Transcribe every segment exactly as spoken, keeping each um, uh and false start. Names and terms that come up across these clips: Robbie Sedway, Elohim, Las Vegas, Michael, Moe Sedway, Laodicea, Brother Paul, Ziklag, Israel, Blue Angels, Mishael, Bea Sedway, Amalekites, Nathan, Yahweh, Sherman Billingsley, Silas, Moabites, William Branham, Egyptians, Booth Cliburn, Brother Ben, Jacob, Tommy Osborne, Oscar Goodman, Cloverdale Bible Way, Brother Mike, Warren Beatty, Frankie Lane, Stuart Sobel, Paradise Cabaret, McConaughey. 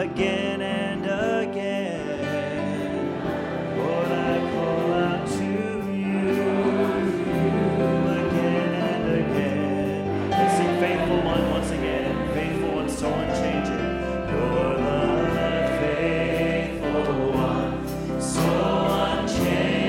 again and again. Lord, I call out to you, again and again. Let's sing Faithful One once again, Faithful One, so unchanging. You're the Faithful One, so unchanging.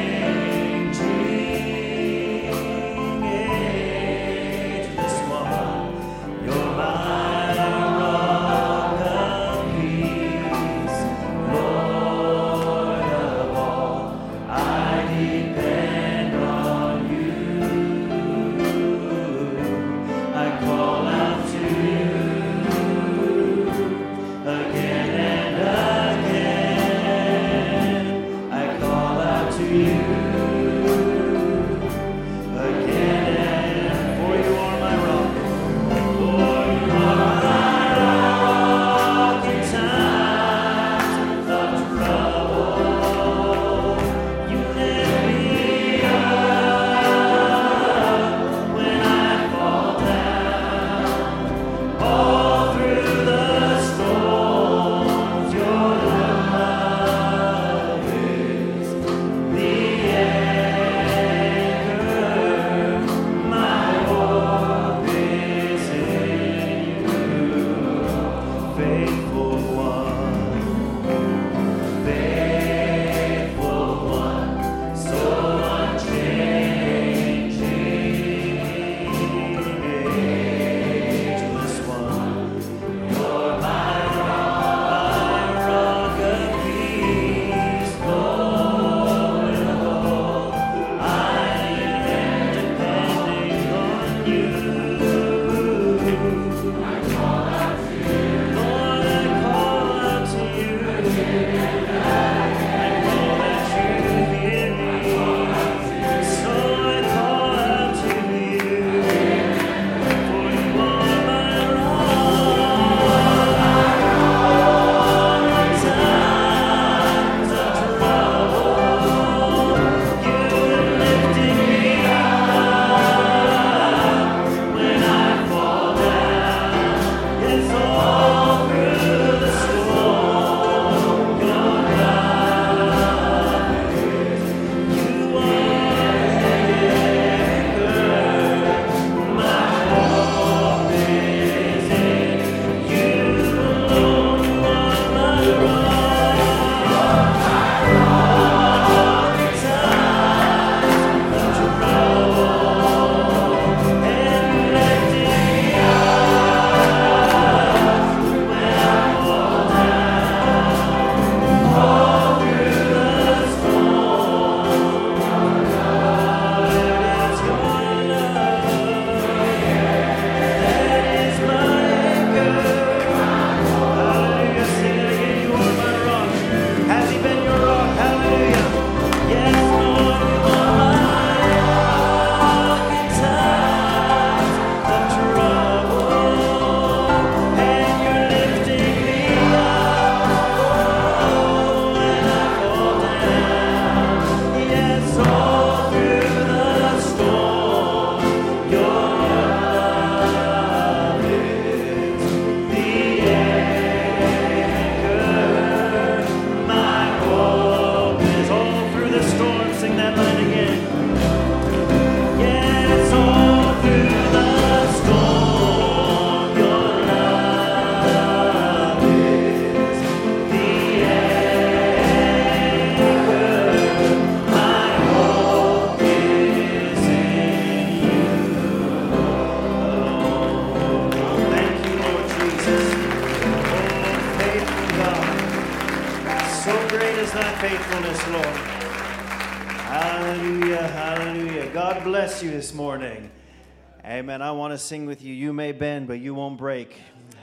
Sing with you. You may bend, but you won't break.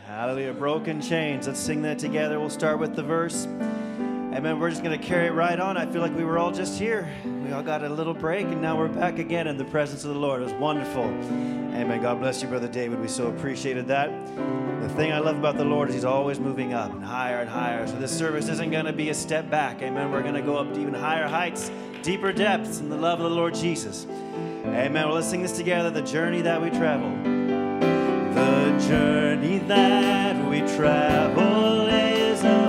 Hallelujah. Broken chains. Let's sing that together. We'll start with the verse. Amen. We're just going to carry it right on. I feel like we were all just here. We all got a little break, and now we're back again in the presence of the Lord. It was wonderful. Amen. God bless you, Brother David. We so appreciated that. The thing I love about the Lord is He's always moving up and higher and higher. So this service isn't going to be a step back. Amen. We're going to go up to even higher heights, deeper depths in the love of the Lord Jesus. Amen. Well, let's sing this together, the journey that we travel. The journey that we travel is a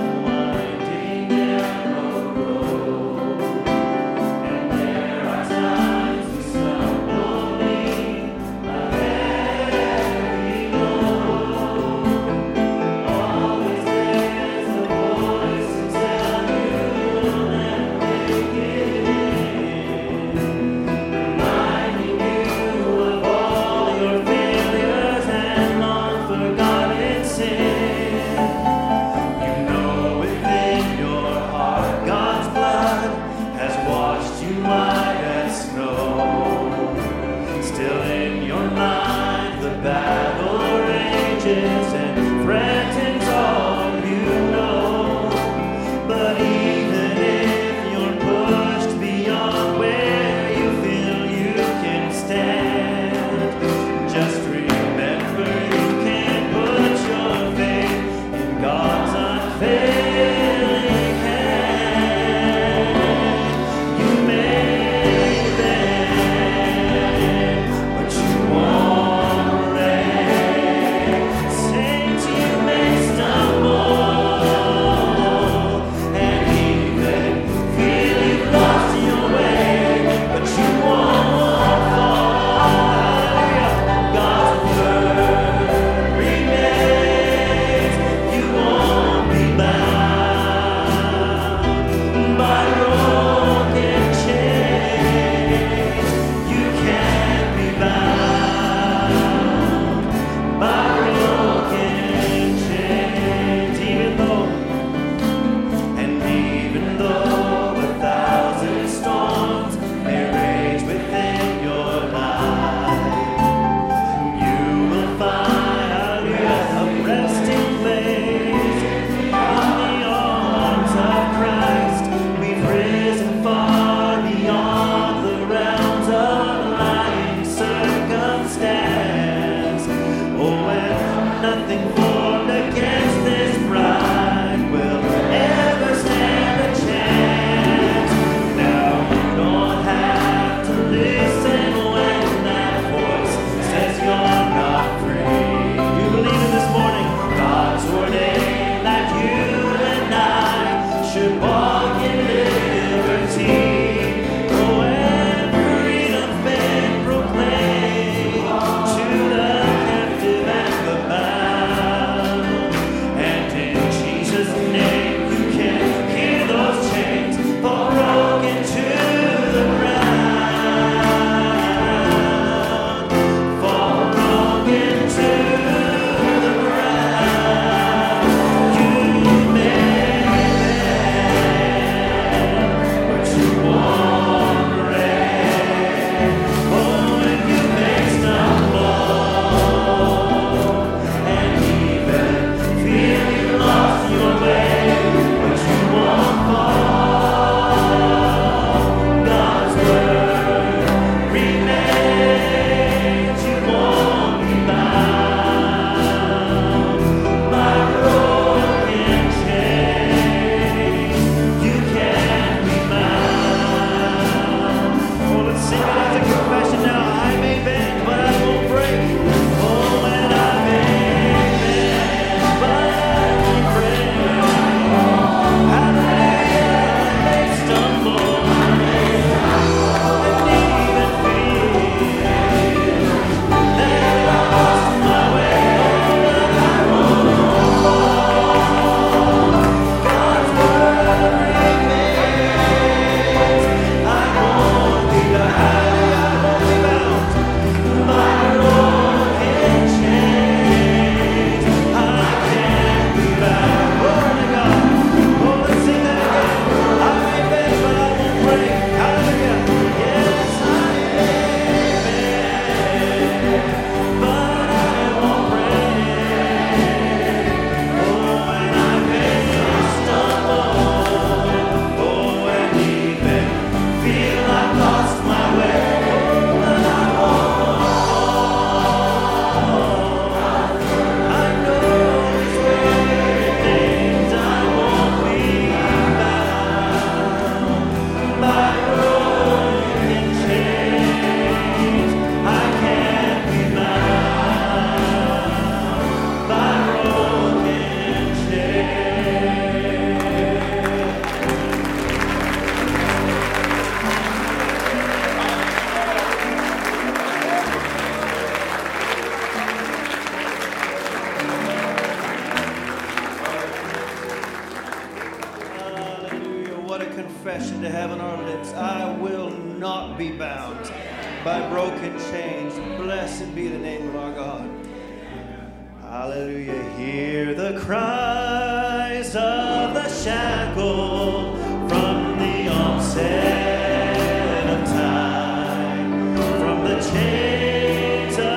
Chains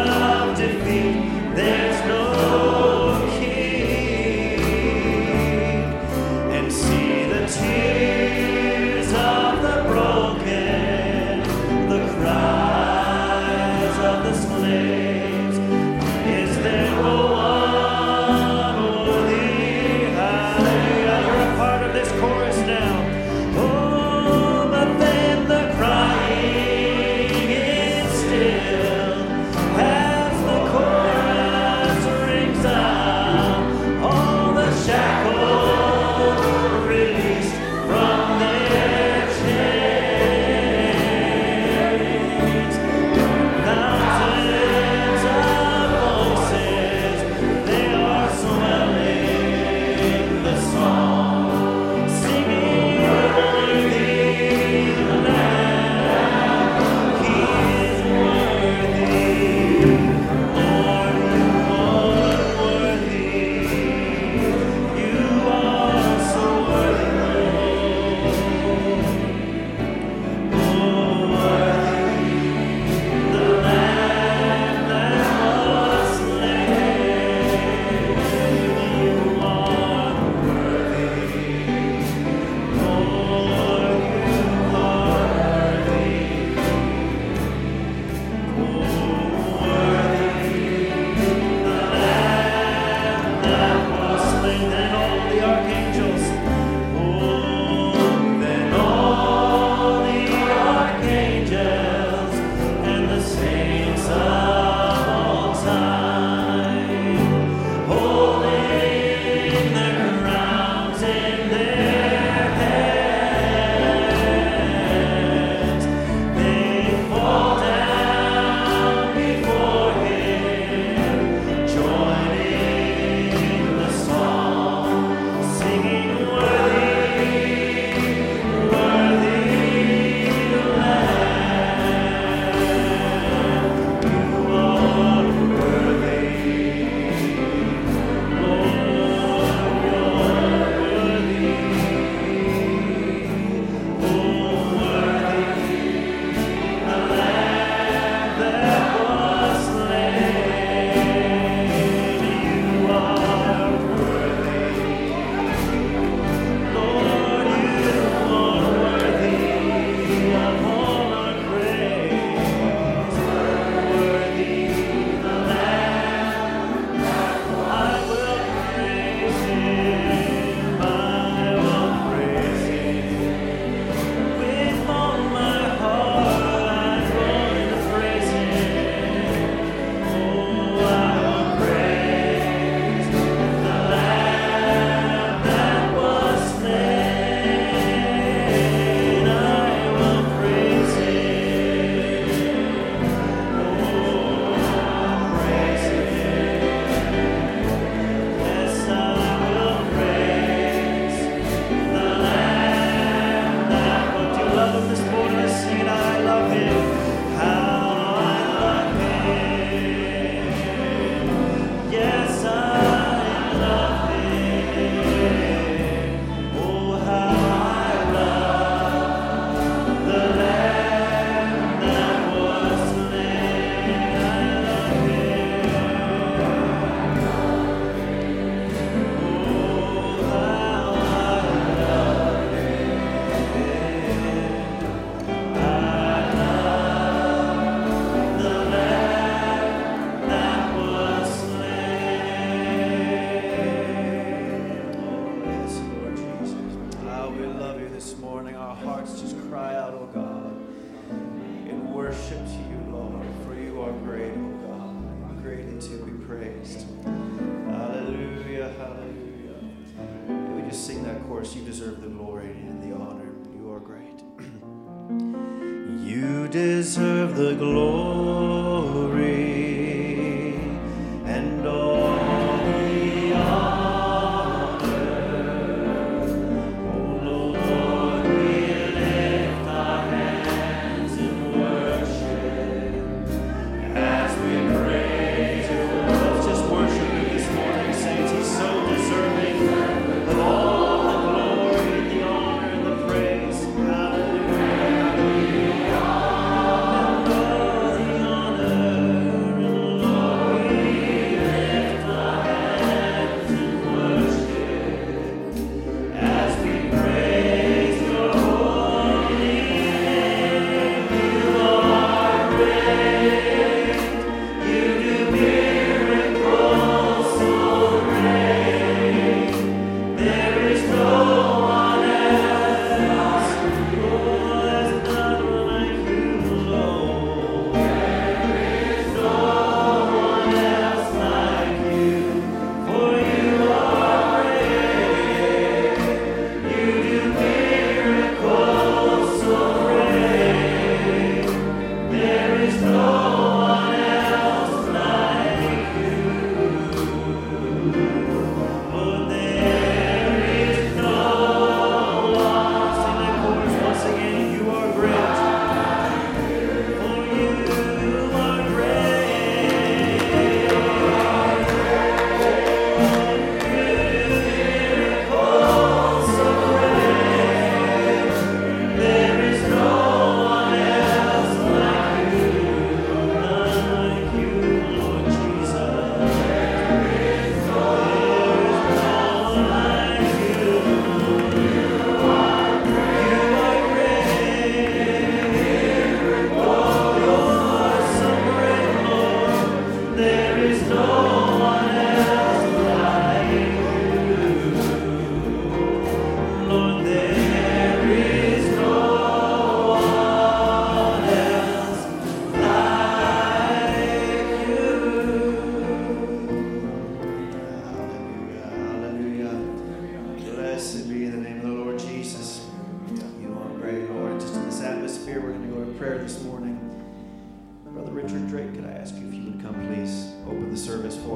of defeat, there's no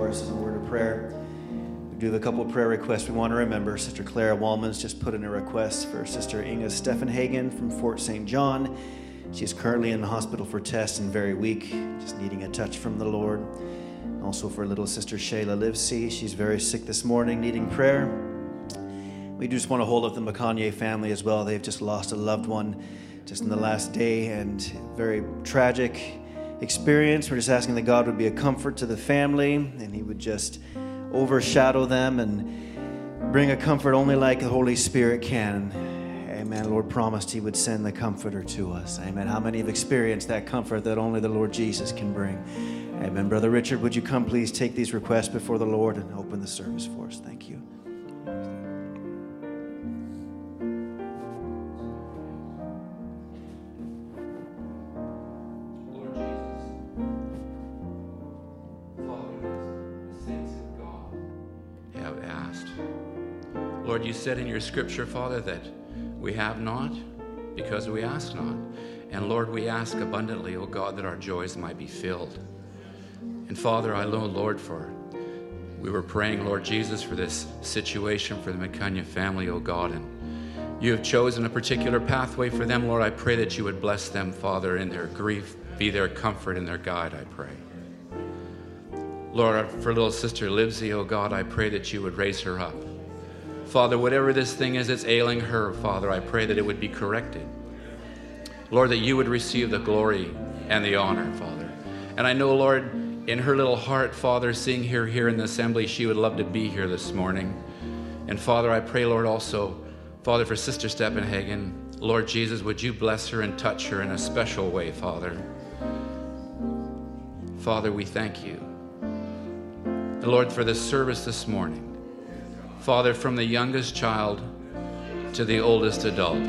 for us in a word of prayer. We do have a couple of prayer requests we want to remember. Sister Clara Wallman's just put in a request for Sister Inga Steffenhagen from Fort Saint John. She's currently in the hospital for tests and very weak, just needing a touch from the Lord. Also for little Sister Shayla Livesey. She's very sick this morning, needing prayer. We just want to hold up the McConaughey family as well. They've just lost a loved one just in the last day, and very tragic experience. We're just asking that God would be a comfort to the family, and He would just overshadow them and bring a comfort only like the Holy Spirit can. Amen. Lord promised He would send the Comforter to us. Amen. How many have experienced that comfort that only the Lord Jesus can bring? Amen. Brother Richard, would you come please take these requests before the Lord and open the service for us? Thank you. Lord, you said in your scripture, Father, that we have not because we ask not. And Lord, we ask abundantly, O God, that our joys might be filled. And Father, I know, Lord, for we were praying, Lord Jesus, for this situation for the McConaughey family, O God. And you have chosen a particular pathway for them, Lord. I pray that you would bless them, Father, in their grief, be their comfort and their guide, I pray. Lord, for little Sister Livesey, O God, I pray that you would raise her up. Father, whatever this thing is that's ailing her, Father, I pray that it would be corrected. Lord, that you would receive the glory and the honor, Father. And I know, Lord, in her little heart, Father, seeing her here in the assembly, she would love to be here this morning. And Father, I pray, Lord, also, Father, for Sister Steppenhagen, Lord Jesus, would you bless her and touch her in a special way, Father. Father, we thank you. And Lord, for this service this morning, Father, from the youngest child to the oldest adult,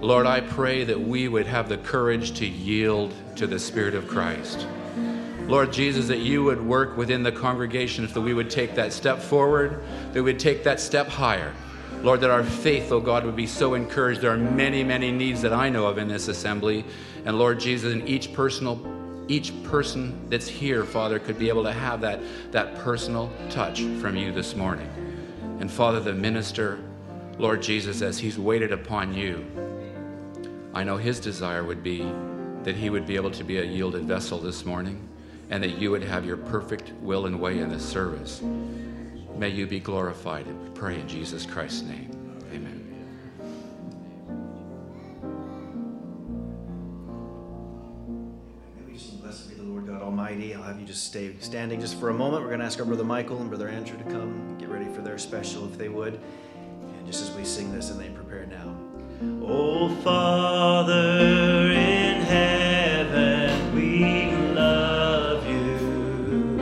Lord, I pray that we would have the courage to yield to the Spirit of Christ. Lord Jesus, that you would work within the congregation, that we would take that step forward, that we would take that step higher. Lord, that our faith, oh God, would be so encouraged. There are many, many needs that I know of in this assembly. And Lord Jesus, in each personal Each person that's here, Father, could be able to have that, that personal touch from you this morning. And Father, the minister, Lord Jesus, as he's waited upon you, I know his desire would be that he would be able to be a yielded vessel this morning and that you would have your perfect will and way in this service. May you be glorified, and we pray in Jesus Christ's name. Amen. Almighty, I'll have you just stay standing just for a moment. We're going to ask our Brother Michael and Brother Andrew to come get ready for their special, if they would. And just as we sing this, and they prepare now. Oh, Father in heaven, we love you.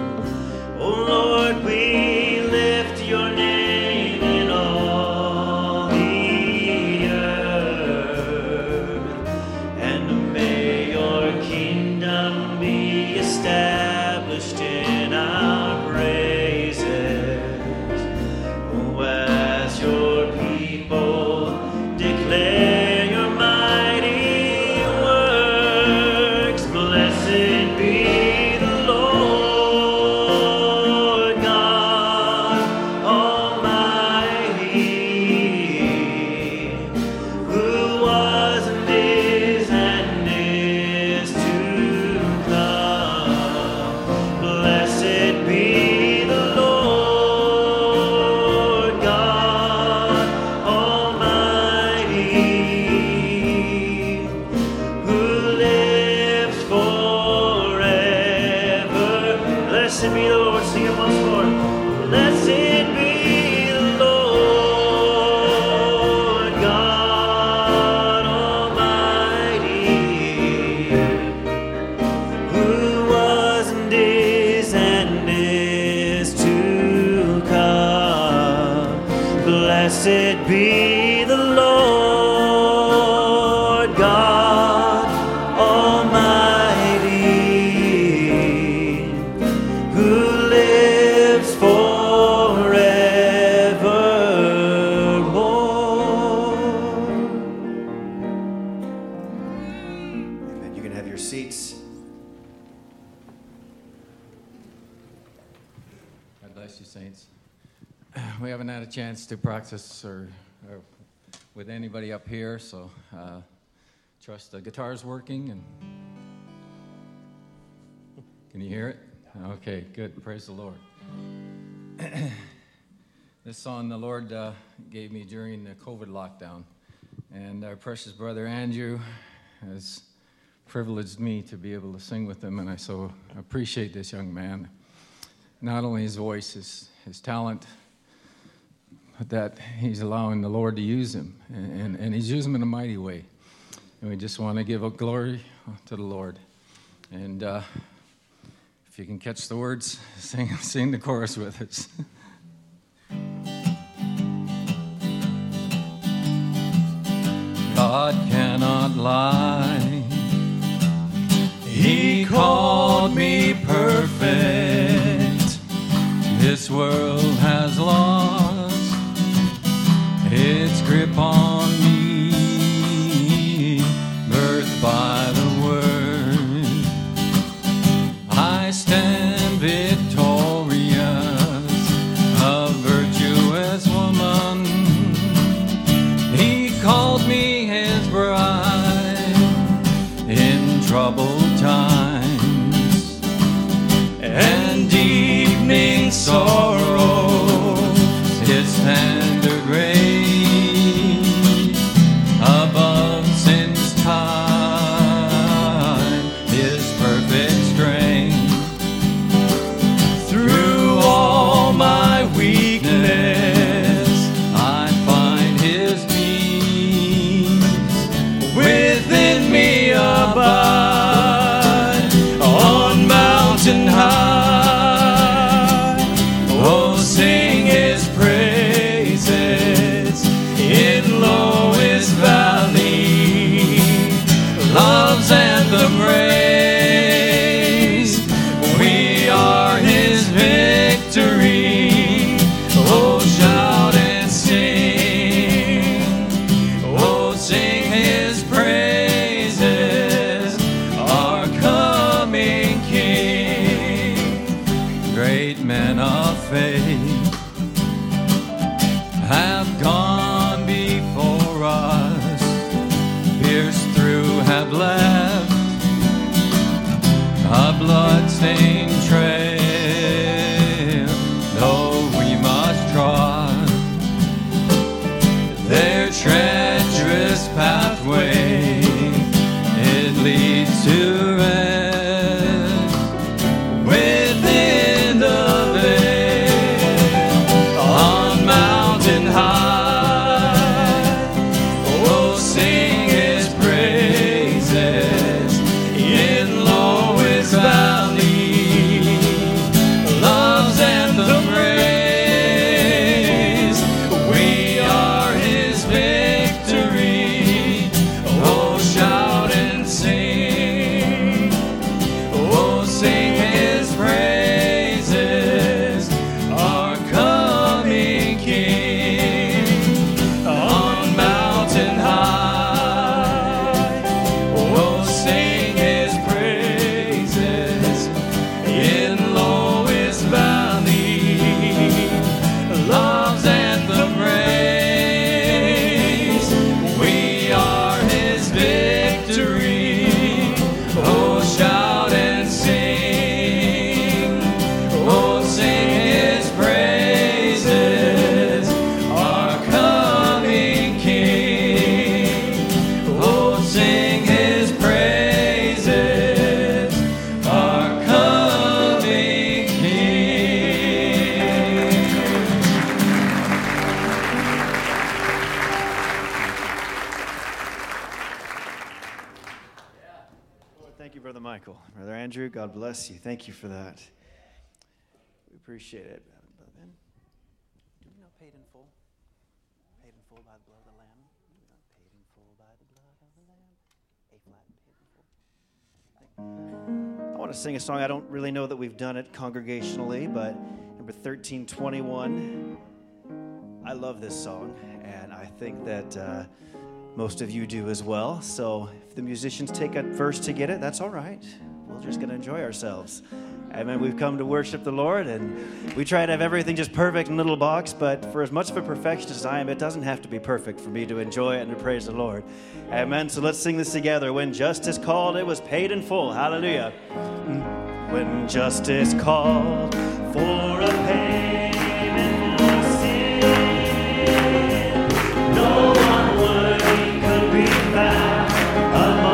Oh, Lord, we lift your name. bless you, saints. We haven't had a chance to practice or, or with anybody up here, so uh, trust the guitar's working. And can you hear it? Okay, good. Praise the Lord. This song the Lord uh, gave me during the COVID lockdown, and our precious brother Andrew has privileged me to be able to sing with him, and I so appreciate this young man. Not only his voice, his, his talent, but that he's allowing the Lord to use him, and, and, and he's using him in a mighty way. And we just want to give up glory to the Lord. And uh, if you can catch the words, sing, sing the chorus with us. God cannot lie. He called me perfect. This world has lost its grip on me, birthed by the word. I stand victorious, a virtuous woman. He called me his bride in troubled times and deepening sorrow, his tender grace, above sin's time, his perfect strength. Through all my weakness, I find his peace within me abide on mountain high. God bless you. Thank you for that. We appreciate it. Brother Ben, do we not paid in full? Paid in full by the blood of the Lamb. Not paid in full by the blood of the Lamb. A flat, paid in full. I want to sing a song. I don't really know that we've done it congregationally, but number thirteen twenty-one. I love this song, and I think that uh, most of you do as well. So if the musicians take a verse to get it, that's all right. we're just going to enjoy ourselves. Amen. We've come to worship the Lord, and we try to have everything just perfect in a little box, but for as much of a perfectionist as I am, it doesn't have to be perfect for me to enjoy it and to praise the Lord. Amen. So let's sing this together. When justice called, it was paid in full. Hallelujah. When justice called for a payment for sin, no one worthy could be found among.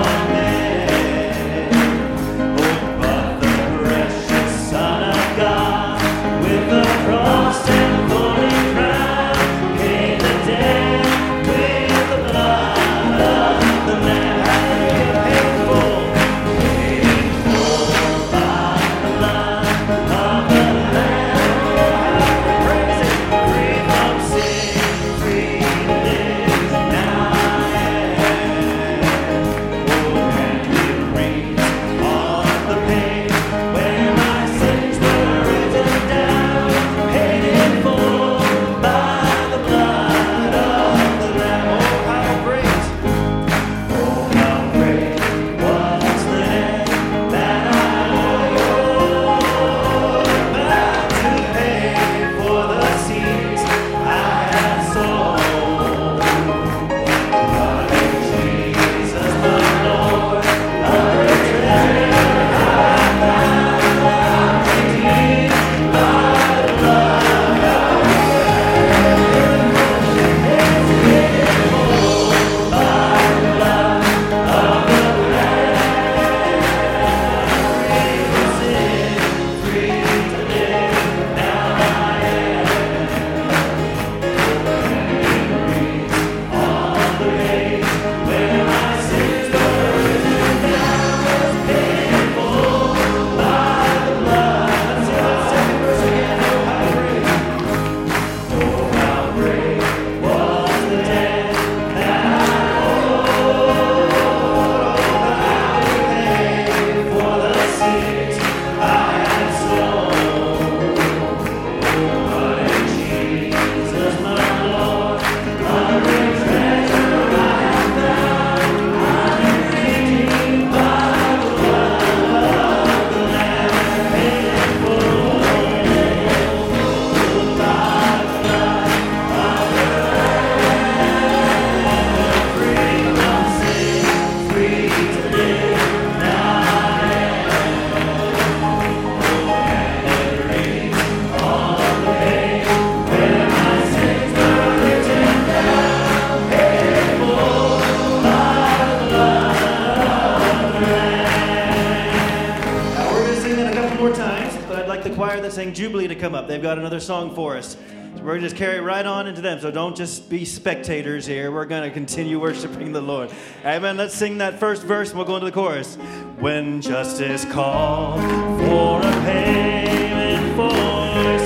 They've got another song for us. So we're going to just carry right on into them. So don't just be spectators here. We're going to continue worshiping the Lord. Amen. Let's sing that first verse and we'll go into the chorus. When justice called for a payment for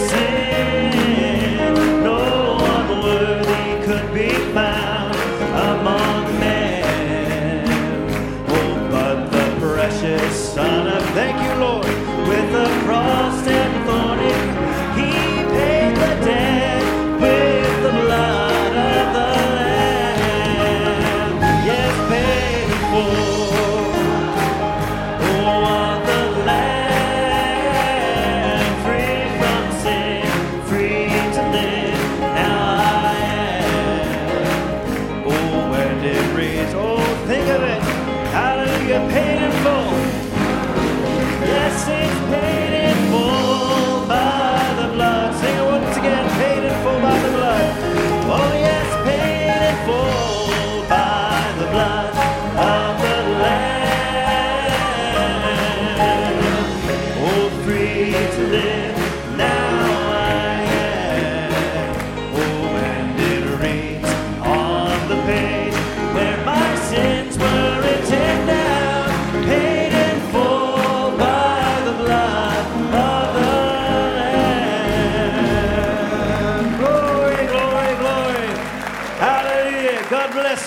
sin, no one worthy could be found among men. Oh, but the precious Son of... Thank you, Lord. With the cross and thorny,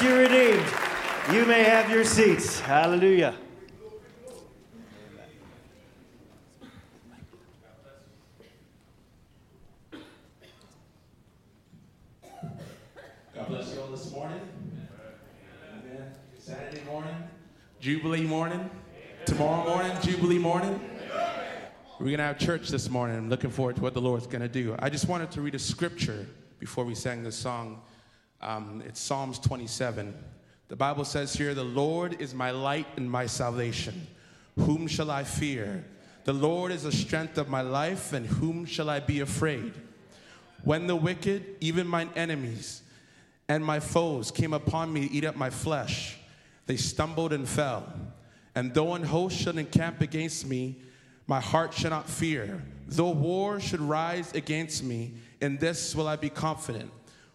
you're redeemed. You may have your seats. Hallelujah. God bless you all this morning. Amen. Saturday morning, Jubilee morning. Tomorrow morning, Jubilee morning, we're going to have church this morning. I'm looking forward to what the Lord's going to do. I just wanted to read a scripture before we sang this song. Um, it's Psalms twenty-seven. The Bible says here, the Lord is my light and my salvation. Whom shall I fear? The Lord is the strength of my life, and whom shall I be afraid? When the wicked, even mine enemies and my foes, came upon me to eat up my flesh, they stumbled and fell. And though an host should encamp against me, my heart shall not fear. Though war should rise against me, in this will I be confident.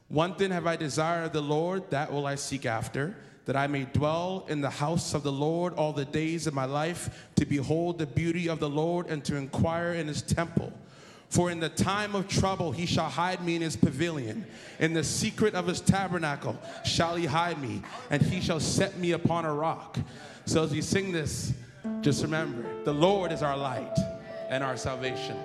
One thing have I desired of the Lord, that will I seek after, that I may dwell in the house of the Lord all the days of my life, to behold the beauty of the Lord and to inquire in his temple. For in the time of trouble he shall hide me in his pavilion. In the secret of his tabernacle shall he hide me, and he shall set me upon a rock. So as we sing this, just remember, the Lord is our light and our salvation.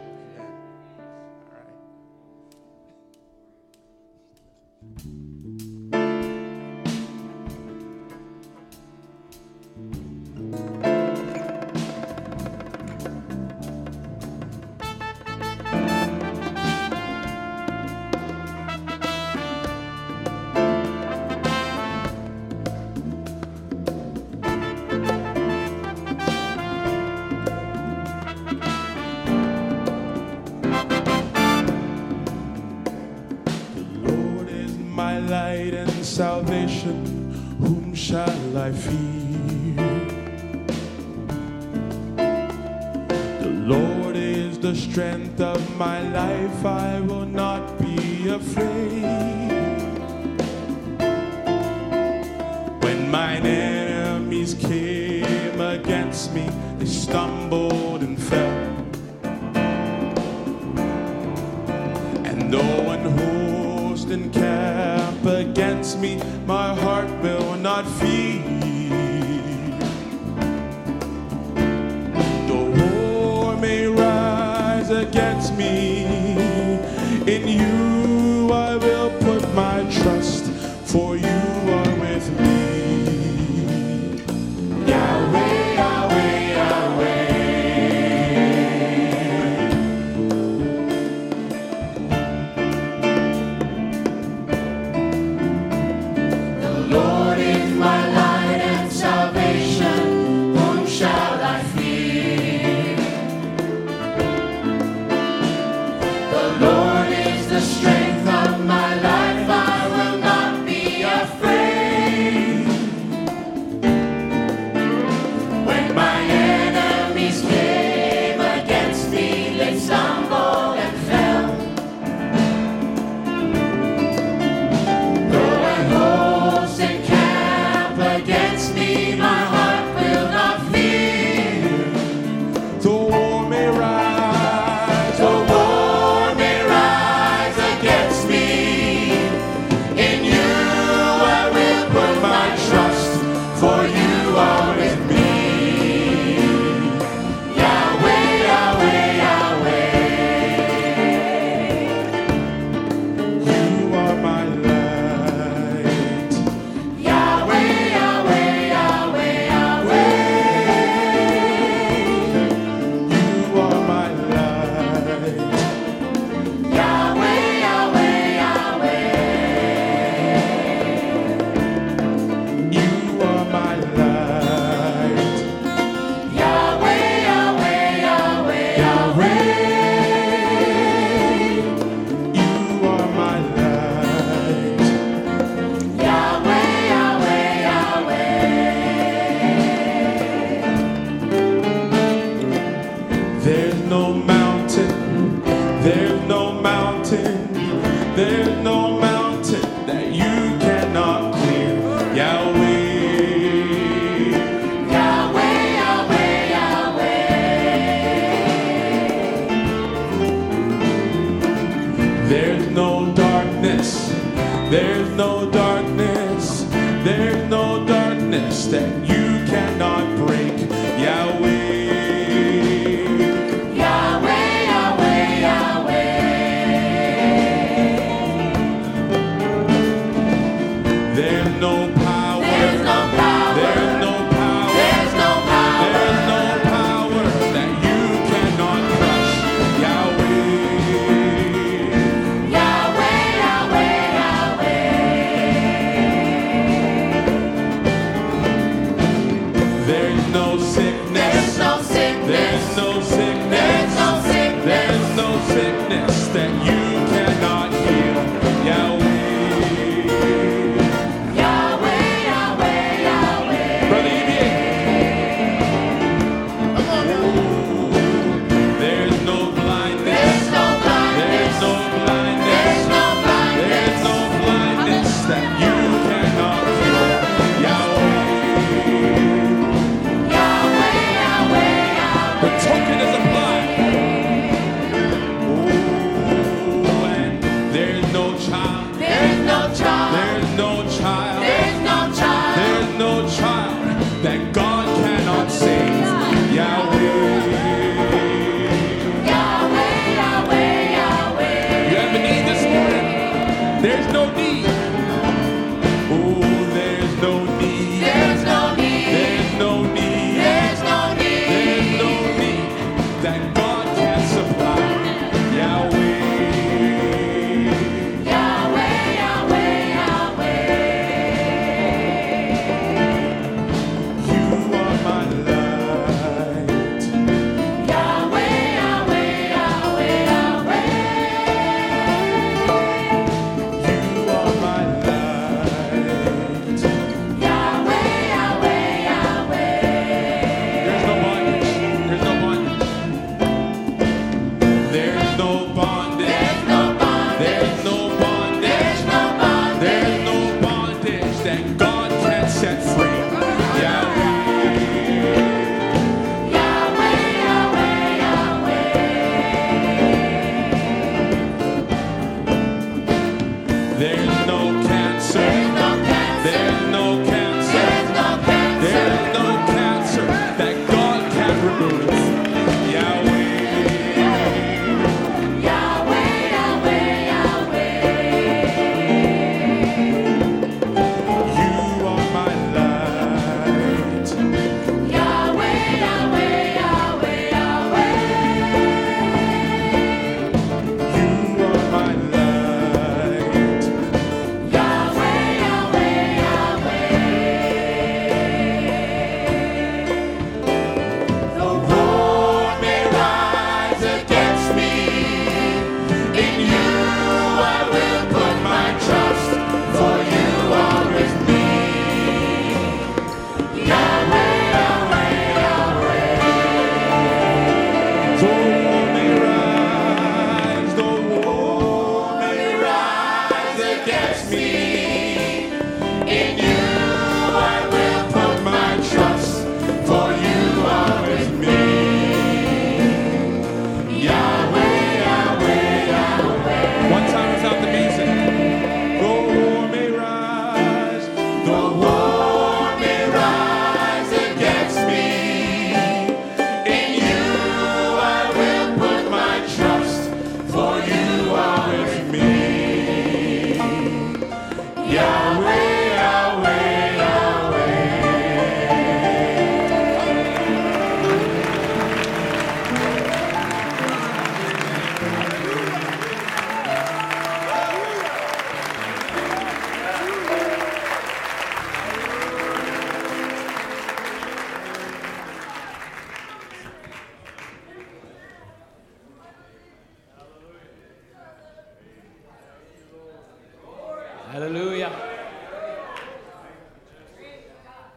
Salvation, whom shall I fear? The Lord is the strength of my life, I will not be afraid. When mine enemies came against me, they stumbled and fell. And though an host encamped against me, my heart will not fear. The war may rise against me, in you I will put my trust, for you are with me. Yahweh, Yahweh, There's no power. There's no power. There's no power. There's no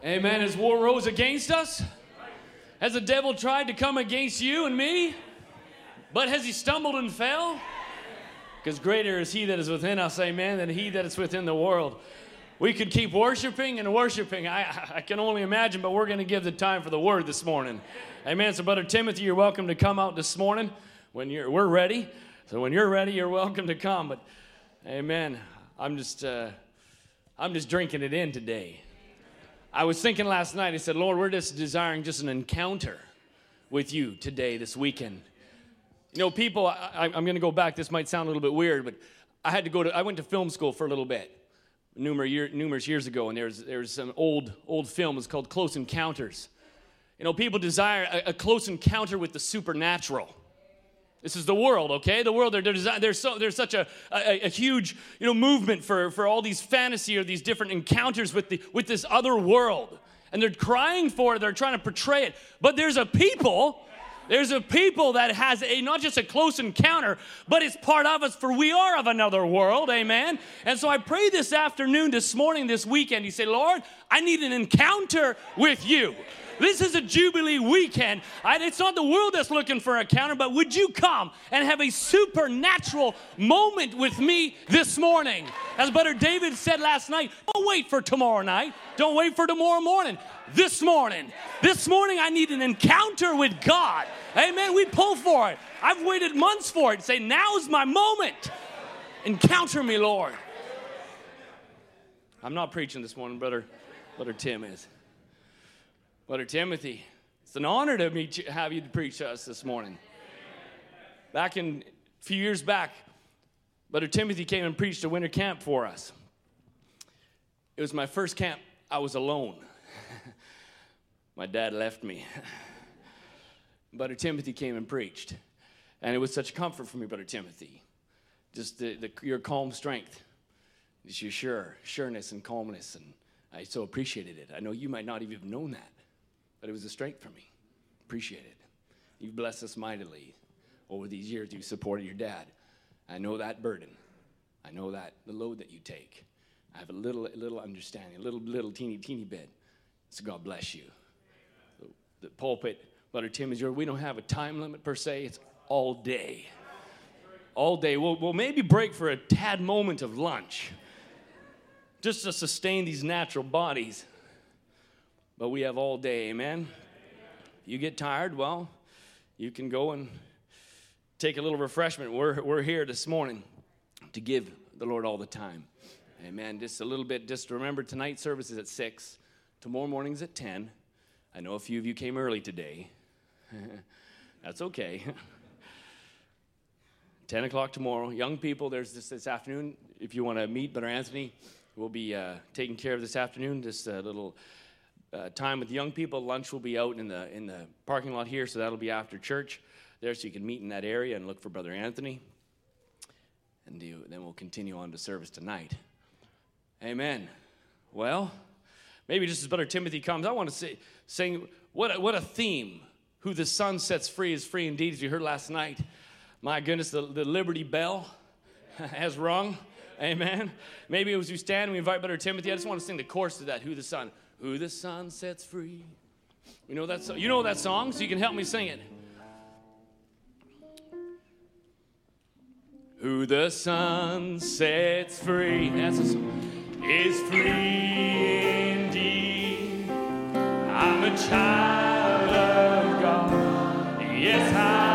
Amen. As war rose against us, has the devil tried to come against you and me? But has he stumbled and fell? Because greater is he that is within us, amen, than he that is within the world. We could keep worshiping and worshiping. I, I can only imagine, but we're going to give the time for the word this morning. Amen. So, Brother Timothy, you're welcome to come out this morning when you're, we're ready. So when you're ready, you're welcome to come. But, amen, I'm just, uh, I'm just drinking it in today. I was thinking last night, I said, Lord, we're just desiring just an encounter with you today, this weekend. You know, people, I, I, I'm going to go back. This might sound a little bit weird, but I had to go to, I went to film school for a little bit, numerous, year, numerous years ago, and there's there's some old, old film. It's called Close Encounters. You know, people desire a, a close encounter with the supernatural. This is the world, okay? The world, they're, they're, they're so, there's such a, a, a huge, you know, movement for, for all these fantasy or these different encounters with the with this other world. And they're crying for it. They're trying to portray it. But there's a people, there's a people that has a not just a close encounter, but it's part of us, for we are of another world, amen? And so I pray this afternoon, this morning, this weekend, you say, Lord, I need an encounter with you. This is a Jubilee weekend. I, it's not the world that's looking for an encounter, but would you come and have a supernatural moment with me this morning? As Brother David said last night, don't wait for tomorrow night. Don't wait for tomorrow morning. This morning. This morning I need an encounter with God. Amen. We pull for it. I've waited months for it. Say, now is my moment. Encounter me, Lord. I'm not preaching this morning, Brother, Brother Tim is. Brother Timothy, it's an honor to meet you, have you preach to us this morning. Back in, a few years back, Brother Timothy came and preached a winter camp for us. It was my first camp. I was alone. My dad left me. Brother Timothy came and preached. And it was such a comfort for me, Brother Timothy. Just the, the your calm strength. Just your sure, sureness and calmness. And I so appreciated it. I know you might not even have known that. But it was a strength for me. Appreciate it. You've blessed us mightily over these years. You've supported your dad. I know that burden. I know that the load that you take. I have a little, little understanding, a little, little teeny, teeny bit. So God bless you. The, the pulpit, Brother Tim, is yours. We don't have a time limit per se. It's all day. all day. We'll, we'll maybe break for a tad moment of lunch just to sustain these natural bodies. But we have all day, amen? You get tired, well, you can go and take a little refreshment. We're, we're here this morning to give the Lord all the time, amen? Just a little bit, just remember tonight's service is at six, tomorrow morning's at ten. I know a few of you came early today. That's okay. ten o'clock tomorrow. Young people, there's this this afternoon. If you want to meet Brother Anthony, we'll be uh, taking care of this afternoon, just a little uh, time with young people. Lunch will be out in the in the parking lot here, so that'll be after church there, so you can meet in that area and look for Brother Anthony. And you, then we'll continue on to service tonight. Amen. Well, maybe just as Brother Timothy comes, I want to say, sing, what a, what a theme. Who the Son sets free is free indeed. As you heard last night, my goodness, the, the Liberty Bell has rung. Amen. Maybe as you stand, we invite Brother Timothy. I just want to sing the chorus to that. Who the Son, who the Son sets free. We know that song. You know that song, so you can help me sing it. Who the Son sets free. That's a song. Is free indeed. I'm a child of God. Yes, I.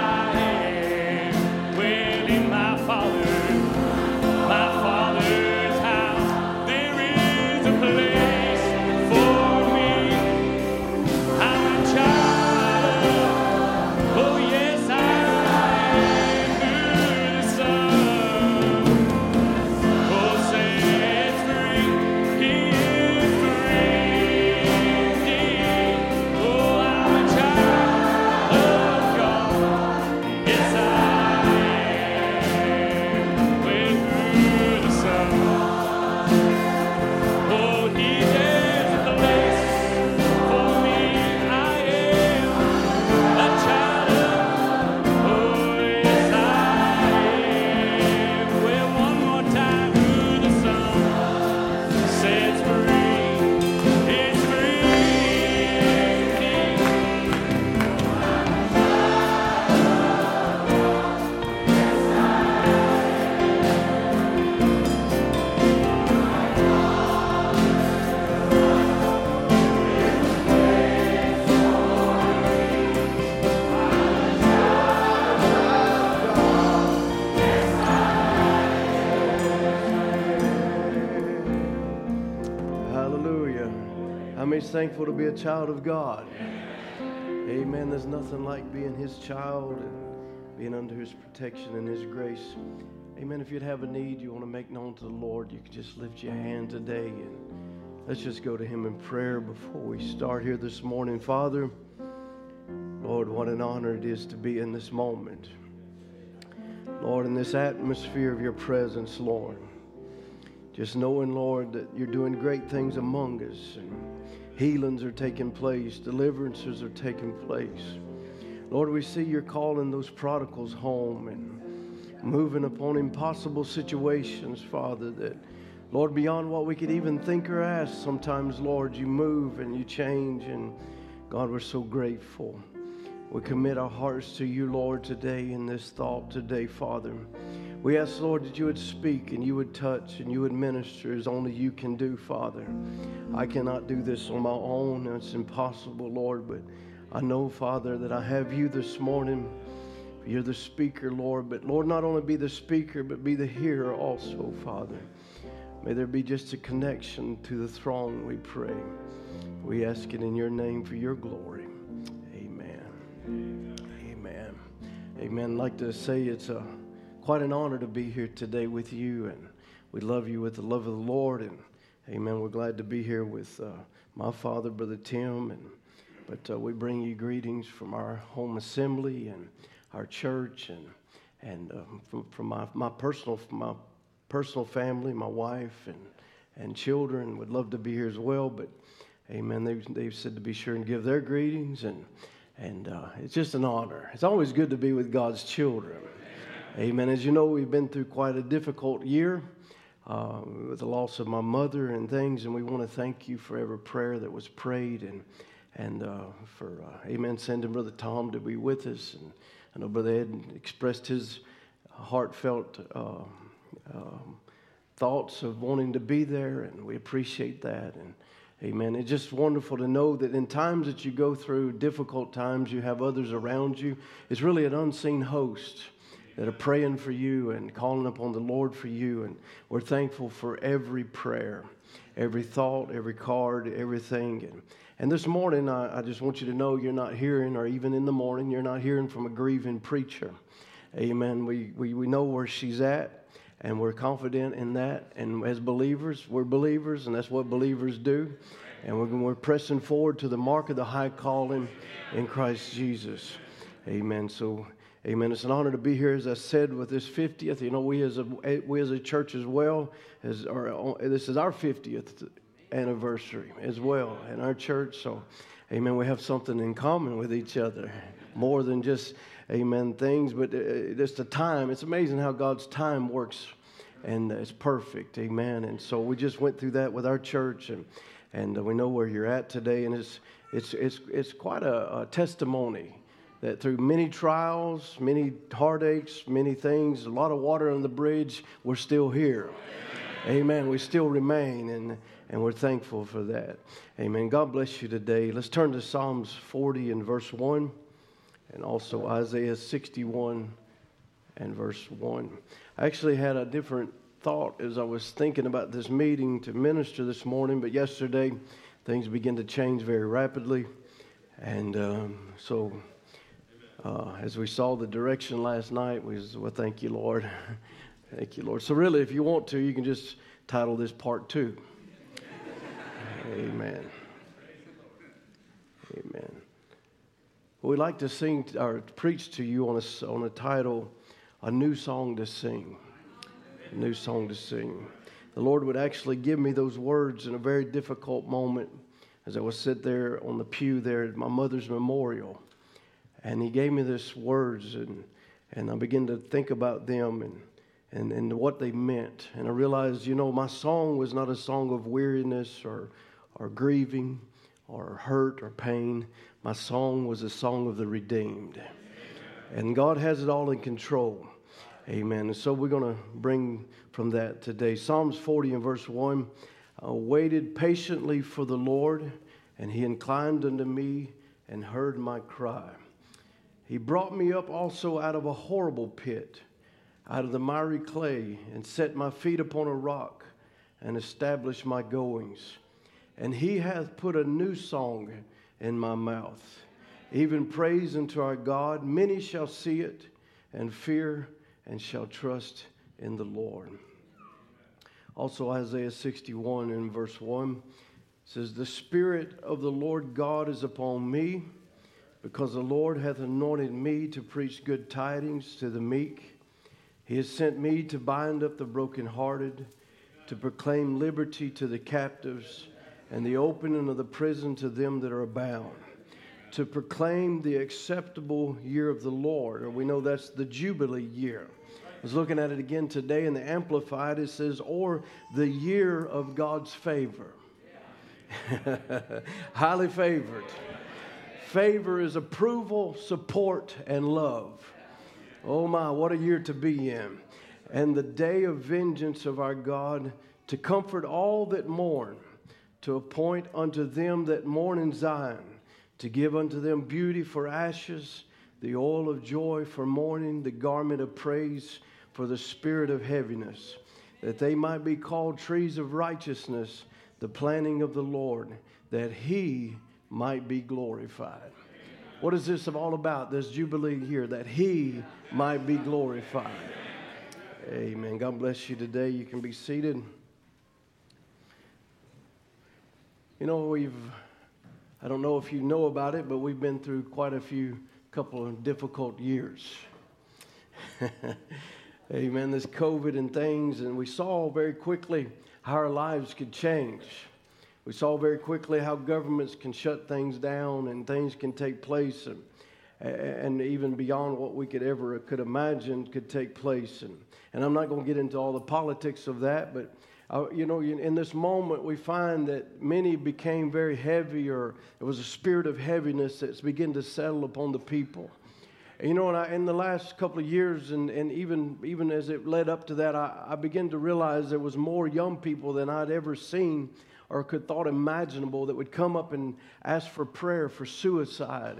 Thankful to be a child of God. Amen. Amen. There's nothing like being His child and being under His protection and His grace. Amen. If you'd have a need you want to make known to the Lord, you can just lift your hand today and let's just go to Him in prayer before we start here this morning. Father, Lord, what an honor it is to be in this moment. Lord, in this atmosphere of your presence, Lord. Just knowing, Lord, that you're doing great things among us. And healings are taking place. Deliverances are taking place. Lord, we see you're calling those prodigals home and moving upon impossible situations, Father, that, Lord, beyond what we could even think or ask, sometimes, Lord, you move and you change, and, God, we're so grateful. We commit our hearts to you, Lord, today in this thought today, Father. We ask, Lord, that you would speak and you would touch and you would minister as only you can do, Father. I cannot do this on my own. It's impossible, Lord, but I know, Father, that I have you this morning. You're the speaker, Lord, but, Lord, not only be the speaker, but be the hearer also, Father. May there be just a connection to the throne, we pray. We ask it in your name for your glory. Amen. I'd like to say it's a, quite an honor to be here today with you, and we love you with the love of the Lord, and amen, we're glad to be here with uh, my father, Brother Tim, and but uh, we bring you greetings from our home assembly and our church, and and uh, from, from my, my personal my personal family, my wife and and children would love to be here as well, but amen, they've, they've said to be sure and give their greetings, and And uh, it's just an honor. It's always good to be with God's children. Amen. As you know, we've been through quite a difficult year uh, with the loss of my mother and things, and we want to thank you for every prayer that was prayed, and and uh, for, uh, amen, sending Brother Tom to be with us. And I know Brother Ed expressed his heartfelt uh, um, thoughts of wanting to be there, and we appreciate that. And amen. It's just wonderful to know that in times that you go through difficult times, you have others around you. It's really an unseen host that are praying for you and calling upon the Lord for you. And we're thankful for every prayer, every thought, every card, everything. And, and this morning, I, I just want you to know you're not hearing, or even in the morning, you're not hearing from a grieving preacher. Amen. We, we, we know where she's at. And we're confident in that. And as believers, we're believers, and that's what believers do. And we're, we're pressing forward to the mark of the high calling in Christ Jesus. Amen. So, amen. It's an honor to be here, as I said, with this fiftieth. You know, we as a, we as a church as well, as our, this is our fiftieth anniversary as well in our church. So, amen, we have something in common with each other. More than just, amen, things, but it's the time. It's amazing how God's time works, and it's perfect, amen. And so we just went through that with our church, and and we know where you're at today, and it's it's it's it's quite a, a testimony that through many trials, many heartaches, many things, a lot of water on the bridge, we're still here, amen. amen. We still remain, and and we're thankful for that, amen. God bless you today. Let's turn to Psalms forty and verse one. And also Isaiah sixty-one and verse one. I actually had a different thought as I was thinking about this meeting to minister this morning, but yesterday things began to change very rapidly. And um, so uh, as we saw the direction last night, we said, well, thank you, Lord. Thank you, Lord. So really, if you want to, you can just title this part two. Amen. Amen. We'd like to sing or preach to you on a, on a title, A New Song to Sing. A New Song to Sing. The Lord would actually give me those words in a very difficult moment as I was sitting there on the pew there at my mother's memorial. And He gave me these words, and, and I began to think about them and, and, and what they meant. And I realized, you know, my song was not a song of weariness or, or grieving or hurt or pain. My song was a song of the redeemed. And God has it all in control. Amen. And so we're going to bring from that today. Psalms forty and verse one. I waited patiently for the Lord, and He inclined unto me and heard my cry. He brought me up also out of a horrible pit, out of the miry clay, and set my feet upon a rock, and established my goings. And He hath put a new song in my mouth, even praise unto our God. Many shall see it and fear, and shall trust in the Lord. Also Isaiah sixty-one in verse one says, the Spirit of the Lord God is upon me, because the Lord hath anointed me to preach good tidings to the meek. He has sent me to bind up the brokenhearted, to proclaim liberty to the captives, and the opening of the prison to them that are bound, to proclaim the acceptable year of the Lord. Or we know that's the Jubilee year. I was looking at it again today in the Amplified. It says, or the year of God's favor. Highly favored. Favor is approval, support, and love. Oh my, what a year to be in. And the day of vengeance of our God, to comfort all that mourn, to appoint unto them that mourn in Zion, to give unto them beauty for ashes, the oil of joy for mourning, the garment of praise for the spirit of heaviness, that they might be called trees of righteousness, the planting of the Lord, that He might be glorified. What is this all about, this Jubilee here? That He might be glorified. Amen. God bless you today. You can be seated. You know, we've, I don't know if you know about it, but we've been through quite a few, couple of difficult years. Amen, this COVID and things, and we saw very quickly how our lives could change. We saw very quickly how governments can shut things down and things can take place, and, and even beyond what we could ever could imagine could take place. And, and I'm not going to get into all the politics of that, but Uh, you know, in this moment, we find that many became very heavy, or it was a spirit of heaviness that's beginning to settle upon the people. You know, and I, in the last couple of years, and, and even even as it led up to that, I, I began to realize there was more young people than I'd ever seen or could thought imaginable that would come up and ask for prayer for suicide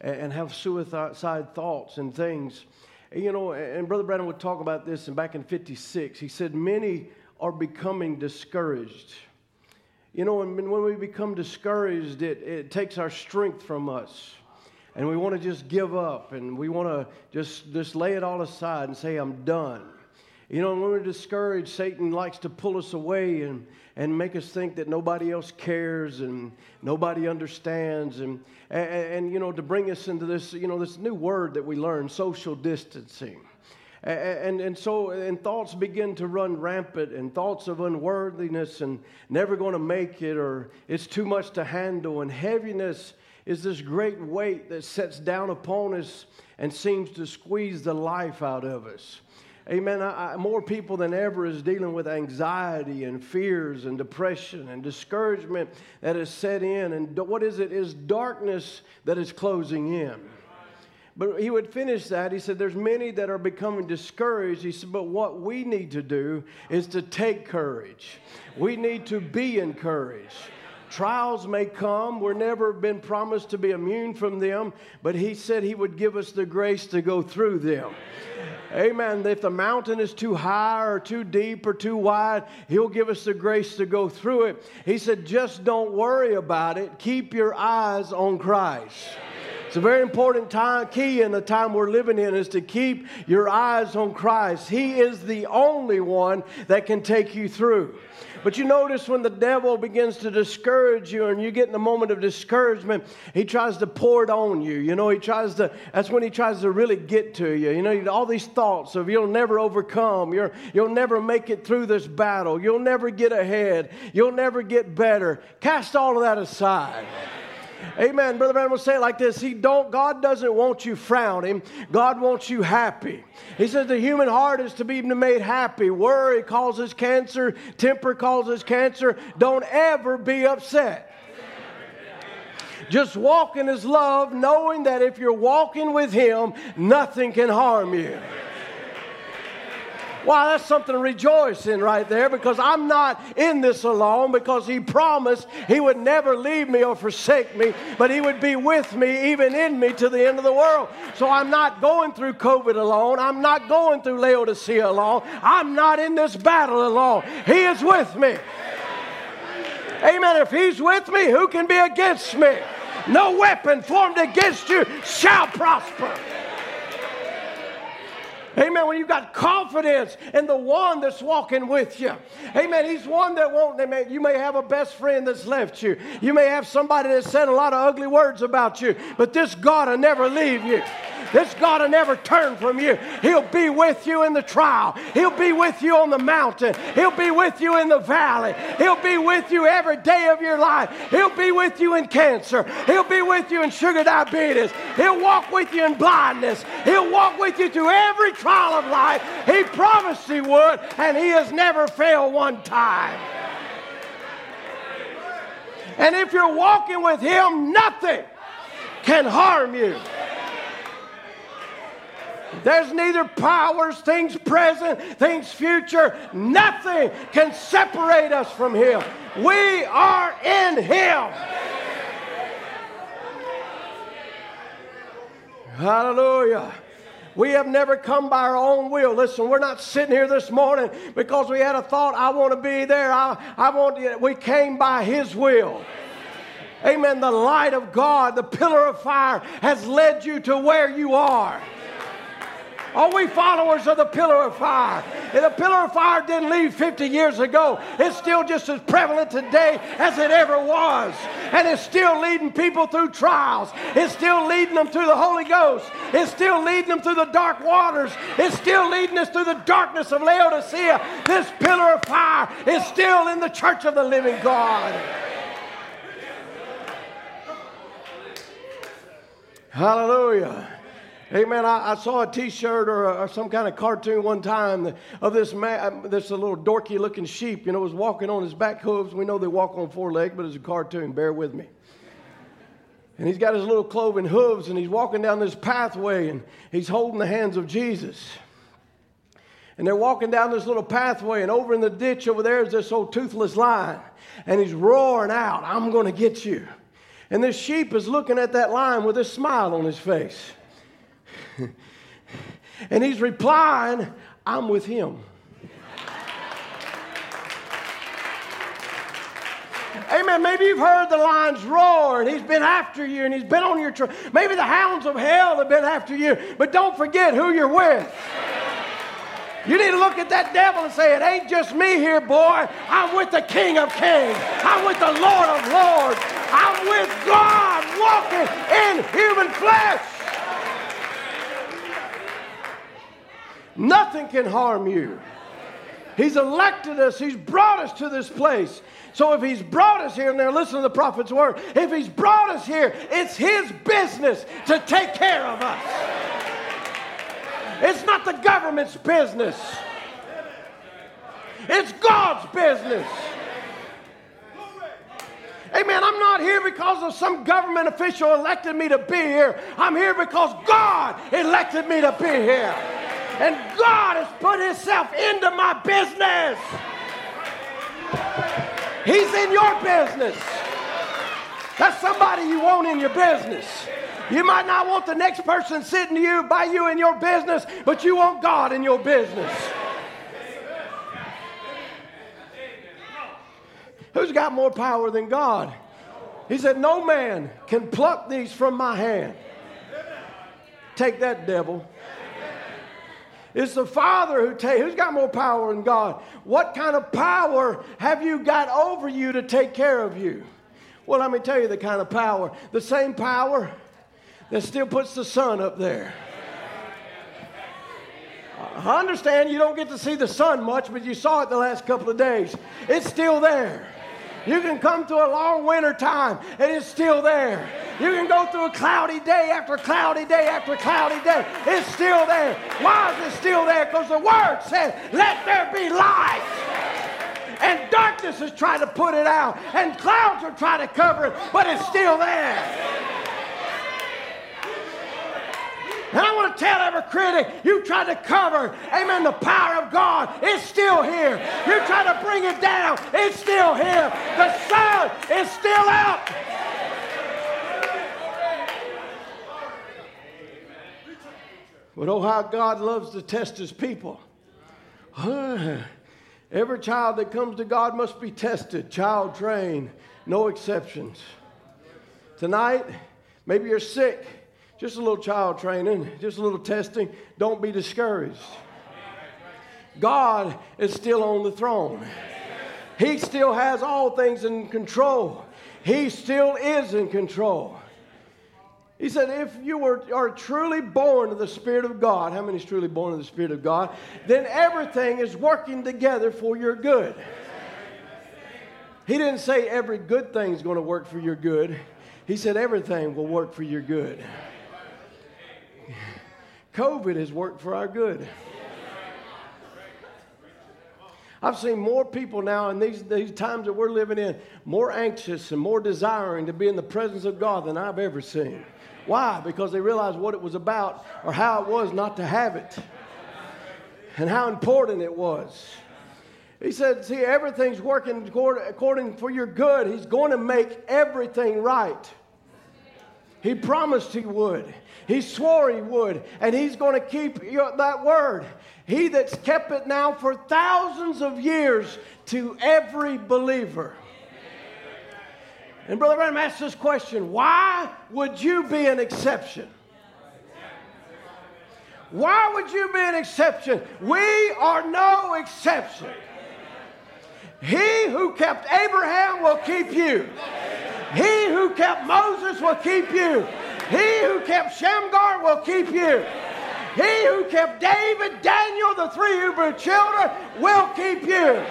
and, and have suicide thoughts and things. You know, and Brother Branham would talk about this, and back in fifty-six, he said, many are becoming discouraged. You know, and when we become discouraged, it, it takes our strength from us. And we want to just give up, and we want to just, just lay it all aside and say, I'm done. You know, when we're discouraged, Satan likes to pull us away and, and make us think that nobody else cares and nobody understands. And, and, and, you know, to bring us into this, you know, this new word that we learned, social distancing. And, and, and so, and thoughts begin to run rampant, and thoughts of unworthiness and never going to make it, or it's too much to handle, and heaviness is this great weight that sets down upon us and seems to squeeze the life out of us. Amen. I, I, more people than ever is dealing with anxiety and fears and depression and discouragement that is set in. And do, what is it? Is darkness that is closing in. But he would finish that. He said, there's many that are becoming discouraged. He said, but what we need to do is to take courage. We need to be encouraged. Trials may come. We're never been promised to be immune from them, but he said he would give us the grace to go through them. Amen. Amen. If the mountain is too high or too deep or too wide, he'll give us the grace to go through it. He said, just don't worry about it. Keep your eyes on Christ. Amen. It's a very important time, key in the time we're living in, is to keep your eyes on Christ. He is the only one that can take you through. But you notice when the devil begins to discourage you and you get in a moment of discouragement, he tries to pour it on you. You know, he tries to, that's when he tries to really get to you. You know, all these thoughts of you'll never overcome, you're, you'll never make it through this battle, you'll never get ahead, you'll never get better. Cast all of that aside. Amen. Brother Branham will say it like this. He don't, God doesn't want you frowning. God wants you happy. He says the human heart is to be made happy. Worry causes cancer. Temper causes cancer. Don't ever be upset. Just walk in His love, knowing that if you're walking with Him, nothing can harm you. Wow, that's something to rejoice in right there, because I'm not in this alone, because He promised He would never leave me or forsake me, but He would be with me, even in me, to the end of the world. So I'm not going through COVID alone. I'm not going through Laodicea alone. I'm not in this battle alone. He is with me. Amen. If He's with me, who can be against me? No weapon formed against you shall prosper. Amen. When you've got confidence in the one that's walking with you. Amen. He's one that won't. Amen. You may have a best friend that's left you. You may have somebody that said a lot of ugly words about you. But this God will never leave you. This God will never turn from you. He'll be with you in the trial. He'll be with you on the mountain. He'll be with you in the valley. He'll be with you every day of your life. He'll be with you in cancer. He'll be with you in sugar diabetes. He'll walk with you in blindness. He'll walk with you through every trial of life. He promised He would, and He has never failed one time. And if you're walking with Him, nothing can harm you. There's neither powers, things present, things future. Nothing can separate us from Him. We are in Him. Hallelujah. We have never come by our own will. Listen, we're not sitting here this morning because we had a thought, I want to be there. I, I want to. We came by His will. Amen. The light of God, the pillar of fire, has led you to where you are. Are we followers of the pillar of fire? And the pillar of fire didn't leave fifty years ago. It's still just as prevalent today as it ever was. And it's still leading people through trials. It's still leading them through the Holy Ghost. It's still leading them through the dark waters. It's still leading us through the darkness of Laodicea. This pillar of fire is still in the church of the living God. Hallelujah. Amen. I, I saw a T-shirt or, a, or some kind of cartoon one time of this man, this little dorky-looking sheep, you know, was walking on his back hooves. We know they walk on four legs, but it's a cartoon. Bear with me. And he's got his little cloven hooves, and he's walking down this pathway, and he's holding the hands of Jesus. And they're walking down this little pathway, and over in the ditch over there is this old toothless lion. And he's roaring out, "I'm going to get you." And this sheep is looking at that lion with a smile on his face. And he's replying, "I'm with him." Amen. Maybe you've heard the lion's roar, and he's been after you, and he's been on your trail. Maybe the hounds of hell have been after you, but don't forget who you're with. You need to look at that devil and say, "It ain't just me here, boy. I'm with the King of Kings. I'm with the Lord of Lords. I'm with God walking in human flesh." Nothing can harm you. He's elected us. He's brought us to this place. So if he's brought us here, and now listen to the prophet's word, if he's brought us here, it's his business to take care of us. It's not the government's business. It's God's business. Amen. I'm not here because of some government official elected me to be here. I'm here because God elected me to be here. And God has put himself into my business. He's in your business. That's somebody you want in your business. You might not want the next person sitting to you, by you in your business, but you want God in your business. Who's got more power than God? He said, "No man can pluck these from my hand." Take that, devil. It's the Father who takes. Who's got more power than God? What kind of power have you got over you to take care of you? Well, let me tell you the kind of power. The same power that still puts the sun up there. I understand you don't get to see the sun much, but you saw it the last couple of days. It's still there. You can come through a long winter time, and it's still there. You can go through a cloudy day after cloudy day after cloudy day. It's still there. Why is it still there? Because the Word says, "Let there be light." And darkness is trying to put it out, and clouds are trying to cover it, but it's still there. And I want to tell every critic, you tried to cover, amen, the power of God. It's still here. You try to bring it down. It's still here. The sun is still out. But oh, how God loves to test his people. Every child that comes to God must be tested, child trained, no exceptions. Tonight, maybe you're sick. Just a little child training, just a little testing. Don't be discouraged. God is still on the throne. He still has all things in control. He still is in control. He said, if you were, are truly born of the Spirit of God, how many is truly born of the Spirit of God, then everything is working together for your good. He didn't say every good thing is going to work for your good. He said everything will work for your good. COVID has worked for our good. I've seen more people now in these, these times that we're living in, more anxious and more desiring to be in the presence of God than I've ever seen. Why? Because they realize what it was about or how it was not to have it and how important it was. He said, see, everything's working according for your good. He's going to make everything right. He promised he would. He swore he would. And he's going to keep that word. He that's kept it now for thousands of years to every believer. And Brother Branham asked this question, why would you be an exception? Why would you be an exception? We are no exception. He who kept Abraham will keep you. He who kept Moses will keep you. He who kept Shamgar will keep you. He who kept David, Daniel, the three Hebrew children will keep you.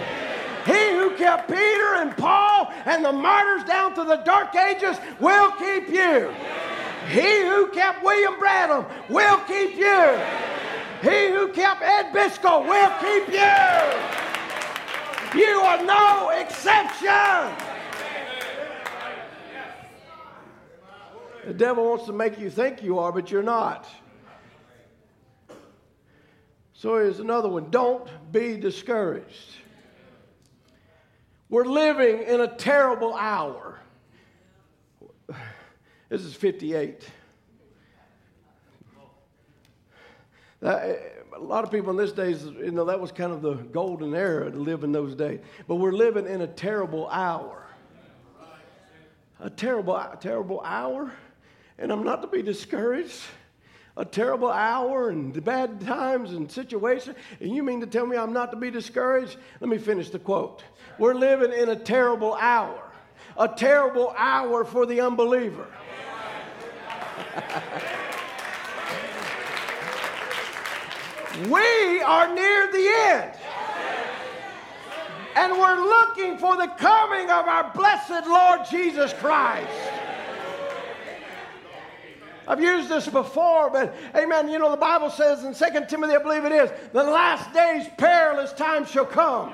He who kept Peter and Paul and the martyrs down to the dark ages will keep you. He who kept William Branham will keep you. He who kept Ed Biscoe will keep you. You are no exception. The devil wants to make you think you are, but you're not. So here's another one. Don't be discouraged. We're living in a terrible hour. This is fifty-eight. That, a lot of people in this days, you know, that was kind of the golden era to live in those days. But we're living in a terrible hour. A terrible, a terrible hour, and I'm not to be discouraged. A terrible hour and bad times and situations. And you mean to tell me I'm not to be discouraged? Let me finish the quote. We're living in a terrible hour. A terrible hour for the unbeliever. We are near the end. And we're looking for the coming of our blessed Lord Jesus Christ. I've used this before, but amen, you know, the Bible says in Second Timothy, I believe it is, the last days perilous times shall come.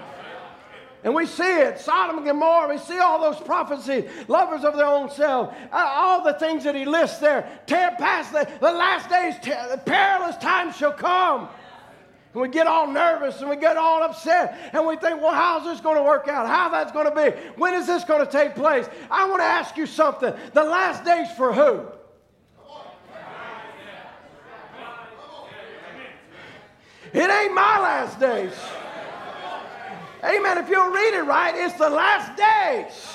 And we see it, Sodom and Gomorrah, we see all those prophecies, lovers of their own self, all the things that he lists there, tear past the, the last days, the perilous times shall come. And we get all nervous and we get all upset and we think, well, how's this going to work out? How that's going to be? When is this going to take place? I want to ask you something. The last days for who? It ain't my last days. Amen. If you'll read it right, it's the last days.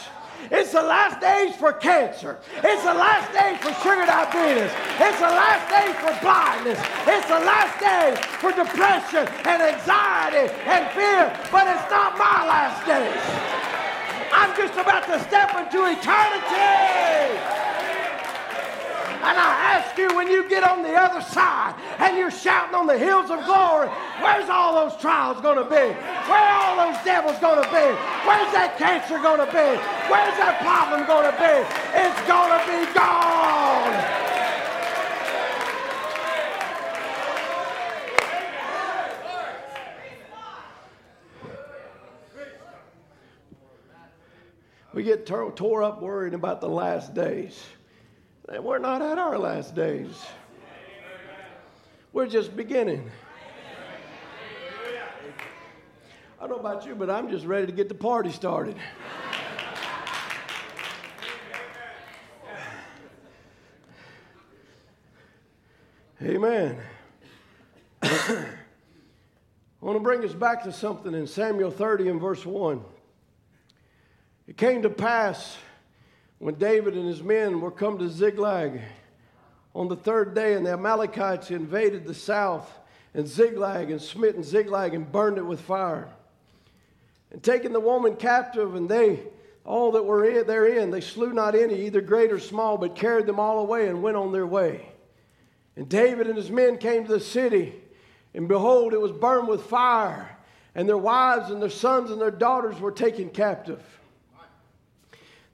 It's the last days for cancer. It's the last days for sugar diabetes. It's the last days for blindness. It's the last days for depression and anxiety and fear. But it's not my last days. I'm just about to step into eternity. And I ask you, when you get on the other side and you're shouting on the hills of glory, where's all those trials going to be? Where are all those devils going to be? Where's that cancer going to be? Where's that problem going to be? It's going to be gone. We get tore, tore up worrying about the last days. And we're not at our last days. We're just beginning. I don't know about you, but I'm just ready to get the party started. Amen. I want to bring us back to something in Samuel thirty and verse one. It came to pass, when David and his men were come to Ziklag on the third day, and the Amalekites invaded the south and Ziklag and smitten Ziklag and burned it with fire, and taking the woman captive and they all that were therein, they slew not any, either great or small, but carried them all away and went on their way. And David and his men came to the city, and behold, it was burned with fire, and their wives and their sons and their daughters were taken captive.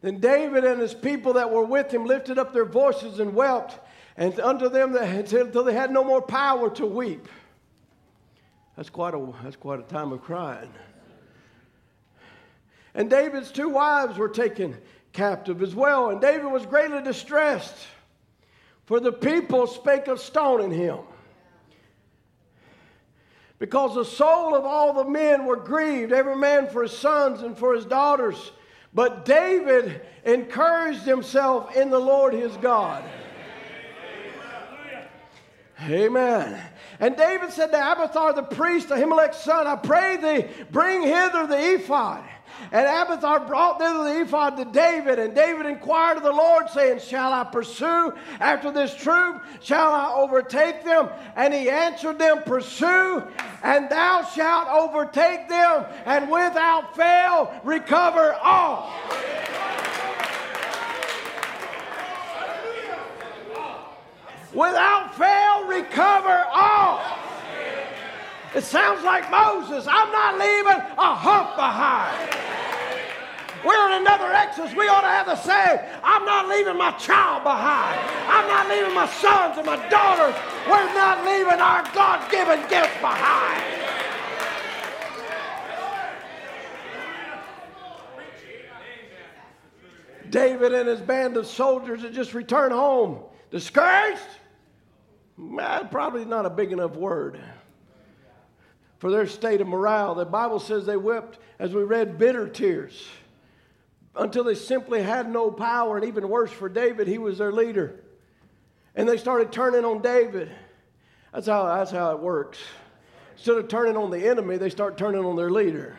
Then David and his people that were with him lifted up their voices and wept, and unto them that, until they had no more power to weep. That's quite a that's quite a time of crying. And David's two wives were taken captive as well, and David was greatly distressed, for the people spake of stoning him, because the soul of all the men were grieved, every man for his sons and for his daughters. But David encouraged himself in the Lord his God. Amen. And David said to Abiathar the priest, Ahimelech's son, I pray thee, bring hither the ephod. And Abiathar brought thither the ephod to David. And David inquired of the Lord, saying, shall I pursue after this troop? Shall I overtake them? And he answered them, pursue, and thou shalt overtake them, and without fail recover all. Without fail, recover all. It sounds like Moses. I'm not leaving a hump behind. We're in another Exodus. We ought to have the same. I'm not leaving my child behind. I'm not leaving my sons and my daughters. We're not leaving our God-given gift behind. David and his band of soldiers to just return home. Discouraged? Probably not a big enough word for their state of morale. The Bible says they wept, as we read, bitter tears until they simply had no power. And even worse for David, he was their leader. And they started turning on David. That's how, that's how it works. Instead of turning on the enemy, they start turning on their leader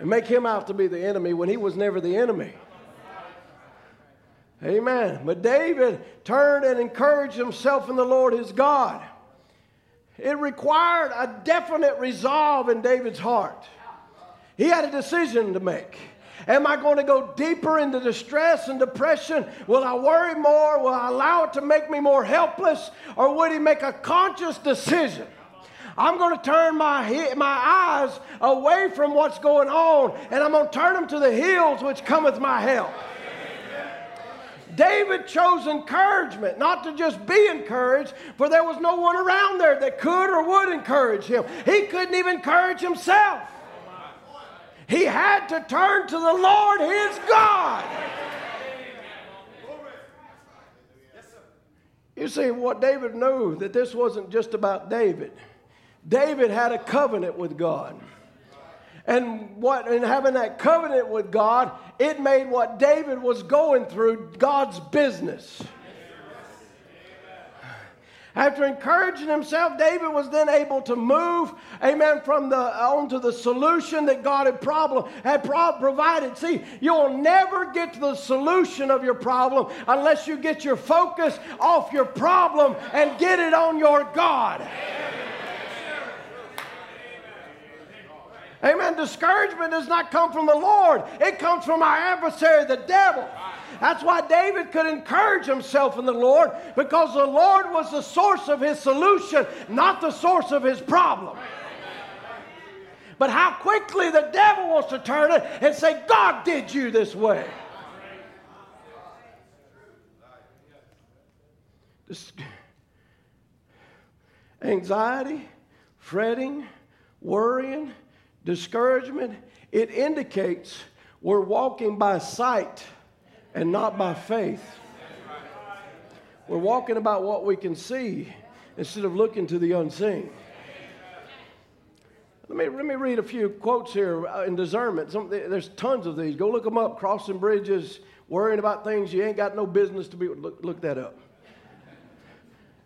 and make him out to be the enemy when he was never the enemy. Amen. But David turned and encouraged himself in the Lord his God. It required a definite resolve in David's heart. He had a decision to make. Am I going to go deeper into distress and depression? Will I worry more? Will I allow it to make me more helpless? Or would he make a conscious decision? I'm going to turn my, my eyes away from what's going on, and I'm going to turn them to the hills which cometh my help. David chose encouragement, not to just be encouraged, for there was no one around there that could or would encourage him. He couldn't even encourage himself. He had to turn to the Lord his God. You see, what David knew, that this wasn't just about David. David had a covenant with God. And what in having that covenant with God, it made what David was going through God's business. After encouraging himself, David was then able to move, amen, from the onto the solution that God had problem had pro- provided. See, you'll never get to the solution of your problem unless you get your focus off your problem and get it on your God. Amen. Amen. Discouragement does not come from the Lord. It comes from our adversary, the devil. That's why David could encourage himself in the Lord, because the Lord was the source of his solution, not the source of his problem. But how quickly the devil wants to turn it and say, God did you this way. This anxiety, fretting, worrying, discouragement, it indicates we're walking by sight and not by faith. We're walking about what we can see instead of looking to the unseen. Let me, let me read a few quotes here in discernment. Some, there's tons of these. Go look them up. Crossing bridges, worrying about things you ain't got no business to be. Look, look that up.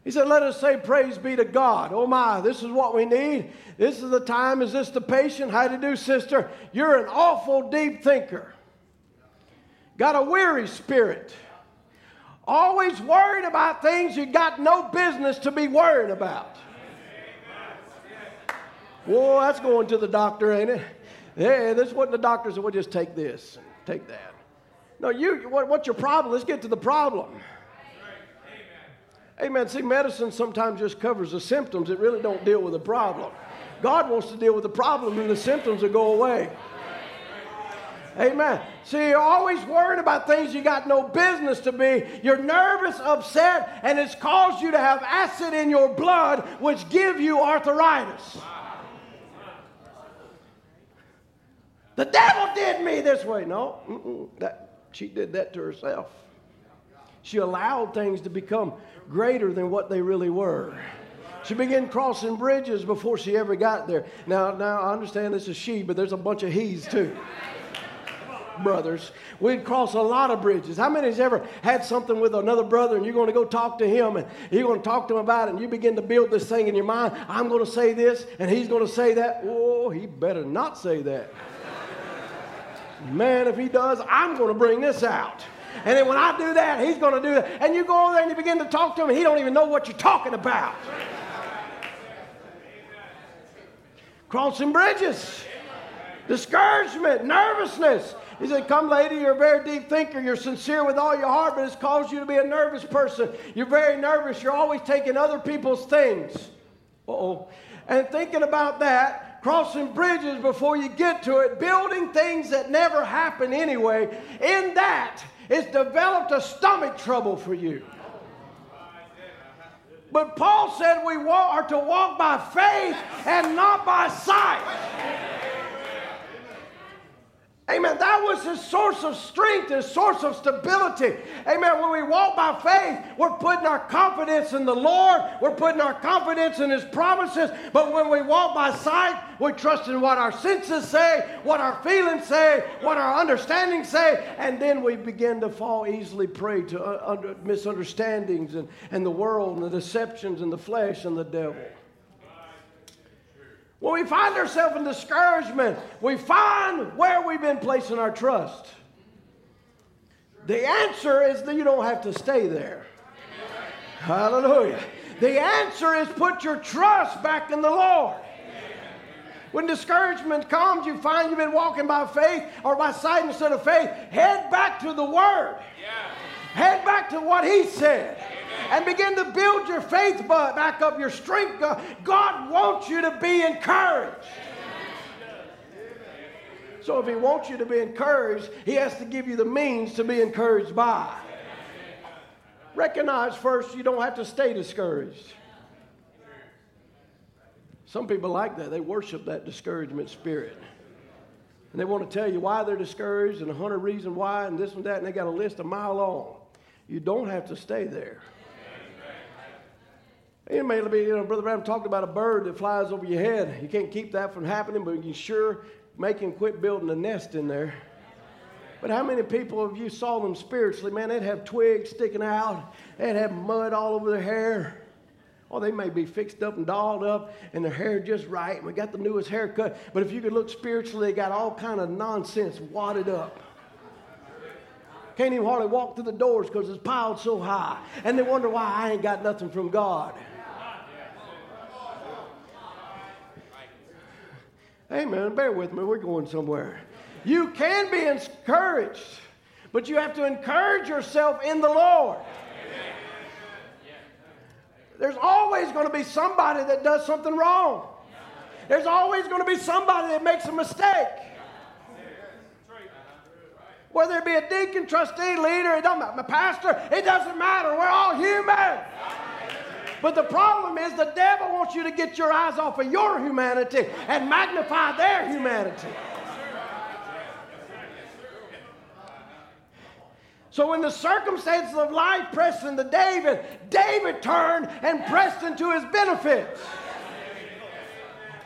He said, let us say, praise be to God. Oh my, this is what we need. This is the time. Is this the patient? How to do, sister? You're an awful deep thinker. Got a weary spirit. Always worried about things you got no business to be worried about. Whoa, that's going to the doctor, ain't it? Yeah, this wasn't the doctor said, well, just take this and take that. No, you. What, what's your problem? Let's get to the problem. Amen. See, medicine sometimes just covers the symptoms. It really don't deal with the problem. God wants to deal with the problem and the symptoms will go away. Amen. See, you're always worried about things you got no business to be. You're nervous, upset, and it's caused you to have acid in your blood, which give you arthritis. The devil did me this way. No, mm-mm, that, she did that to herself. She allowed things to become greater than what they really were. She began crossing bridges before she ever got there. Now, now I understand this is she, but there's a bunch of he's too. Brothers, we'd cross a lot of bridges. How many has ever had something with another brother and you're going to go talk to him and you're going to talk to him about it and you begin to build this thing in your mind. I'm going to say this and he's going to say that. Oh, he better not say that. Man, if he does, I'm going to bring this out. And then when I do that, he's going to do that. And you go over there and you begin to talk to him, and he don't even know what you're talking about. Amen. Crossing bridges. Amen. Discouragement, nervousness. He said, come, lady, you're a very deep thinker. You're sincere with all your heart, but it's caused you to be a nervous person. You're very nervous. You're always taking other people's things. Uh-oh. And thinking about that. Crossing bridges before you get to it. Building things that never happen anyway. In that, it's developed a stomach trouble for you. But Paul said we are to walk by faith and not by sight. Amen. That was his source of strength, his source of stability. Amen. When we walk by faith, we're putting our confidence in the Lord. We're putting our confidence in his promises. But when we walk by sight, we trust in what our senses say, what our feelings say, what our understanding say, and then we begin to fall easily prey to uh, under, misunderstandings and, and the world and the deceptions and the flesh and the devil. When we find ourselves in discouragement, we find where we've been placing our trust. The answer is that you don't have to stay there. Amen. Hallelujah. The answer is put your trust back in the Lord. When discouragement comes, you find you've been walking by faith or by sight instead of faith. Head back to the Word. Yeah. Head back to what he said. Amen. And begin to build your faith back up, your strength. God, God wants you to be encouraged. Amen. So if he wants you to be encouraged, he has to give you the means to be encouraged by. Amen. Recognize first you don't have to stay discouraged. Some people like that. They worship that discouragement spirit. And they want to tell you why they're discouraged and a hundred reasons why and this and that, and they got a list a mile long. You don't have to stay there. It may be, you know, Brother Branham talked about a bird that flies over your head. You can't keep that from happening, but you can sure make him quit building a nest in there. But how many people of you saw them spiritually? Man, they'd have twigs sticking out. They'd have mud all over their hair. Or they may be fixed up and dolled up and their hair just right. And we got the newest haircut. But if you could look spiritually, they got all kind of nonsense wadded up. Can't even hardly walk through the doors because it's piled so high. And they wonder why I ain't got nothing from God. Hey, man, bear with me. We're going somewhere. You can be encouraged, but you have to encourage yourself in the Lord. There's always going to be somebody that does something wrong. There's always going to be somebody that makes a mistake. Whether it be a deacon, trustee, leader, it don't matter, a pastor, it doesn't matter. We're all human. But the problem is the devil wants you to get your eyes off of your humanity and magnify their humanity. So when the circumstances of life pressed into David, David turned and pressed into his benefits.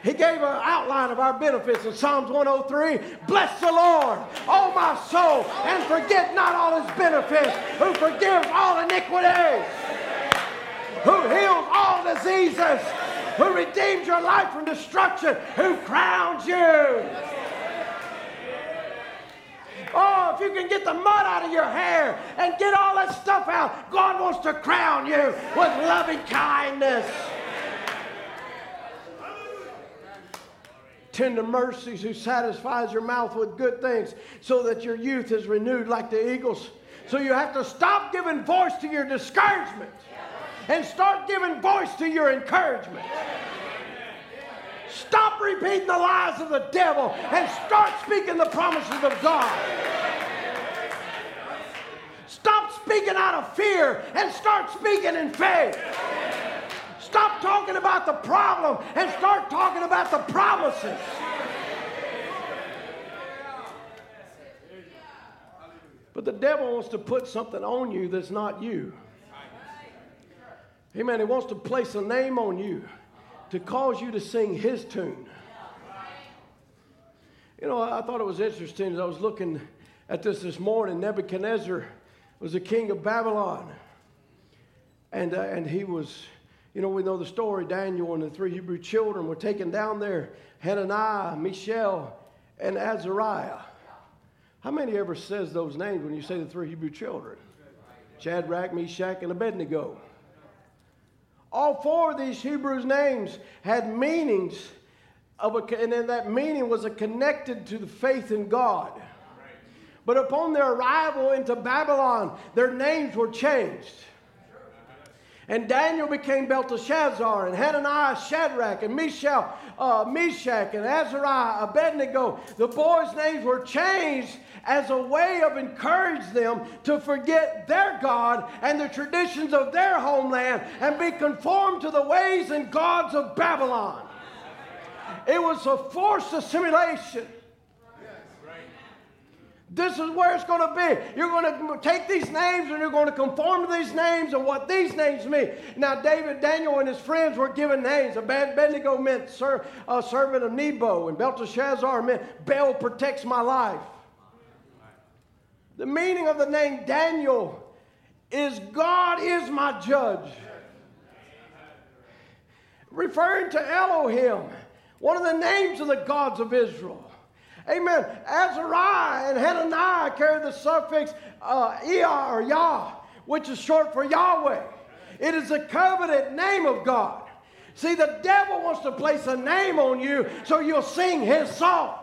He gave an outline of our benefits in Psalms one oh three. Bless the Lord, O my soul, and forget not all his benefits, who forgives all iniquities, who heals all diseases, who redeems your life from destruction, who crowns you. Oh, if you can get the mud out of your hair and get all that stuff out, God wants to crown you with loving kindness. Tender mercies, who satisfies your mouth with good things so that your youth is renewed like the eagles. So you have to stop giving voice to your discouragement and start giving voice to your encouragement. Stop repeating the lies of the devil and start speaking the promises of God. Stop speaking out of fear and start speaking in faith. Stop talking about the problem and start talking about the promises. But the devil wants to put something on you that's not you. Amen. He wants to place a name on you, to cause you to sing his tune. You know, I thought it was interesting as I was looking at this this morning. Nebuchadnezzar was the king of Babylon. And, uh, and he was, you know, we know the story. Daniel and the three Hebrew children were taken down there. Hananiah, Mishael, and Azariah. How many ever says those names when you say the three Hebrew children? Shadrach, Meshach, and Abednego. All four of these Hebrews' names had meanings, of a, and then that meaning was a connected to the faith in God. But upon their arrival into Babylon, their names were changed. And Daniel became Belteshazzar, and Hananiah, Shadrach, and Mishael, uh, Meshach, and Azariah, Abednego. The boys' names were changed as a way of encouraging them to forget their God and the traditions of their homeland and be conformed to the ways and gods of Babylon. It was a forced assimilation. This is where it's going to be. You're going to take these names and you're going to conform to these names and what these names mean. Now, David, Daniel, and his friends were given names. Abednego meant ser- uh, servant of Nebo, and Belteshazzar meant Baal protects my life. The meaning of the name Daniel is God is my judge. Referring to Elohim, one of the names of the gods of Israel. Amen. Azariah and Hananiah carry the suffix uh, Ea or Yah, which is short for Yahweh. It is the covenant name of God. See, the devil wants to place a name on you so you'll sing his song.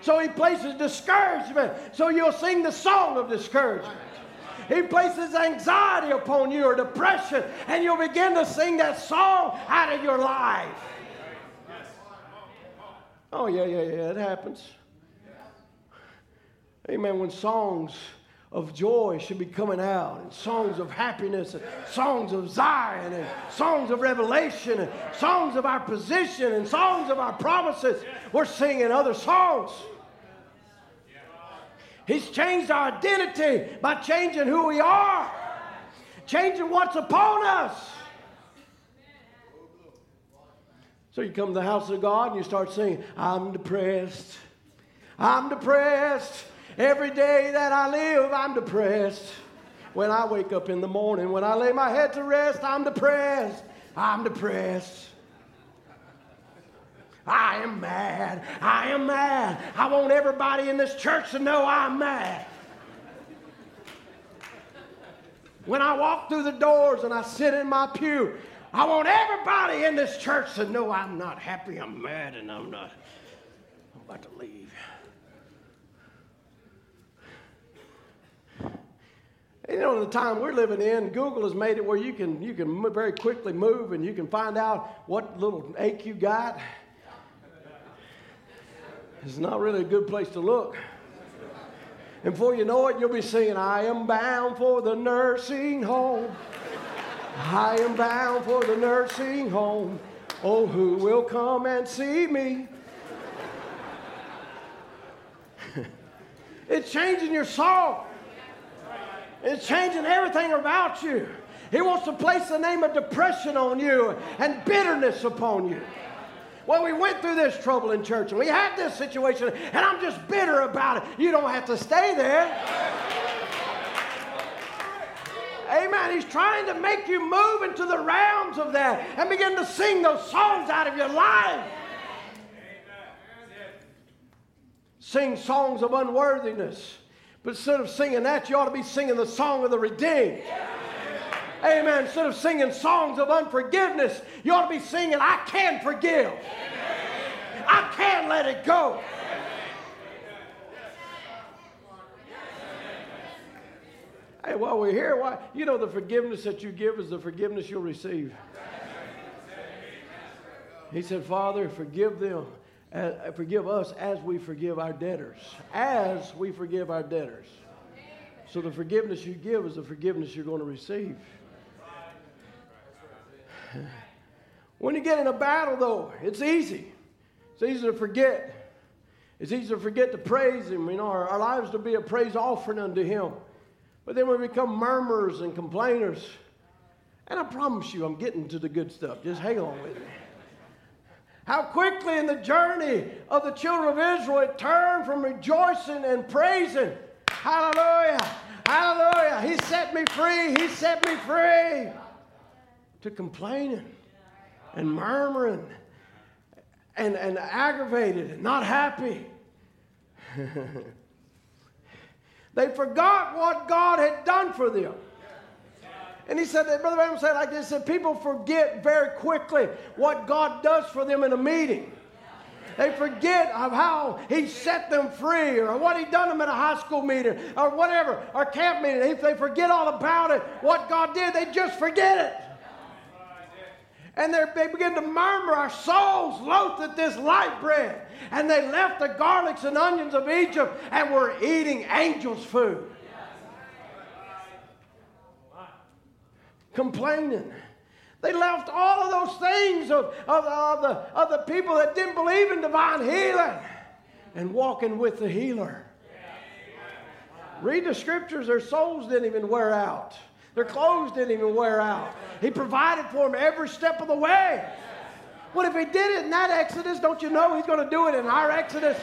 So he places discouragement so you'll sing the song of discouragement. He places anxiety upon you or depression, and you'll begin to sing that song out of your life. Oh, yeah, yeah, yeah, it happens. Amen. When songs of joy should be coming out, and songs of happiness, and songs of Zion, and songs of revelation, and songs of our position, and songs of our promises, we're singing other songs. He's changed our identity by changing who we are, changing what's upon us. So you come to the house of God and you start singing, I'm depressed, I'm depressed. Every day that I live, I'm depressed. When I wake up in the morning, when I lay my head to rest, I'm depressed, I'm depressed. I am mad, I am mad. I want everybody in this church to know I'm mad. When I walk through the doors and I sit in my pew, I want everybody in this church to know I'm not happy, I'm mad, and I'm not, I'm about to leave. You know, the time we're living in, Google has made it where you can you can very quickly move and you can find out what little ache you got. It's not really a good place to look. And before you know it, you'll be singing, I am bound for the nursing home. I am bound for the nursing home. Oh, who will come and see me? It's changing your soul. It's changing everything about you. He wants to place the name of depression on you and bitterness upon you. Well, we went through this trouble in church, and we had this situation, and I'm just bitter about it. You don't have to stay there. Amen. He's trying to make you move into the realms of that and begin to sing those songs out of your life. Sing songs of unworthiness. But instead of singing that, you ought to be singing the song of the redeemed. Amen. Instead of singing songs of unforgiveness, you ought to be singing, I can forgive. I can let it go. Hey, while we're here, why, you know the forgiveness that you give is the forgiveness you'll receive. He said, Father, forgive them, uh, forgive us as we forgive our debtors. As we forgive our debtors. So the forgiveness you give is the forgiveness you're going to receive. When you get in a battle, though, it's easy. It's easy to forget. It's easy to forget to praise Him. You know, our, our lives to be a praise offering unto Him. But then we become murmurers and complainers. And I promise you, I'm getting to the good stuff. Just hang on with me. How quickly in the journey of the children of Israel, it turned from rejoicing and praising. Hallelujah. Hallelujah. He set me free. He set me free. To complaining and murmuring and, and aggravated and not happy. They forgot what God had done for them. And he said, Brother Branham said it like this, he said, people forget very quickly what God does for them in a meeting. They forget of how He set them free or what He done them at a high school meeting or whatever, or camp meeting. If they forget all about it, what God did, they just forget it. And they begin to murmur, our souls loath at this light bread. And they left the garlics and onions of Egypt and were eating angels' food. Complaining. They left all of those things of, of, of, the, of the people that didn't believe in divine healing and walking with the healer. Yeah. Read the scriptures. Their souls didn't even wear out. Their clothes didn't even wear out. He provided for them every step of the way. Well, if he did it in that Exodus, don't you know he's going to do it in our Exodus?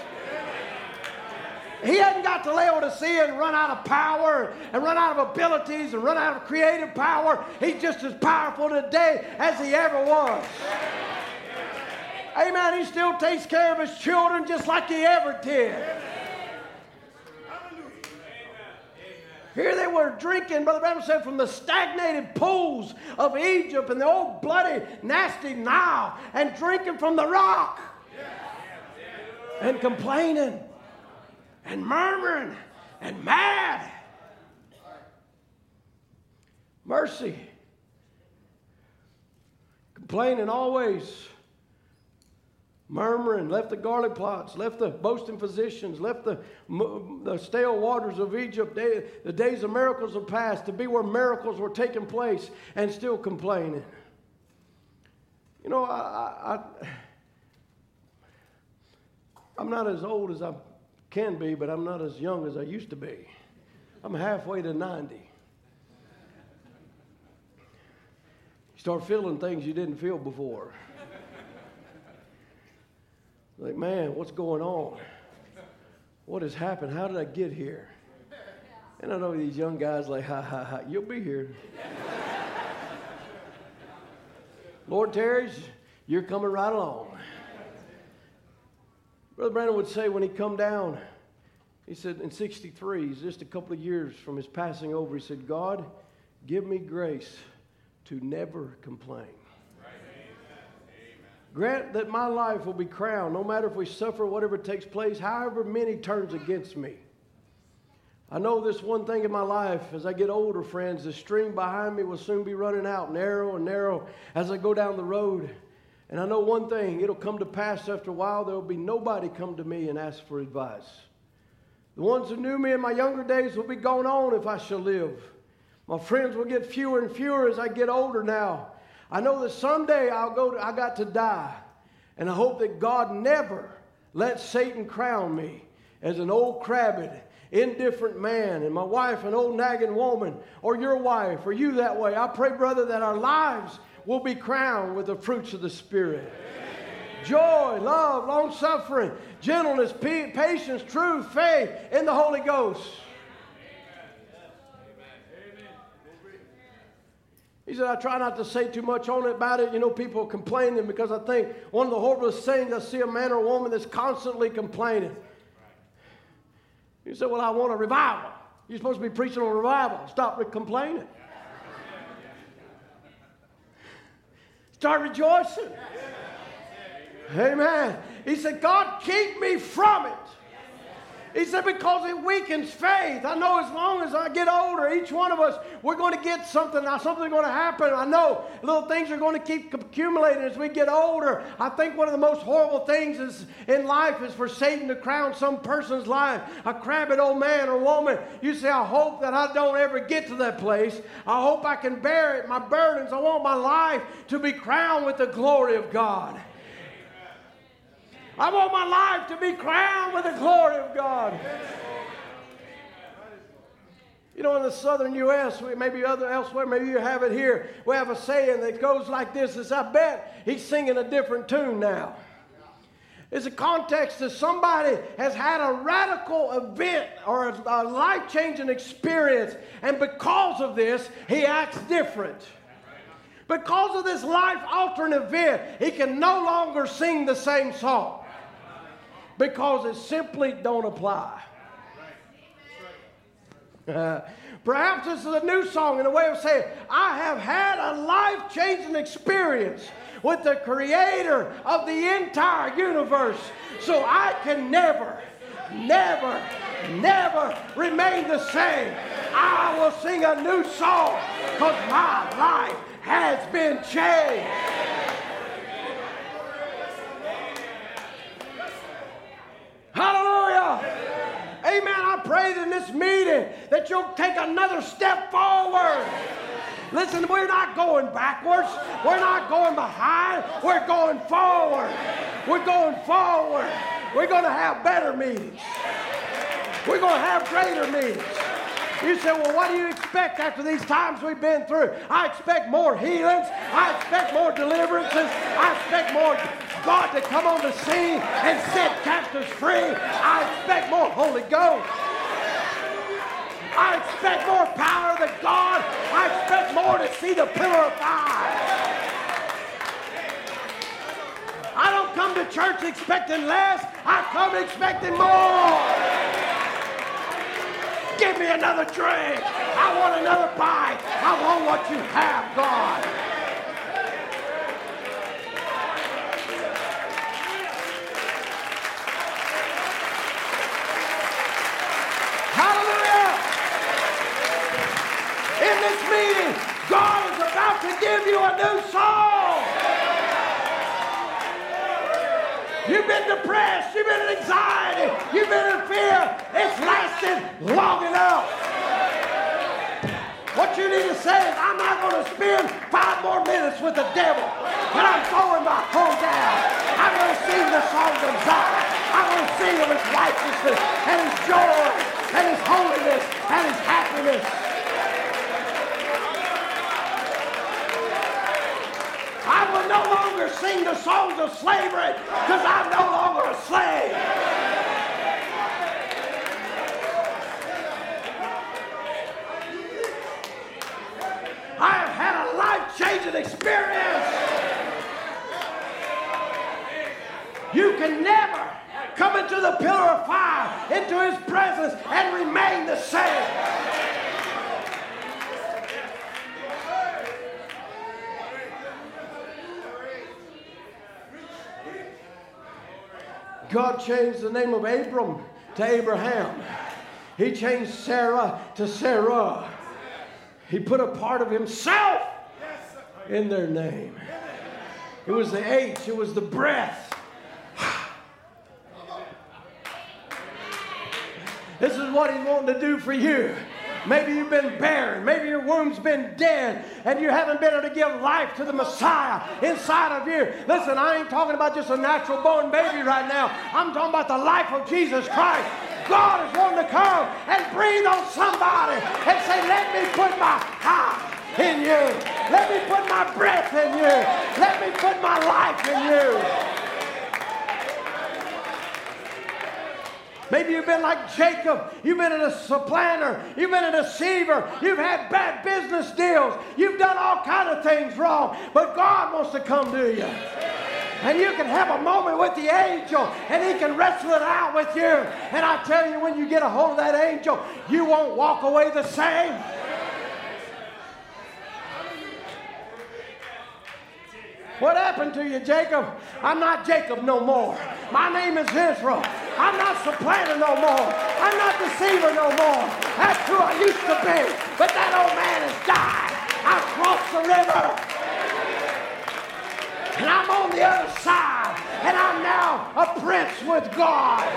He hadn't got to lay on to sea and run out of power and run out of abilities and run out of creative power. He's just as powerful today as he ever was. Amen. He still takes care of his children just like he ever did. Here they were drinking, Brother Branham said, from the stagnated pools of Egypt and the old bloody, nasty Nile, and drinking from the rock and complaining and murmuring and mad. Mercy. Complaining always. Murmuring, left the garlic plots, left the boasting physicians, left the, the stale waters of Egypt. Day, the days of miracles have passed to be where miracles were taking place and still complaining. You know, I, I, I'm not as old as I can be, but I'm not as young as I used to be. I'm halfway to ninety. You start feeling things you didn't feel before. Like, man, what's going on? What has happened? How did I get here? And I know these young guys like, ha, ha, ha, you'll be here. Lord Terry's, you're coming right along. Brother Branham would say when he come down, he said in sixty-three, just a couple of years from his passing over, he said, God, give me grace to never complain. Grant that my life will be crowned, no matter if we suffer, whatever takes place, however many turns against me. I know this one thing in my life, as I get older, friends, the string behind me will soon be running out, narrow and narrow, as I go down the road. And I know one thing, it'll come to pass after a while, there will be nobody come to me and ask for advice. The ones who knew me in my younger days will be gone on if I shall live. My friends will get fewer and fewer as I get older now. I know that someday I'll go to, I got to die, and I hope that God never lets Satan crown me as an old crabbed, indifferent man, and my wife an old nagging woman, or your wife, or you that way. I pray, brother, that our lives will be crowned with the fruits of the Spirit. Amen. Joy, love, long-suffering, gentleness, patience, truth, faith in the Holy Ghost. He said, I try not to say too much on it about it. You know, people complaining because I think one of the horriblest things, I see a man or a woman that's constantly complaining. You say, well, I want a revival. You're supposed to be preaching on a revival. Stop complaining. Start rejoicing. Amen. He said, God, keep me from it. He said, because it weakens faith. I know as long as I get older, each one of us, we're going to get something. Now, something's going to happen. I know little things are going to keep accumulating as we get older. I think one of the most horrible things is in life is for Satan to crown some person's life, a crabbed old man or woman. You say, I hope that I don't ever get to that place. I hope I can bear it, my burdens. I want my life to be crowned with the glory of God. I want my life to be crowned with the glory of God. You know, in the southern U S, maybe other elsewhere, maybe you have it here, we have a saying that goes like this. It's, I bet he's singing a different tune now. It's a context that somebody has had a radical event or a, a life-changing experience, and because of this, he acts different. Because of this life-altering event, he can no longer sing the same song. Because it simply don't apply. Uh, perhaps this is a new song in a way of saying, I have had a life-changing experience with the Creator of the entire universe, so I can never, never, never remain the same. I will sing a new song because my life has been changed. Hallelujah. Amen. I pray that in this meeting that you'll take another step forward. Listen, we're not going backwards. We're not going behind. We're going forward. We're going forward. We're going to have better meetings. We're going to have greater meetings. You say, well, what do you expect after these times we've been through? I expect more healings. I expect more deliverances. I expect more God to come on the scene and set captives free. I expect more Holy Ghost. I expect more power than God. I expect more to see the pillar of fire. I don't come to church expecting less. I come expecting more. Give me another drink. I want another bite. I want what you have, God. Hallelujah. In this meeting, God is about to give you a new song. You've been depressed. You've been in anxiety. You've been in fear. It's lasted long enough. What you need to say is, I'm not going to spend five more minutes with the devil. But I'm throwing my hoe down. I'm going to sing the song of Zion. I'm going to sing of his righteousness and his joy and his holiness and his happiness. I will no longer sing the songs of slavery because I'm no longer a slave. I have had a life-changing experience. You can never come into the pillar of fire, into his presence, and remain the same. God changed the name of Abram to Abraham. He changed Sarah to Sarah. He put a part of himself in their name. It was the H, it was the breath. This is what he's wanting to do for you. Maybe you've been barren. Maybe your womb's been dead and you haven't been able to give life to the Messiah inside of you. Listen, I ain't talking about just a natural born baby right now. I'm talking about the life of Jesus Christ. God is wanting to come and breathe on somebody and say, let me put my heart in you. Let me put my breath in you. Let me put my life in you. Maybe you've been like Jacob. You've been a supplanter. You've been a deceiver. You've had bad business deals. You've done all kinds of things wrong. But God wants to come to you. And you can have a moment with the angel, and he can wrestle it out with you. And I tell you, when you get a hold of that angel, you won't walk away the same. What happened to you, Jacob? I'm not Jacob no more. My name is Israel. I'm not supplanter no more. I'm not deceiver no more. That's who I used to be. But that old man has died. I've crossed the river. And I'm on the other side. And I'm now a prince with God.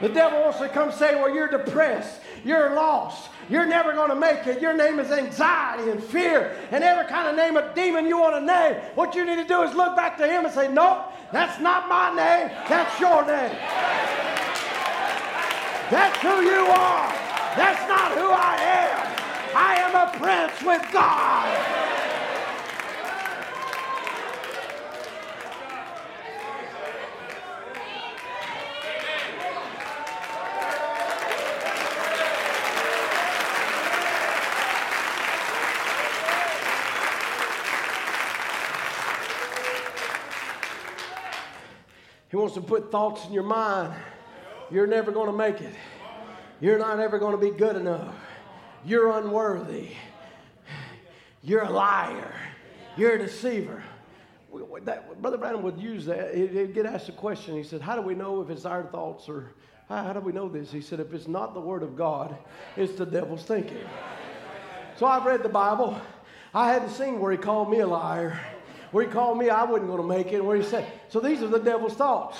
The devil wants to come say, well, you're depressed. You're lost. You're never going to make it. Your name is anxiety and fear and every kind of name of demon you want to name. What you need to do is look back to him and say, nope, that's not my name. That's your name. That's who you are. That's not who I am. I am a prince with God. He wants to put thoughts in your mind. You're never going to make it. You're not ever going to be good enough. You're unworthy. You're a liar. You're a deceiver. That, Brother Branham would use that. He'd get asked a question. He said, how do we know if it's our thoughts or how do we know this? He said, if it's not the Word of God, it's the devil's thinking. So I've read the Bible. I hadn't seen where he called me a liar. Where he called me, I wasn't going to make it. Where he said, so these are the devil's thoughts.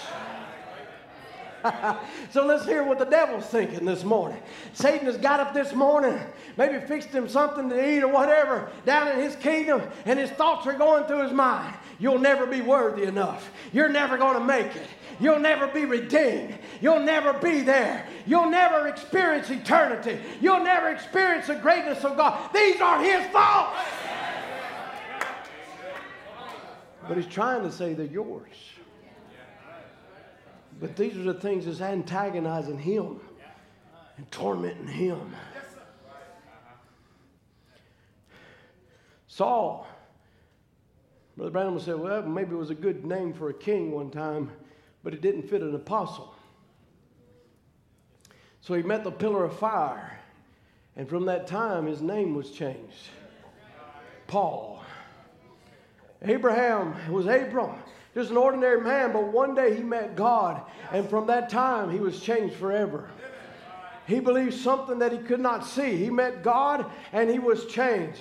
So let's hear what the devil's thinking this morning. Satan has got up this morning, maybe fixed him something to eat or whatever down in his kingdom, and his thoughts are going through his mind. You'll never be worthy enough. You're never going to make it. You'll never be redeemed. You'll never be there. You'll never experience eternity. You'll never experience the greatness of God. These are his thoughts. But he's trying to say they're yours. But these are the things that's antagonizing him and tormenting him. Saul. Brother Branham said, well, maybe it was a good name for a king one time, but it didn't fit an apostle. So he met the pillar of fire. And from that time, his name was changed. Paul. Abraham was Abram. Just an ordinary man, but one day he met God, and from that time he was changed forever. He believed something that he could not see. He met God, and he was changed.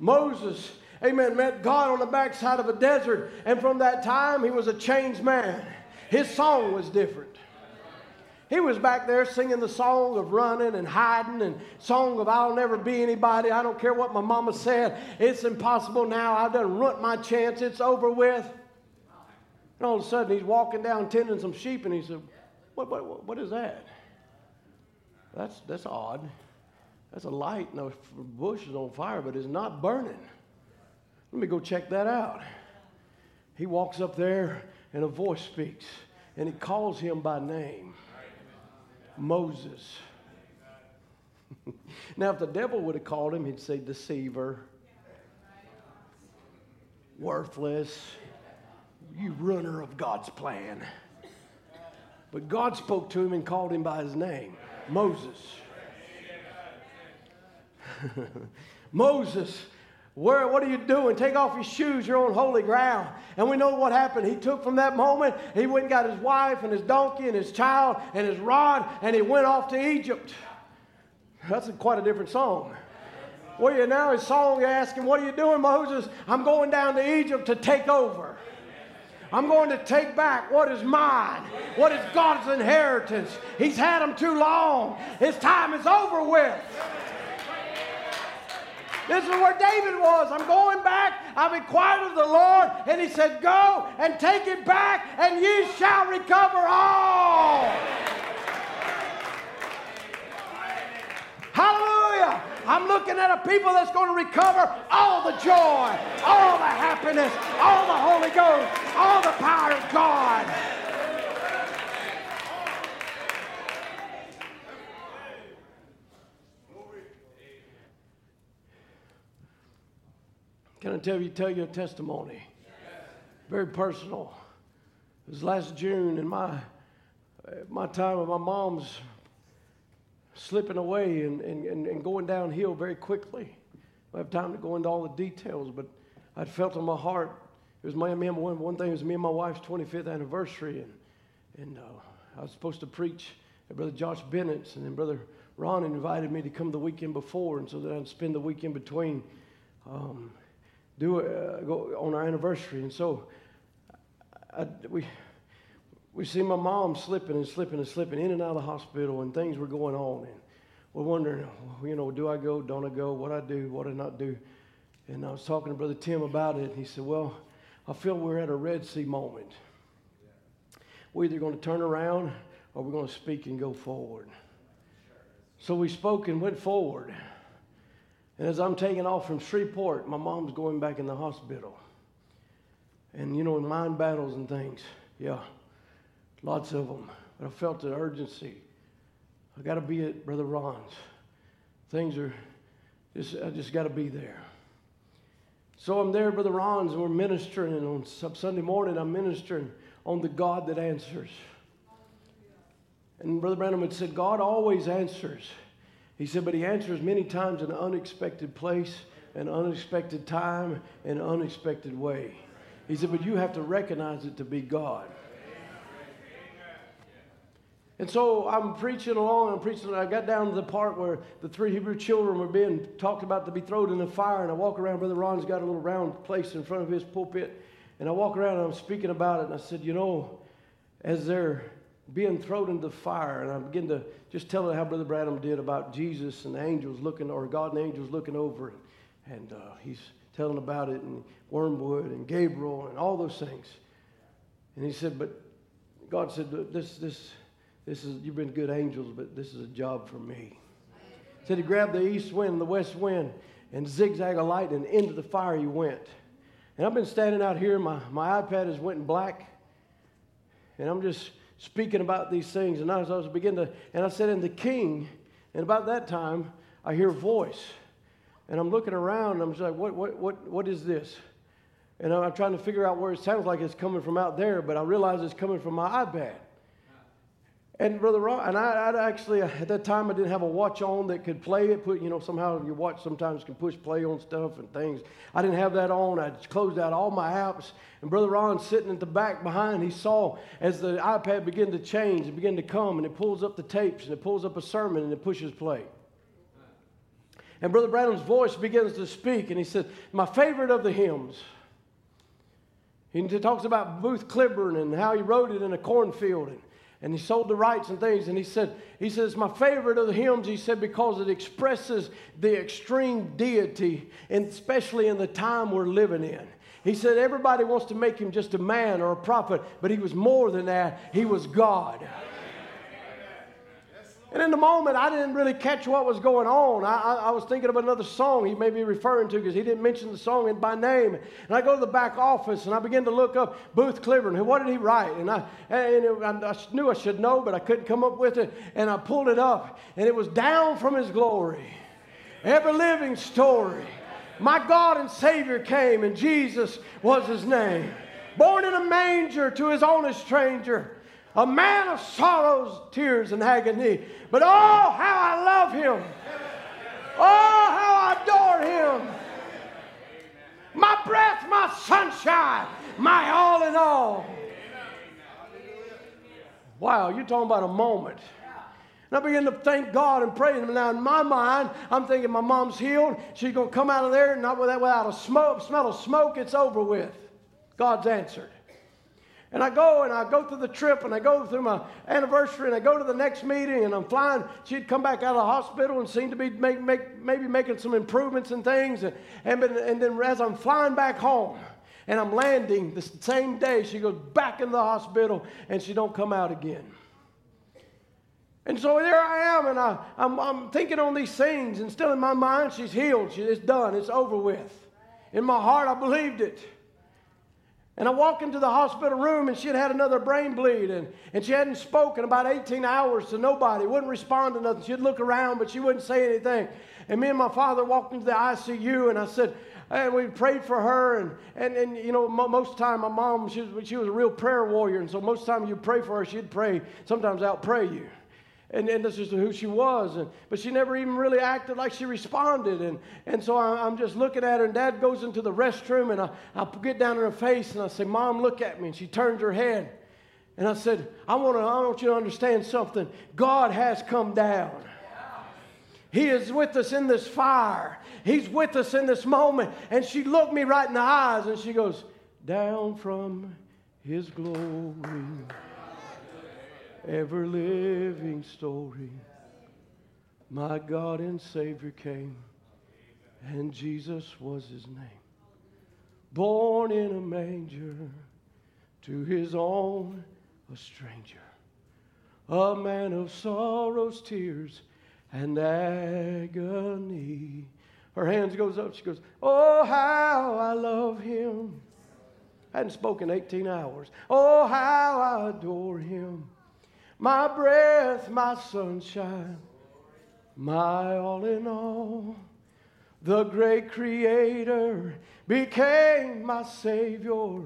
Moses, amen, met God on the backside of a desert, and from that time he was a changed man. His song was different. He was back there singing the song of running and hiding and song of I'll never be anybody. I don't care what my mama said. It's impossible now. I've done ruined my chance. It's over with. And all of a sudden, he's walking down tending some sheep, and he said, what, what, what is that? That's, that's odd. That's a light, and the bush is on fire, but it's not burning. Let me go check that out. He walks up there, and a voice speaks, and it calls him by name. Moses. Now, if the devil would have called him, he'd say deceiver, worthless, you runner of God's plan. But God spoke to him and called him by his name, Moses. Moses. Where, what are you doing? Take off your shoes. You're on holy ground. And we know what happened. He took from that moment. He went and got his wife and his donkey and his child and his rod, and he went off to Egypt. That's a, quite a different song. Well, you now his song asking, what are you doing, Moses? I'm going down to Egypt to take over. I'm going to take back what is mine, what is God's inheritance. He's had them too long. His time is over with. This is where David was. I'm going back. I've inquired of the Lord. And he said, go and take it back, and ye shall recover all. Hallelujah. I'm looking at a people that's going to recover all the joy, all the happiness, all the Holy Ghost, all the power of God. Can I tell you, tell you a testimony? Very personal. It was last June, and my my time of my mom's slipping away and, and, and going downhill very quickly. I don't have time to go into all the details, but I felt in my heart, it was my me and one, one thing, it was me and my wife's twenty-fifth anniversary, and, and uh, I was supposed to preach at Brother Josh Bennett's, and then Brother Ron invited me to come the weekend before, and so that I'd spend the weekend between um do uh, go on our anniversary. And so I, we we see my mom slipping and slipping and slipping in and out of the hospital, and things were going on, and we're wondering, you know, do I go, don't I go, what I do, what I not do. And I was talking to Brother Tim about it, and he said, well, I feel we're at a Red Sea moment. We're either going to turn around or we're going to speak and go forward. So we spoke and went forward. And as I'm taking off from Shreveport, my mom's going back in the hospital. And, you know, in mind battles and things, yeah, lots of them. But I felt the urgency. I got to be at Brother Ron's. Things are, just, I just got to be there. So I'm there at Brother Ron's, and we're ministering. And on Sunday morning, I'm ministering on the God that answers. And Brother Branham had said, God always answers. He said, but he answers many times in an unexpected place, an unexpected time, an unexpected way. He said, but you have to recognize it to be God. And so I'm preaching along, I'm preaching, I got down to the part where the three Hebrew children were being talked about to be thrown in the fire, and I walk around, Brother Ron's got a little round place in front of his pulpit, and I walk around and I'm speaking about it, and I said, you know, as they're being thrown into the fire, and I begin to just tell her how Brother Branham did about Jesus and the angels looking, or God and angels looking over, and uh, he's telling about it, and Wormwood and Gabriel and all those things. And he said, but God said, this, this, this is, you've been good angels, but this is a job for me. He said he grabbed the east wind and the west wind and zigzag a lightning, and into the fire you went. And I've been standing out here, my, my iPad has went in black, and I'm just speaking about these things, and I was, I was beginning to, and I said, and the king, and about that time, I hear a voice, and I'm looking around, and I'm just like, what, what, what, what is this? And I'm trying to figure out where it sounds like it's coming from out there, but I realize it's coming from my iPad. And Brother Ron, and I I'd actually, at that time, I didn't have a watch on that could play it, put, you know, somehow your watch sometimes can push play on stuff and things. I didn't have that on. I closed out all my apps. And Brother Ron, sitting at the back behind, he saw as the iPad began to change, it began to come, and it pulls up the tapes, and it pulls up a sermon, and it pushes play. And Brother Branham's voice begins to speak, and he says, my favorite of the hymns. He talks about Booth Cliburn and how he wrote it in a cornfield, and, and he sold the rights and things. And he said, he says, my favorite of the hymns, he said, because it expresses the extreme deity, and especially in the time we're living in. He said, everybody wants to make him just a man or a prophet, but he was more than that. He was God. And in the moment, I didn't really catch what was going on. I, I, I was thinking of another song he may be referring to, because he didn't mention the song by name. And I go to the back office, and I begin to look up Booth Cliburn. And what did he write? And I, and it, I knew I should know, but I couldn't come up with it. And I pulled it up, and it was Down From His Glory, Ever Living Story. My God and Savior came, and Jesus was his name. Born in a manger, to his own a stranger. A man of sorrows, tears, and agony. But oh, how I love him. Oh, how I adore him. My breath, my sunshine, my all in all. Wow, you're talking about a moment. And I begin to thank God and pray to him. Now, in my mind, I'm thinking my mom's healed. She's going to come out of there, and not without a smoke, smell of smoke, it's over with. God's answered. And I go, and I go through the trip, and I go through my anniversary, and I go to the next meeting, and I'm flying. She'd come back out of the hospital and seemed to be make, make, maybe making some improvements and things. And, and, and then as I'm flying back home, and I'm landing the same day, she goes back into the hospital, and she don't come out again. And so there I am, and I, I'm, I'm thinking on these things, and still in my mind, she's healed. She, it's done. It's over with. In my heart, I believed it. And I walk into the hospital room, and she had had another brain bleed, and, and she hadn't spoken about eighteen hours to nobody, wouldn't respond to nothing. She'd look around, but she wouldn't say anything. And me and my father walked into the I C U, and I said, and we prayed for her, and, and, and you know, mo- most of the time, my mom, she was, she was a real prayer warrior, and so most of the time you pray for her, she'd pray, sometimes outpray you. And, and this is who she was. And, but she never even really acted like she responded. And, and so I, I'm just looking at her, and Dad goes into the restroom, and I, I get down in her face, and I say, Mom, look at me. And she turns her head. And I said, I want to, I want you to understand something. God has come down. He is with us in this fire. He's with us in this moment. And she looked me right in the eyes, and she goes, Down from his glory. Ever living story, my God and Savior came, and Jesus was his name. Born in a manger, to his own a stranger, a man of sorrows, tears, and agony. Her hands goes up. She goes, oh, how I love him. I hadn't spoken eighteen hours. Oh, how I adore him. My breath, my sunshine, my all in all. The great Creator became my Savior,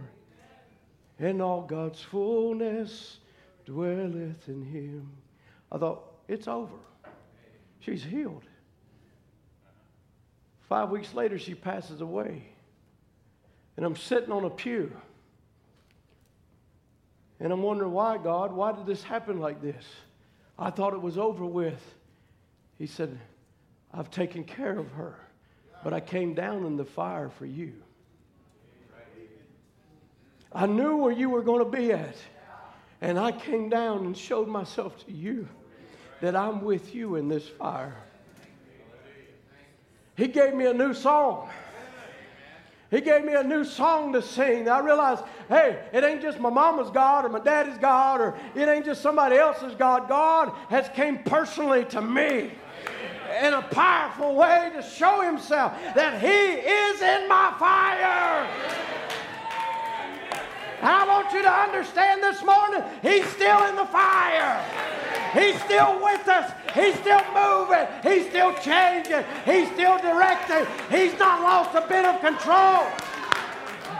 and all God's fullness dwelleth in him. I thought, it's over. She's healed. Five weeks later, she passes away, and I'm sitting on a pew. And I'm wondering, why, God? Why did this happen like this? I thought it was over with. He said, I've taken care of her, but I came down in the fire for you. I knew where you were going to be at. And I came down and showed myself to you, that I'm with you in this fire. He gave me a new song. He gave me a new song to sing. I realized, hey, it ain't just my mama's God or my daddy's God, or it ain't just somebody else's God. God has came personally to me in a powerful way to show himself that he is in my fire. And I want you to understand this morning, he's still in the fire. He's still with us. He's still moving. He's still changing. He's still directing. He's not lost a bit of control.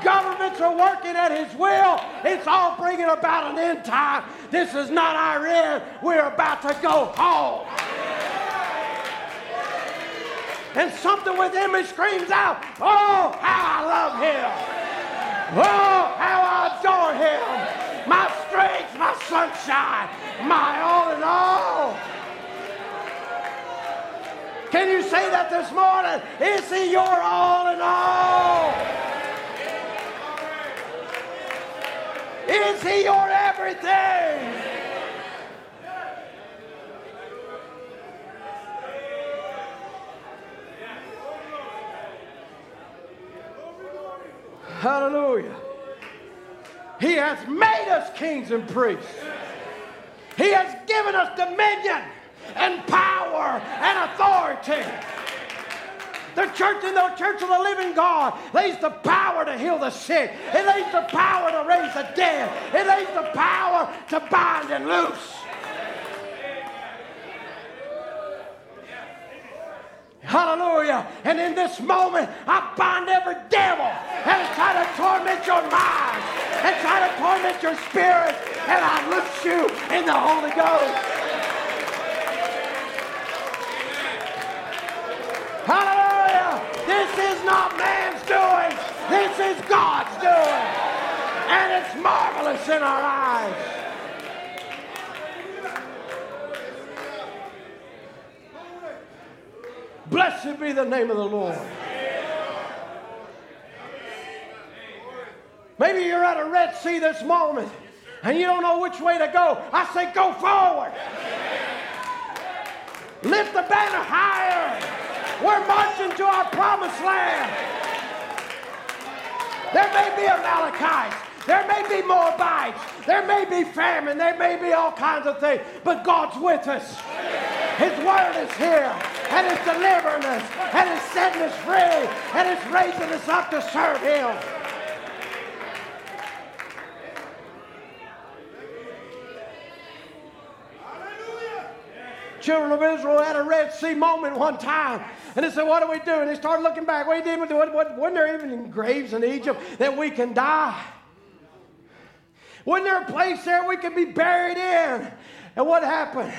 Governments are working at his will. It's all bringing about an end time. This is not Iran. We're about to go home. And something within me screams out, oh, how I love him. Oh, how I adore him. My strength, my sunshine, my all in all. Can you say that this morning? Is he your all in all? Is he your everything? Hallelujah. He has made us kings and priests. He has given us dominion and power and authority. The church in the church of the living God lays the power to heal the sick. It lays the power to raise the dead. It lays the power to bind and loose. Hallelujah. And in this moment, I bind every devil and try to torment your mind and try to torment your spirit, and I loose you in the Holy Ghost. Hallelujah. This is not man's doing. This is God's doing. And it's marvelous in our eyes. Blessed be the name of the Lord. Maybe you're at a Red Sea this moment and you don't know which way to go. I say go forward. Lift the banner higher. We're marching to our promised land. There may be Amalekites. There may be Moabites. There may be famine. There may be all kinds of things. But God's with us. His word is here, and it's delivering us, and it's setting us free, and it's raising us up to serve him. Hallelujah. Children of Israel had a Red Sea moment one time, and they said, what do we do? And they started looking back. What did we do? Weren't there even graves in Egypt that we can die? Wasn't there a place there we could be buried in? And what happened?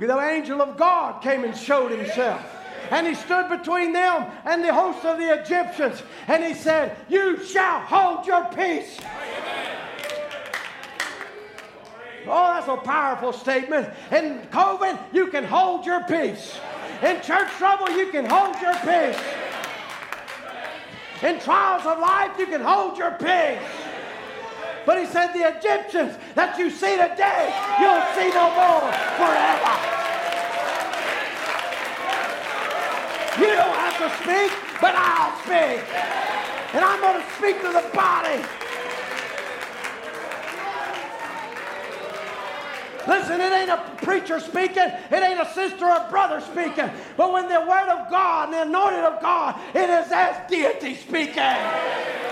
The angel of God came and showed himself. And he stood between them and the host of the Egyptians. And he said, you shall hold your peace. Amen. Oh, that's a powerful statement. In COVID, you can hold your peace. In church trouble, you can hold your peace. In trials of life, you can hold your peace. But he said, the Egyptians that you see today, you'll see no more forever. You don't have to speak, but I'll speak. And I'm going to speak to the body. Listen, it ain't a preacher speaking. It ain't a sister or brother speaking. But when the word of God and the anointing of God, it is as deity speaking.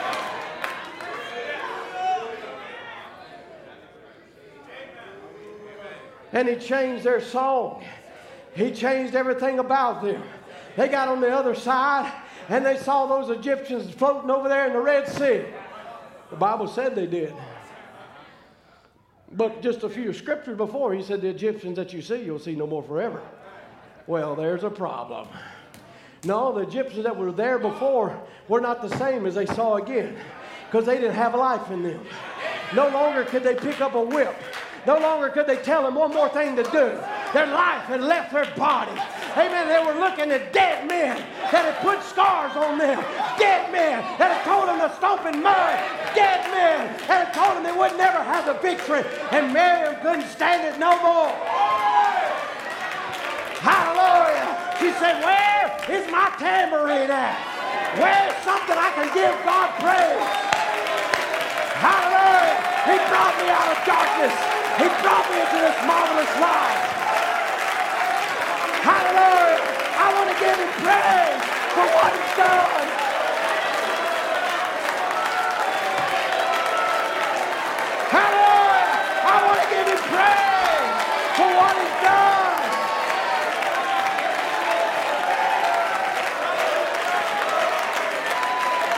And he changed their song. He changed everything about them. They got on the other side, and they saw those Egyptians floating over there in the Red Sea. The Bible said they did. But just a few scriptures before, he said, the Egyptians that you see, you'll see no more forever. Well, there's a problem. No, the Egyptians that were there before were not the same as they saw again, because they didn't have life in them. No longer could they pick up a whip. No longer could they tell them one more thing to do. Their life had left their body. Amen. They were looking at dead men that had put scars on them. Dead men that had told them to stomp in mud. Dead men that had told them they would never have the victory, and Miriam couldn't stand it no more. Hallelujah. She said, where is my tambourine at? Where is something I can give God praise? Hallelujah. He brought me out of darkness. He brought me into this marvelous life. Hallelujah. I want to give him praise for what he's done. Hallelujah. I want to give him praise for what he's done.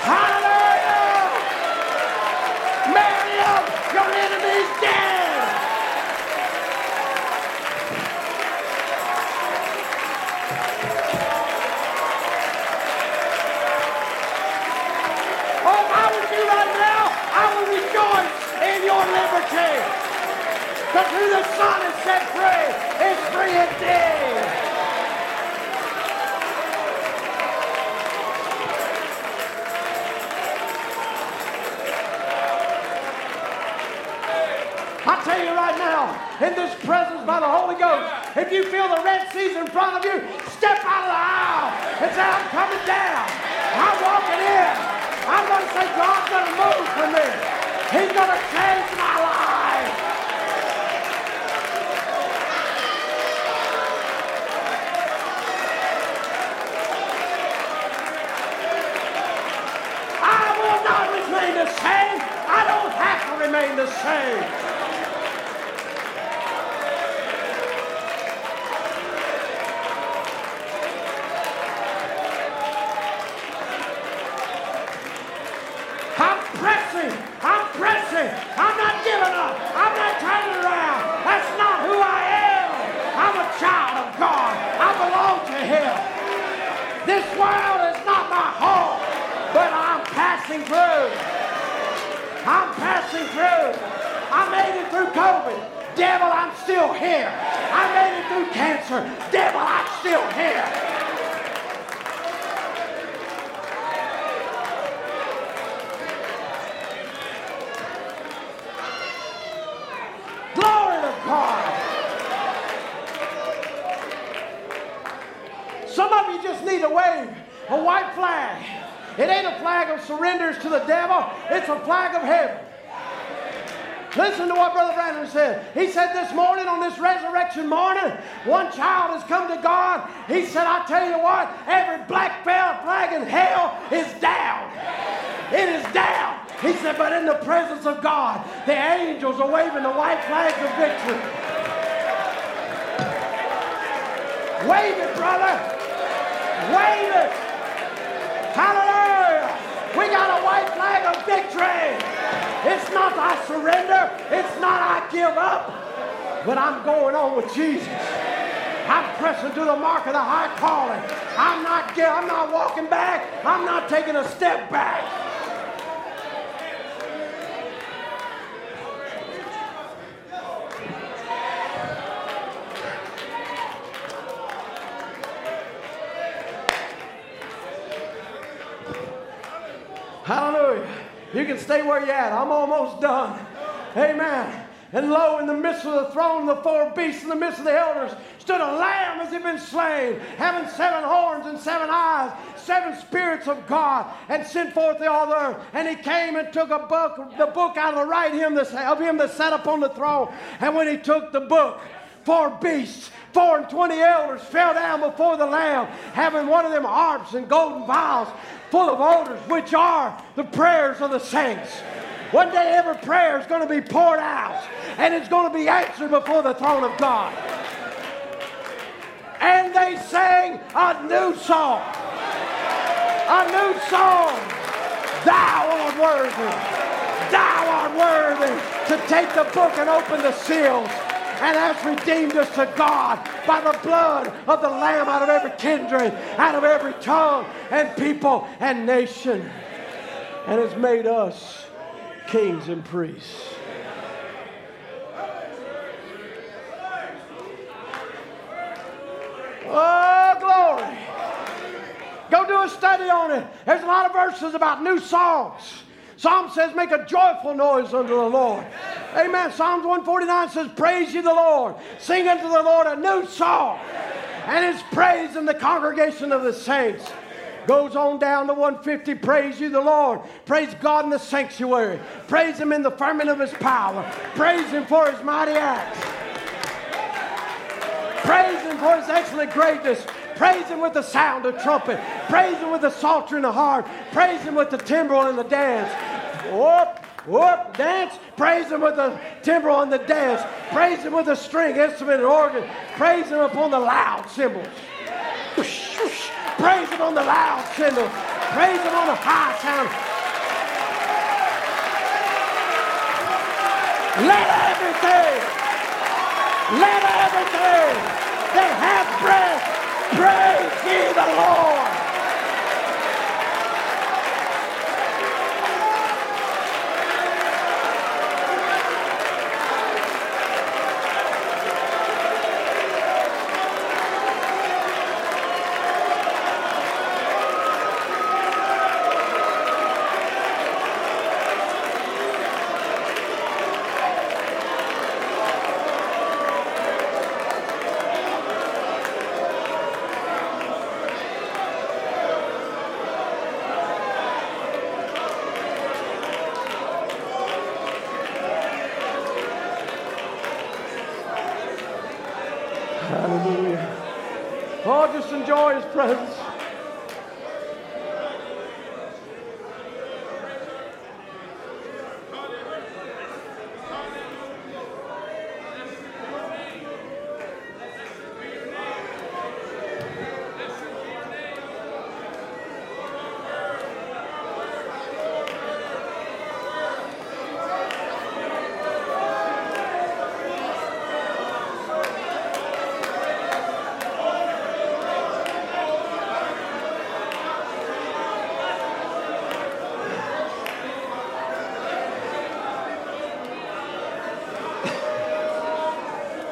Hallelujah. Miriam, your enemy is dead. Oh, if I was you right now, I would rejoice in your liberty. But who the Son has set free is free indeed. I tell you right now, in this presence by the Holy Ghost, if you feel the Red Seas in front of you, step out of the aisle and say, I'm coming down. I'm walking in. I'm going to say, God's going to move for me. He's going to change my life. I will not remain the same. I don't have to remain the same. One child has come to God. He said, I tell you what, every black flag in hell is down. It is down. He said, but in the presence of God, the angels are waving the white flags of victory. Wave it, brother. Wave it. Hallelujah. We got a white flag of victory. It's not I surrender. It's not I give up. But I'm going on with Jesus. I'm pressing to the mark of the high calling. I'm not, I'm not walking back. I'm not taking a step back. Hallelujah. You can stay where you're at. I'm almost done. Amen. And lo, in the midst of the throne, the four beasts in the midst of the elders stood a lamb as he had been slain, having seven horns and seven eyes, seven spirits of God, and sent forth the all the earth. And he came and took a book, the book out of the right hand of him that sat upon the throne. And when he took the book, four beasts, four and twenty elders fell down before the Lamb, having one of them harps and golden vials full of odors, which are the prayers of the saints. One day every prayer is going to be poured out, and it's going to be answered before the throne of God. And they sang a new song. A new song. Thou art worthy. Thou art worthy to take the book and open the seals, and hast redeemed us to God by the blood of the Lamb out of every kindred, out of every tongue and people and nation, and has made us kings and priests. Oh, glory. Go do a study on it. There's a lot of verses about new songs. Psalm says, make a joyful noise unto the Lord. Amen. Amen. Psalms one forty-nine says, praise ye the Lord. Sing unto the Lord a new song. Amen. And his praise in the congregation of the saints. Goes on down to one fifty. Praise you the Lord. Praise God in the sanctuary. Praise him in the firmament of his power. Praise him for his mighty acts. Praise him for his excellent greatness. Praise him with the sound of trumpet. Praise him with the psaltery and the harp. Praise him with the timbrel and the dance. Whoop, whoop, dance. Praise him with the timbrel and the dance. Praise him with the string, instrument, and organ. Praise him upon the loud cymbals. Whoosh, whoosh. Praise him on the loud cymbal. Praise him on the high sound. Let everything, let everything that hath breath praise ye the Lord. Enjoy his presence.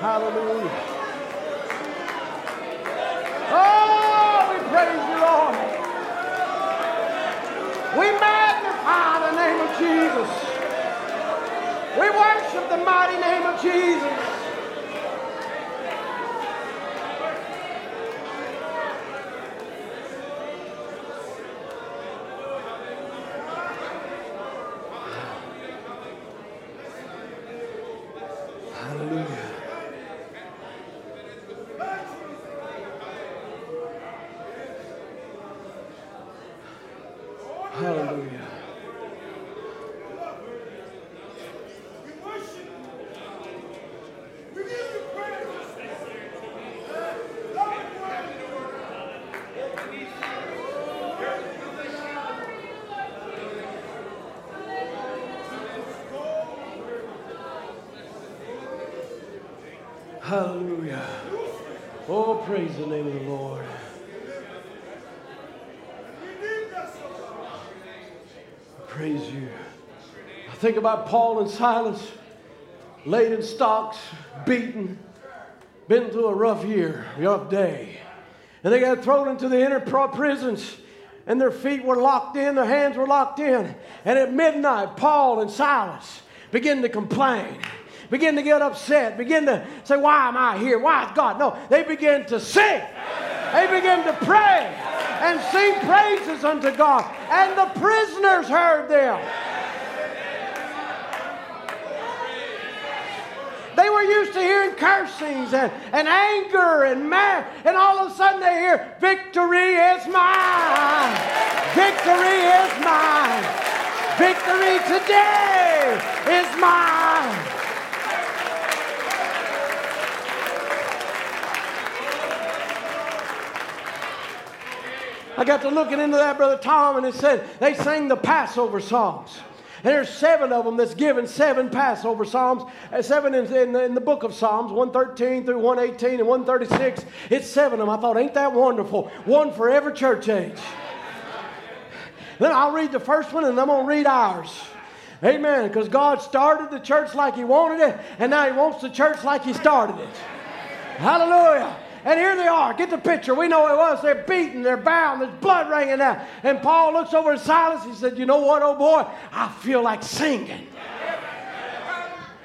Hallelujah. Oh, we praise you, Lord. We magnify the name of Jesus. We worship the mighty name of Jesus. Hallelujah. Oh, praise the name of the Lord. Praise you. I think about Paul and Silas, laid in stocks, beaten, been through a rough year, rough day. And they got thrown into the inner prisons, and their feet were locked in, their hands were locked in. And at midnight, Paul and Silas began to complain. Begin to get upset, begin to say, why am I here? Why is God? No, they begin to sing. They begin to pray and sing praises unto God. And the prisoners heard them. They were used to hearing cursings and, and anger and mad. And all of a sudden they hear, victory is mine. Victory is mine. Victory today is mine. I got to looking into that, Brother Tom, and it said they sang the Passover Psalms. And there's seven of them that's given, seven Passover Psalms, seven in, in, in the book of Psalms, one thirteen through one eighteen and one thirty-six. It's seven of them. I thought, ain't that wonderful? One for every church age. Then I'll read the first one, and I'm going to read ours. Amen, because God started the church like he wanted it, and now he wants the church like he started it. Hallelujah. And here they are. Get the picture. We know it was. They're beaten. They're bound. There's blood raining out. And Paul looks over at Silas. He said, you know what, old boy? I feel like singing.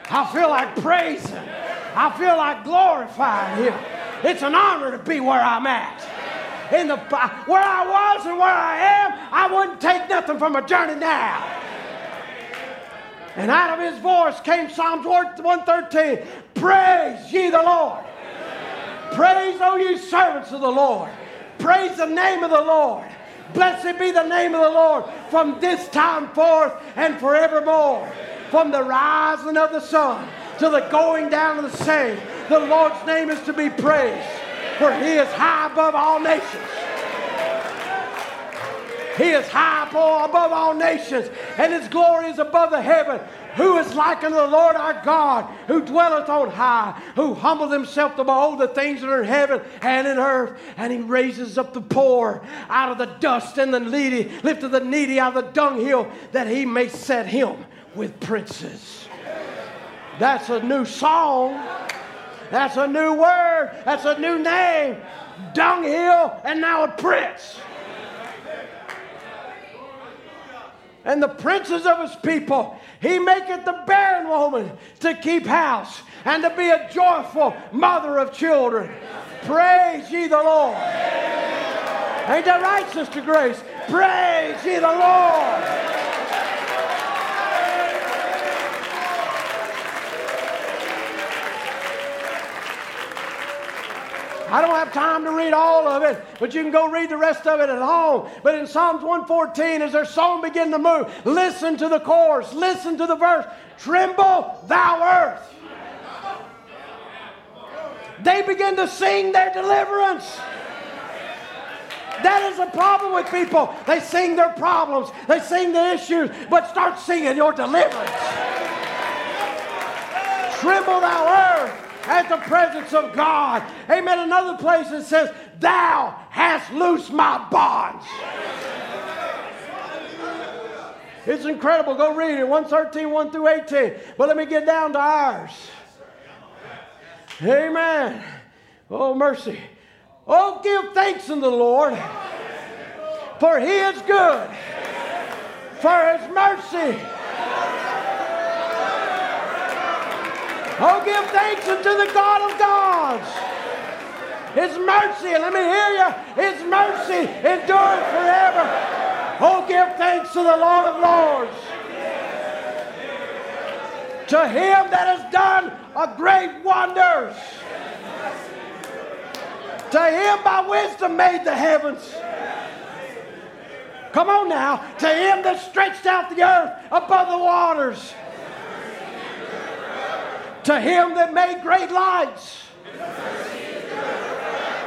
I feel like praising. I feel like glorifying him. It's an honor to be where I'm at. In the where I was and where I am, I wouldn't take nothing from a journey now. And out of his voice came Psalms one thirteen. Praise ye the Lord. Praise, O ye servants of the Lord. Praise the name of the Lord. Blessed be the name of the Lord from this time forth and forevermore. From the rising of the sun to the going down of the same, the Lord's name is to be praised, for he is high above all nations. He is high above all nations, and his glory is above the heaven. Who is like unto the Lord our God, who dwelleth on high, who humbled himself to behold the things that are in heaven and in earth, and he raises up the poor out of the dust and the needy, lifted the needy out of the dunghill, that he may set him with princes. That's a new song. That's a new word. That's a new name. Dunghill and now a prince. And the princes of his people, he maketh the barren woman to keep house and to be a joyful mother of children. Praise ye the Lord. Ain't that right, Sister Grace? Praise ye the Lord. I don't have time to read all of it, but you can go read the rest of it at home. But in Psalms one fourteen, as their song began to move, listen to the chorus, listen to the verse. Tremble, thou earth. They begin to sing their deliverance. That is the problem with people. They sing their problems, they sing the issues, but start singing your deliverance. Tremble, thou earth, at the presence of God. Amen. Another place that says, thou hast loosed my bonds. It's incredible. Go read it. one thirteen, one through eighteen. But let me get down to ours. Amen. Oh, mercy. Oh, give thanks unto the Lord, for he is good, for his mercy. Oh, give thanks unto the God of gods. His mercy, let me hear you, his mercy endureth forever. Oh, give thanks to the Lord of lords. To him that has done a great wonders. To him by wisdom made the heavens. Come on now. To him that stretched out the earth above the waters. To him that made great lights,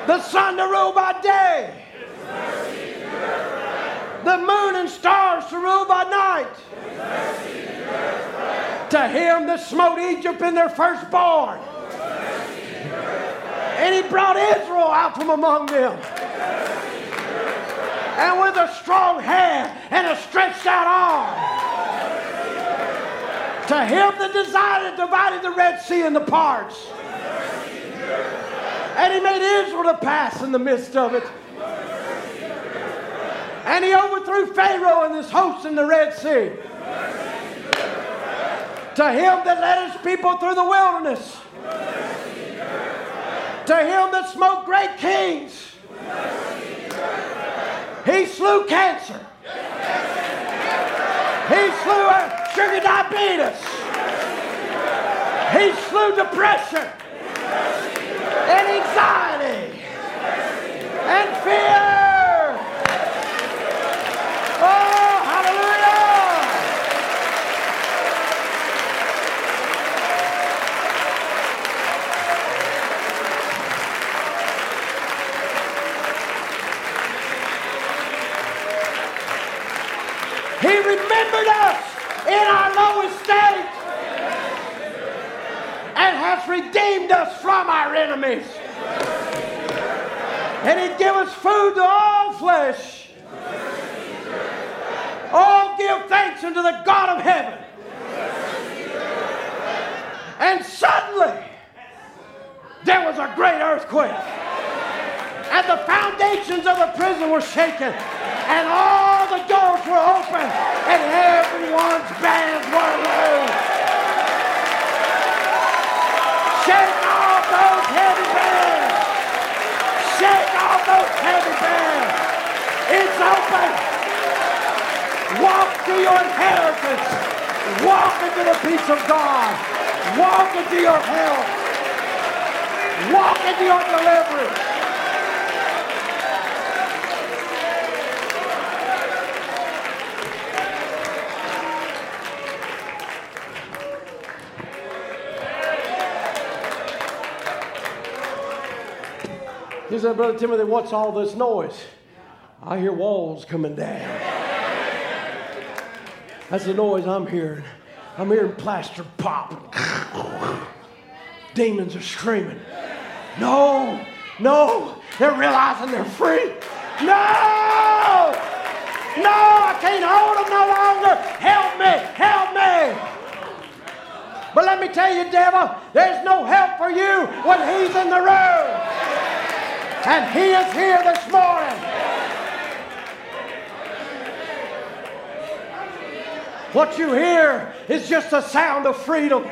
the sun to rule by day, the moon and stars to rule by night, to him that smote Egypt in their firstborn, and he brought Israel out from among them, and with a strong hand and a stretched out arm, to him that desired and divided the Red Sea into parts. And he made Israel to pass in the midst of it. And he overthrew Pharaoh and his host in the Red Sea. To him that led his people through the wilderness. To him that smote great kings. He slew cancer. He slew a sugar diabetes. He slew depression and anxiety and fear. Oh, hallelujah. He remembered us in our lowest state, and has redeemed us from our enemies, and he give us food to all flesh. Oh, give thanks unto the God of heaven. And suddenly there was a great earthquake. foundations of the prison were shaken, and all the doors were open, and everyone's bands were loose. Shake off those heavy bands. Shake off those heavy bands. It's open. Walk to your inheritance. Walk into the peace of God. Walk into your health. Walk into your deliverance. He said, Brother Timothy, what's all this noise? I hear walls coming down. That's the noise I'm hearing. I'm hearing plaster pop. Demons are screaming. No, no, they're realizing they're free. No, no, I can't hold them no longer. Help me, help me. But let me tell you, devil, there's no help for you when he's in the room. And he is here this morning. What you hear is just the sound of freedom.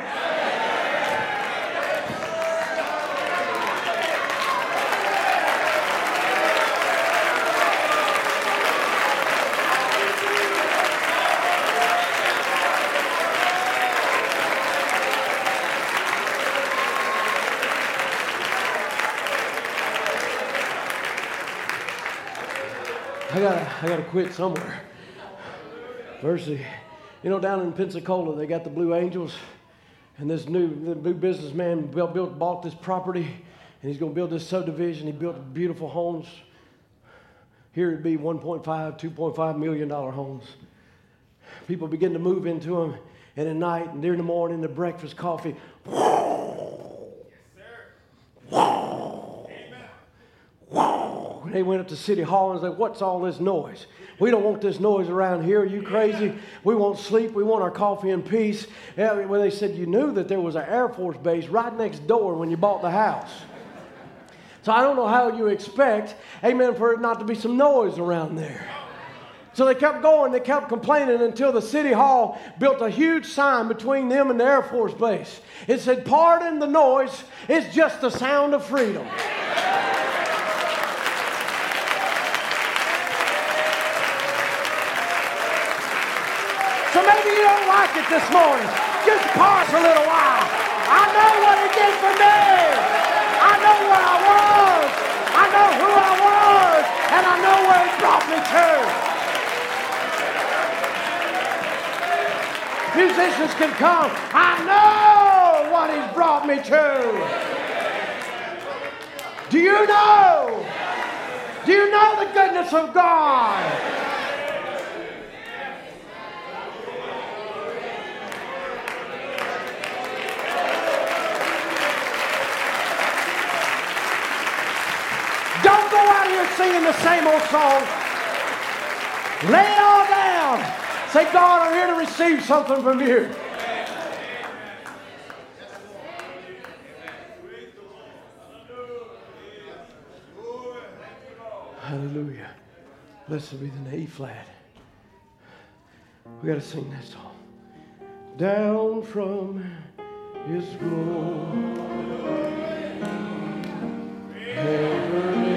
I gotta, I gotta quit somewhere. Mercy. You know, down in Pensacola, they got the Blue Angels, and this new, the new businessman built, built, bought this property, and he's gonna build this subdivision. He built beautiful homes. Here it'd be one point five, two point five million dollar homes. People begin to move into them, and at night and during the morning, the breakfast coffee. Whoa, yes, sir. Whoa, amen. Whoa. They went up to City Hall and said, what's all this noise? We don't want this noise around here. Are you crazy? We won't sleep. We want our coffee in peace. And when they said, you knew that there was an Air Force base right next door when you bought the house. So I don't know how you expect, amen, for it not to be some noise around there. So they kept going. They kept complaining until the City Hall built a huge sign between them and the Air Force base. It said, pardon the noise. It's just the sound of freedom. So maybe you don't like it this morning. Just pause for a little while. I know what it did for me. I know what I was. I know who I was. And I know where it brought me to. Musicians can come. I know what he's brought me to. Do you know? Do you know the goodness of God? Singing the same old song. Lay it all down. Say, God, I'm here to receive something from you. Hallelujah. Blessed be the name. E flat. We got to sing that song. Down from His glory. Heavenly.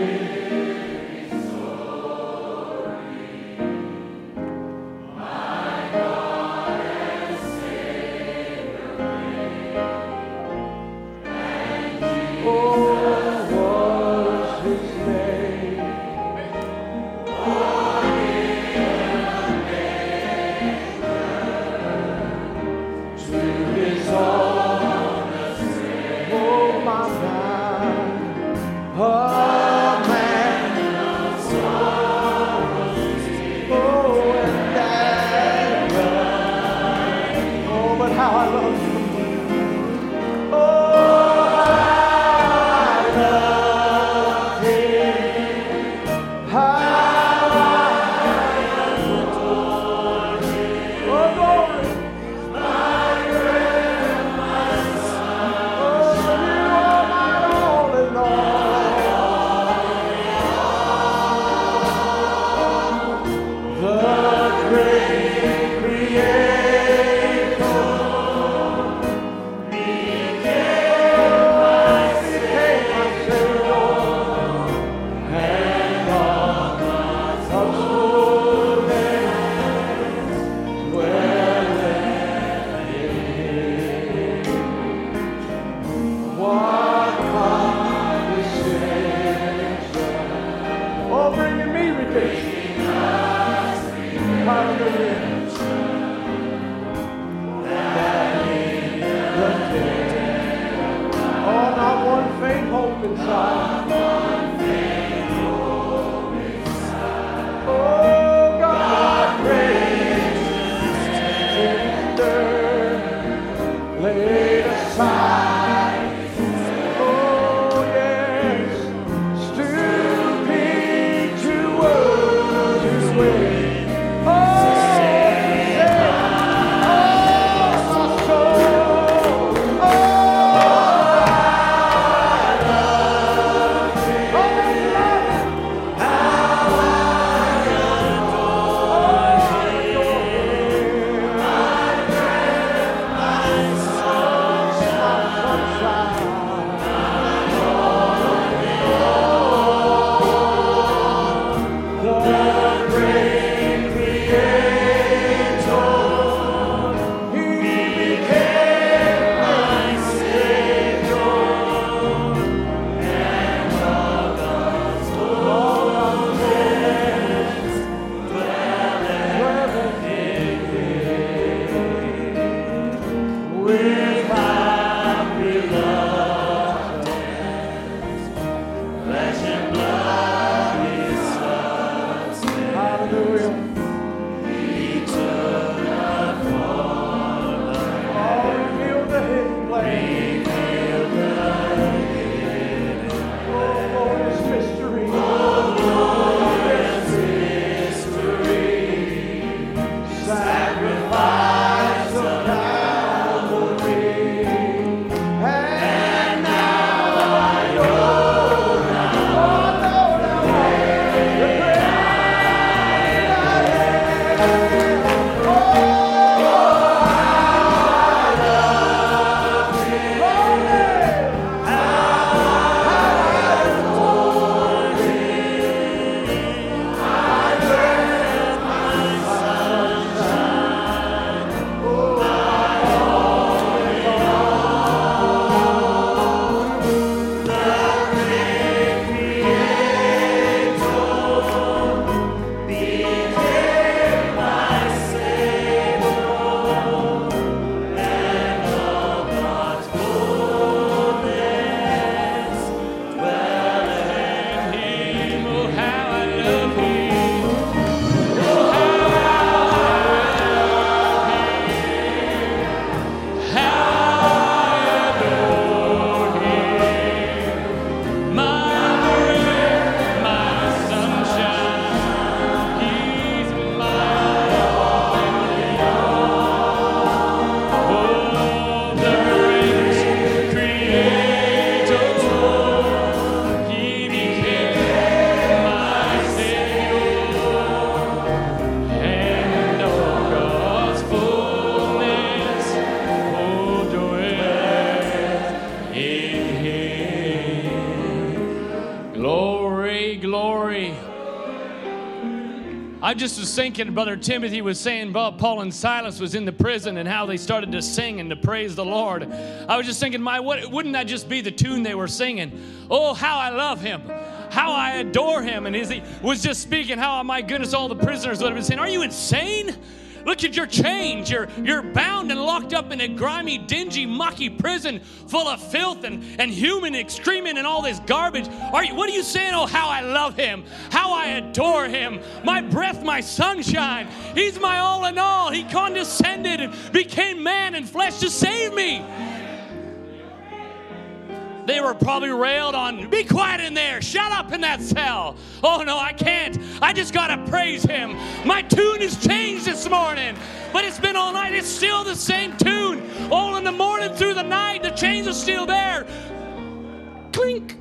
laid aside. Oh yes, still be to world his way. Oh yes, oh soul, oh I love him, how I adore him, my friend, my soul. I just was thinking, Brother Timothy was saying about Paul and Silas was in the prison and how they started to sing and to praise the Lord. I was just thinking, my, what, wouldn't that just be the tune they were singing? Oh, how I love him. How I adore him. And he was just speaking, how, my goodness, all the prisoners would have been saying, are you insane? Look at your chains. You're, you're bound and locked up in a grimy, dingy, mucky prison full of filth and, and human excrement and all this garbage. Are you, what are you saying? Oh, how I love him. How I adore him. My breath, my sunshine. He's my all in all. He condescended and became man in flesh to save me. They were probably railed on, be quiet in there, shut up in that cell. Oh no, I can't. I just gotta praise him. My tune has changed this morning, but it's been all night. It's still the same tune. All in the morning through the night, the chains are still there. Clink.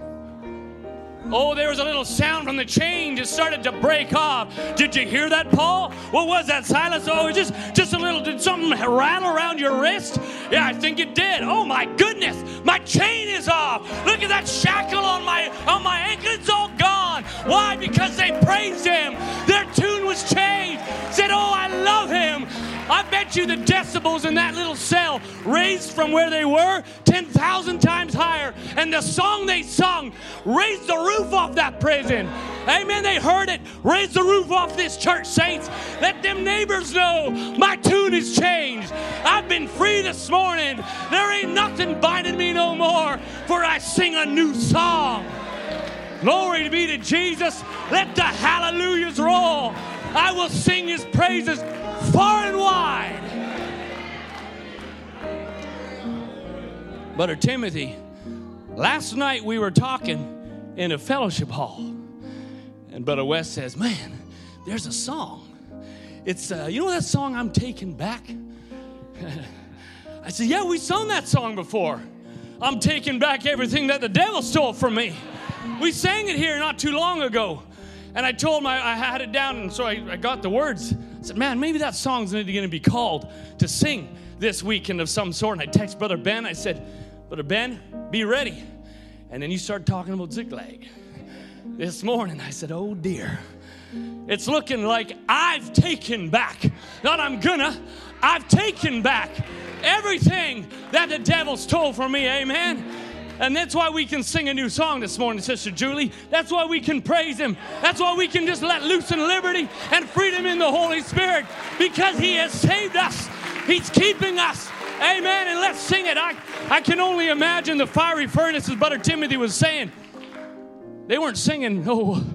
Oh, there was a little sound from the chain. It started to break off. Did you hear that, Paul? What was that, Silas? Oh, it was just, just a little, did something rattle around your wrist? Yeah, I think it did. Oh, my goodness. My chain is off. Look at that shackle on my, on my ankle. It's all gone. Why? Because they praised him. Their tune was changed. Said, oh, I love him. I bet you the decibels in that little cell raised from where they were ten thousand times higher. And the song they sung raised the roof off that prison. Amen. They heard it. Raise the roof off this church, saints. Let them neighbors know my tune has changed. I've been free this morning. There ain't nothing binding me no more, for I sing a new song. Glory be to Jesus. Let the hallelujahs roll. I will sing his praises far and wide. Brother Timothy, last night we were talking in a fellowship hall. And Brother West says, man, there's a song. It's, uh, you know that song, I'm Taken Back? I said, yeah, we sung that song before. I'm taking back everything that the devil stole from me. We sang it here not too long ago. And I told him, I, I had it down, and so I, I got the words. I said, man, maybe that song's going to be called to sing this weekend of some sort. And I texted Brother Ben. I said, Brother Ben, be ready. And then you started talking about Ziklag this morning. I said, oh, dear. It's looking like I've taken back. Not I'm gonna. I've taken back everything that the devil stole from me. Amen. And that's why we can sing a new song this morning, Sister Julie. That's why we can praise him. That's why we can just let loose in liberty and freedom in the Holy Spirit, because he has saved us. He's keeping us. Amen. And let's sing it. I, I can only imagine the fiery furnaces Brother Timothy was saying. They weren't singing, oh,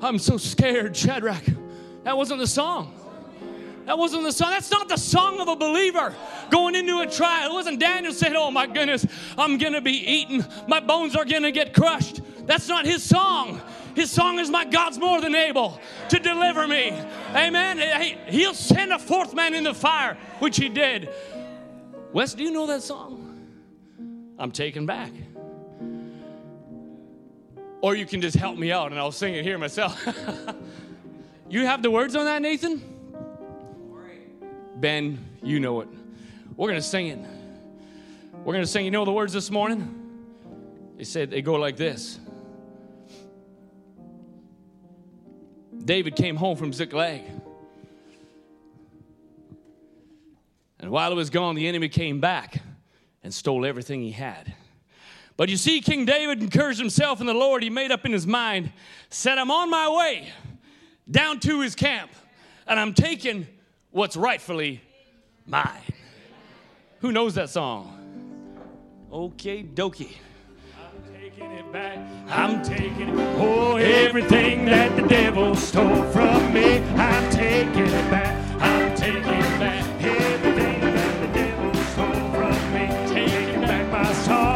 I'm so scared, Shadrach. That wasn't the song. That wasn't the song. That's not the song of a believer going into a trial. It wasn't Daniel saying, oh, my goodness, I'm going to be eaten. My bones are going to get crushed. That's not his song. His song is, my God's more than able to deliver me. Amen. He'll send a fourth man in the fire, which he did. Wes, do you know that song? I'm Taken Back. Or you can just help me out, and I'll sing it here myself. You have the words on that, Nathan? Ben, you know it. We're going to sing it. We're going to sing. You know the words this morning? They said they go like this. David came home from Ziklag. And while he was gone, the enemy came back and stole everything he had. But you see, King David encouraged himself in the Lord. He made up in his mind, said, I'm on my way down to his camp, and I'm taking what's rightfully mine. Who knows that song? Okay, dokie. I'm taking it back. I'm taking it back. Oh, everything that the devil stole from me, I'm taking it back. I'm taking it back. Everything that the devil stole from me, taking back my song.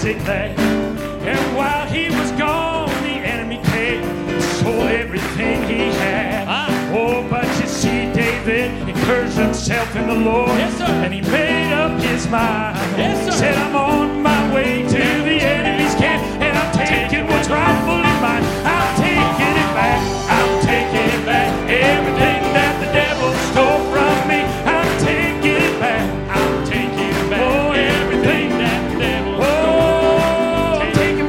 Ziklag. And while he was gone, the enemy came and stole everything he had. Ah. Oh, but you see, David encouraged himself in the Lord. Yes, sir. And he made up his mind. Yes, sir. He said, I'm on my way to the enemy's camp, and I'm taking what's rightfully mine. I'm taking it back. I'm taking it back. Everything that the devil stole from me, I'm taking it back. I'm taking it back. Oh, everything that the devil take it.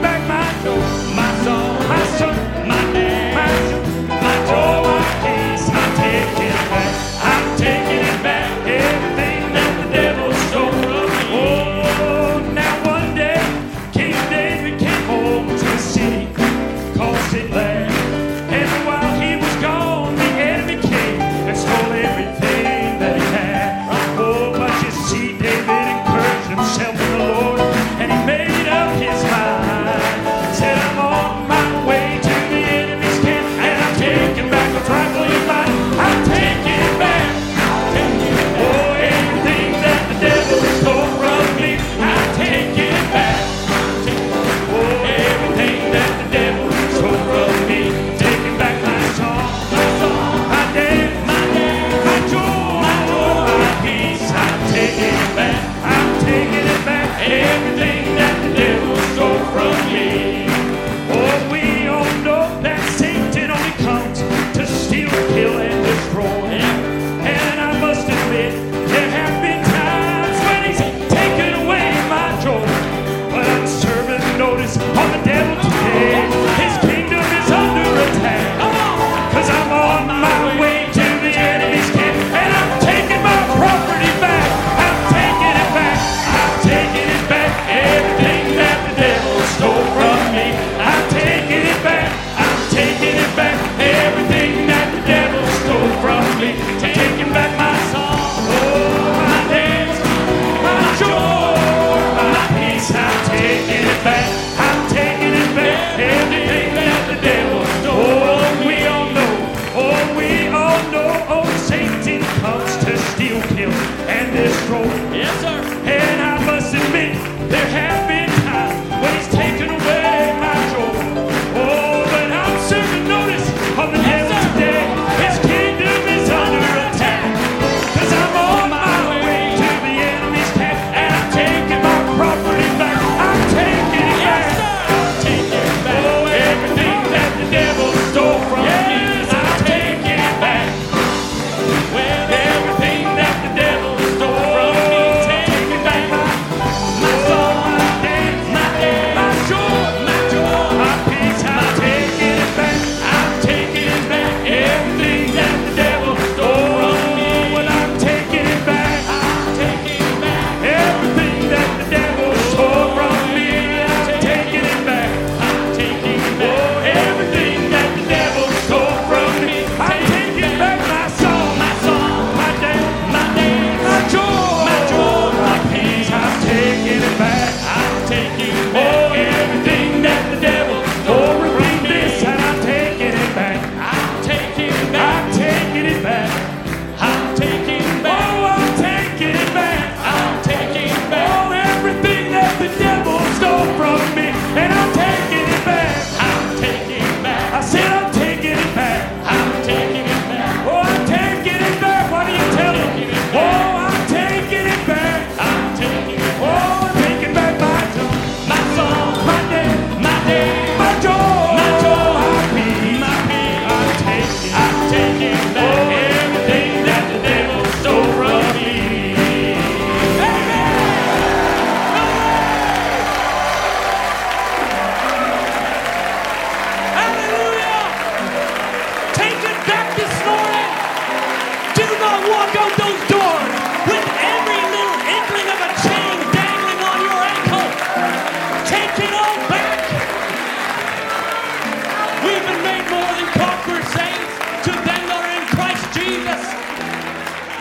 Jesus.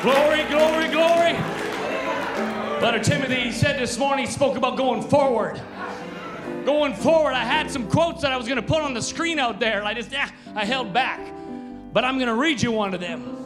Glory, glory, glory. Brother Timothy, he said this morning, he spoke about going forward. Going forward, I had some quotes that I was going to put on the screen out there. And I just, ah, I held back. But I'm going to read you one of them.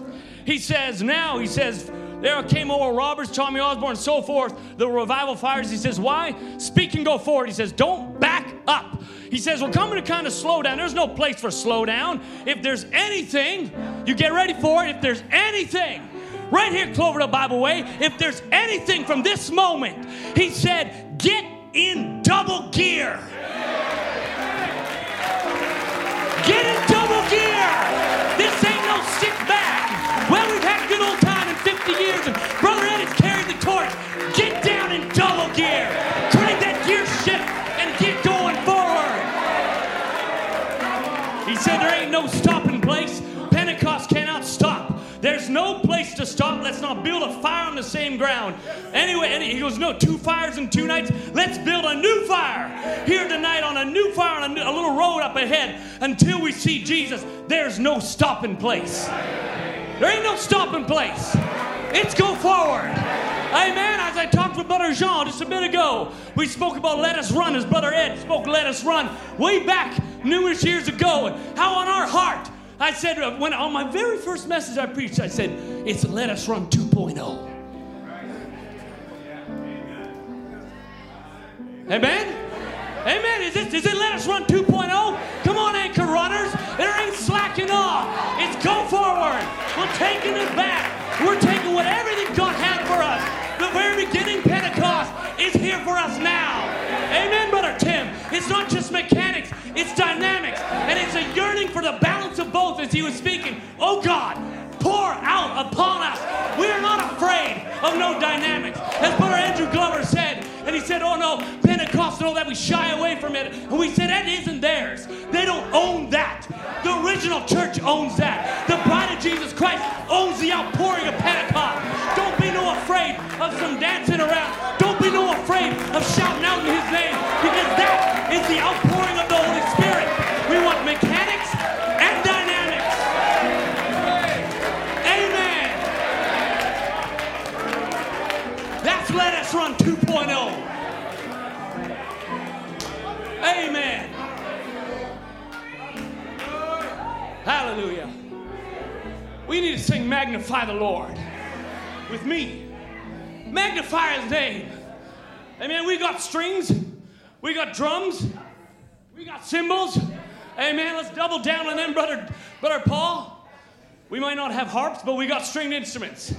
He says now, he says, there came over robbers, Tommy Osborne, and so forth. The revival fires. He says, why? Speak and go forward. He says, don't back up. He says, we're coming to kind of slow down. There's no place for slow down. If there's anything, you get ready for it. If there's anything, right here, Cloverdale Bible Way, if there's anything from this moment, he said, get in double gear. Get in double gear. This ain't no sit back. Well, we've had a good old time in fifty years, and Brother Ed has carried the torch. Get down in double gear. Crank that gear shift and get going forward. He said there ain't no stopping place. Pentecost cannot stop. There's no place to stop. Let's not build a fire on the same ground. Anyway, and he goes, no, two fires in two nights. Let's build a new fire here tonight on a new fire on a, new, a little road up ahead until we see Jesus. There's no stopping place. There ain't no stopping place. It's go forward. Amen. As I talked with Brother Jean just a bit ago, we spoke about let us run, as Brother Ed spoke let us run way back numerous years ago, and how on our heart, I said, when on my very first message I preached, I said, it's Let Us Run two point oh. Amen? Amen? Is it, is it Let Us Run two point oh? Come on, anchor runners. There ain't slacking off. It's go forward. We're taking it back. We're taking whatever that God had for us. The very beginning Pentecost is here for us now. Amen, Brother Tim? It's not just mechanics. It's dynamics, and it's a yearning for the balance of both as he was speaking. Oh God, pour out upon us. We are not afraid of no dynamics. As Brother Andrew Glover said, and he said, oh no, Pentecost and all that, we shy away from it. And we said, that isn't theirs. They don't own that. The original church owns that. The bride of Jesus Christ owns the outpouring of Pentecost. Don't be no afraid of some dancing around. Don't be no afraid of shouting out in his name, because that is the outpouring of the Holy Spirit. We want mechanics and dynamics. Amen. That's Let Us Run two point oh. Amen. Hallelujah. We need to sing Magnify the Lord with me. Magnify his name. Amen. We got strings. We got drums. We got cymbals. Amen. Let's double down on them, brother, brother Paul. We might not have harps, but we got stringed instruments.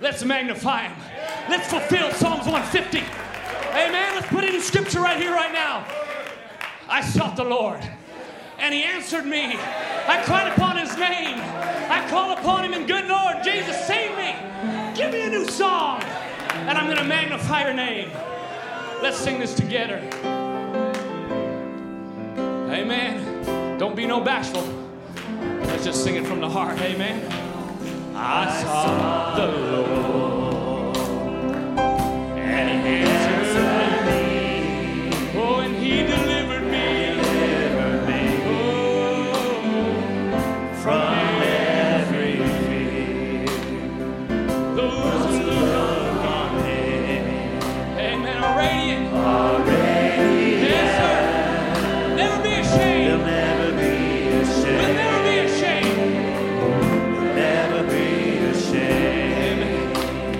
Let's magnify him. Let's fulfill Psalms one fifty. Amen. Let's put it in scripture right here, right now. I sought the Lord, and he answered me. I cried upon his name. I called upon him, and good Lord, Jesus, save me. Give me a new song, and I'm going to magnify your name. Let's sing this together. Amen. Don't be no bashful. Let's just sing it from the heart. Amen. I saw the Lord, and he answered me. Oh, and he delivered me. He delivered me. Oh, from every fear. Those who look on him, amen, are radiant. Are radiant. Yes, sir. Never be ashamed. You'll never be ashamed. We'll never be ashamed. You'll never be ashamed. Amen.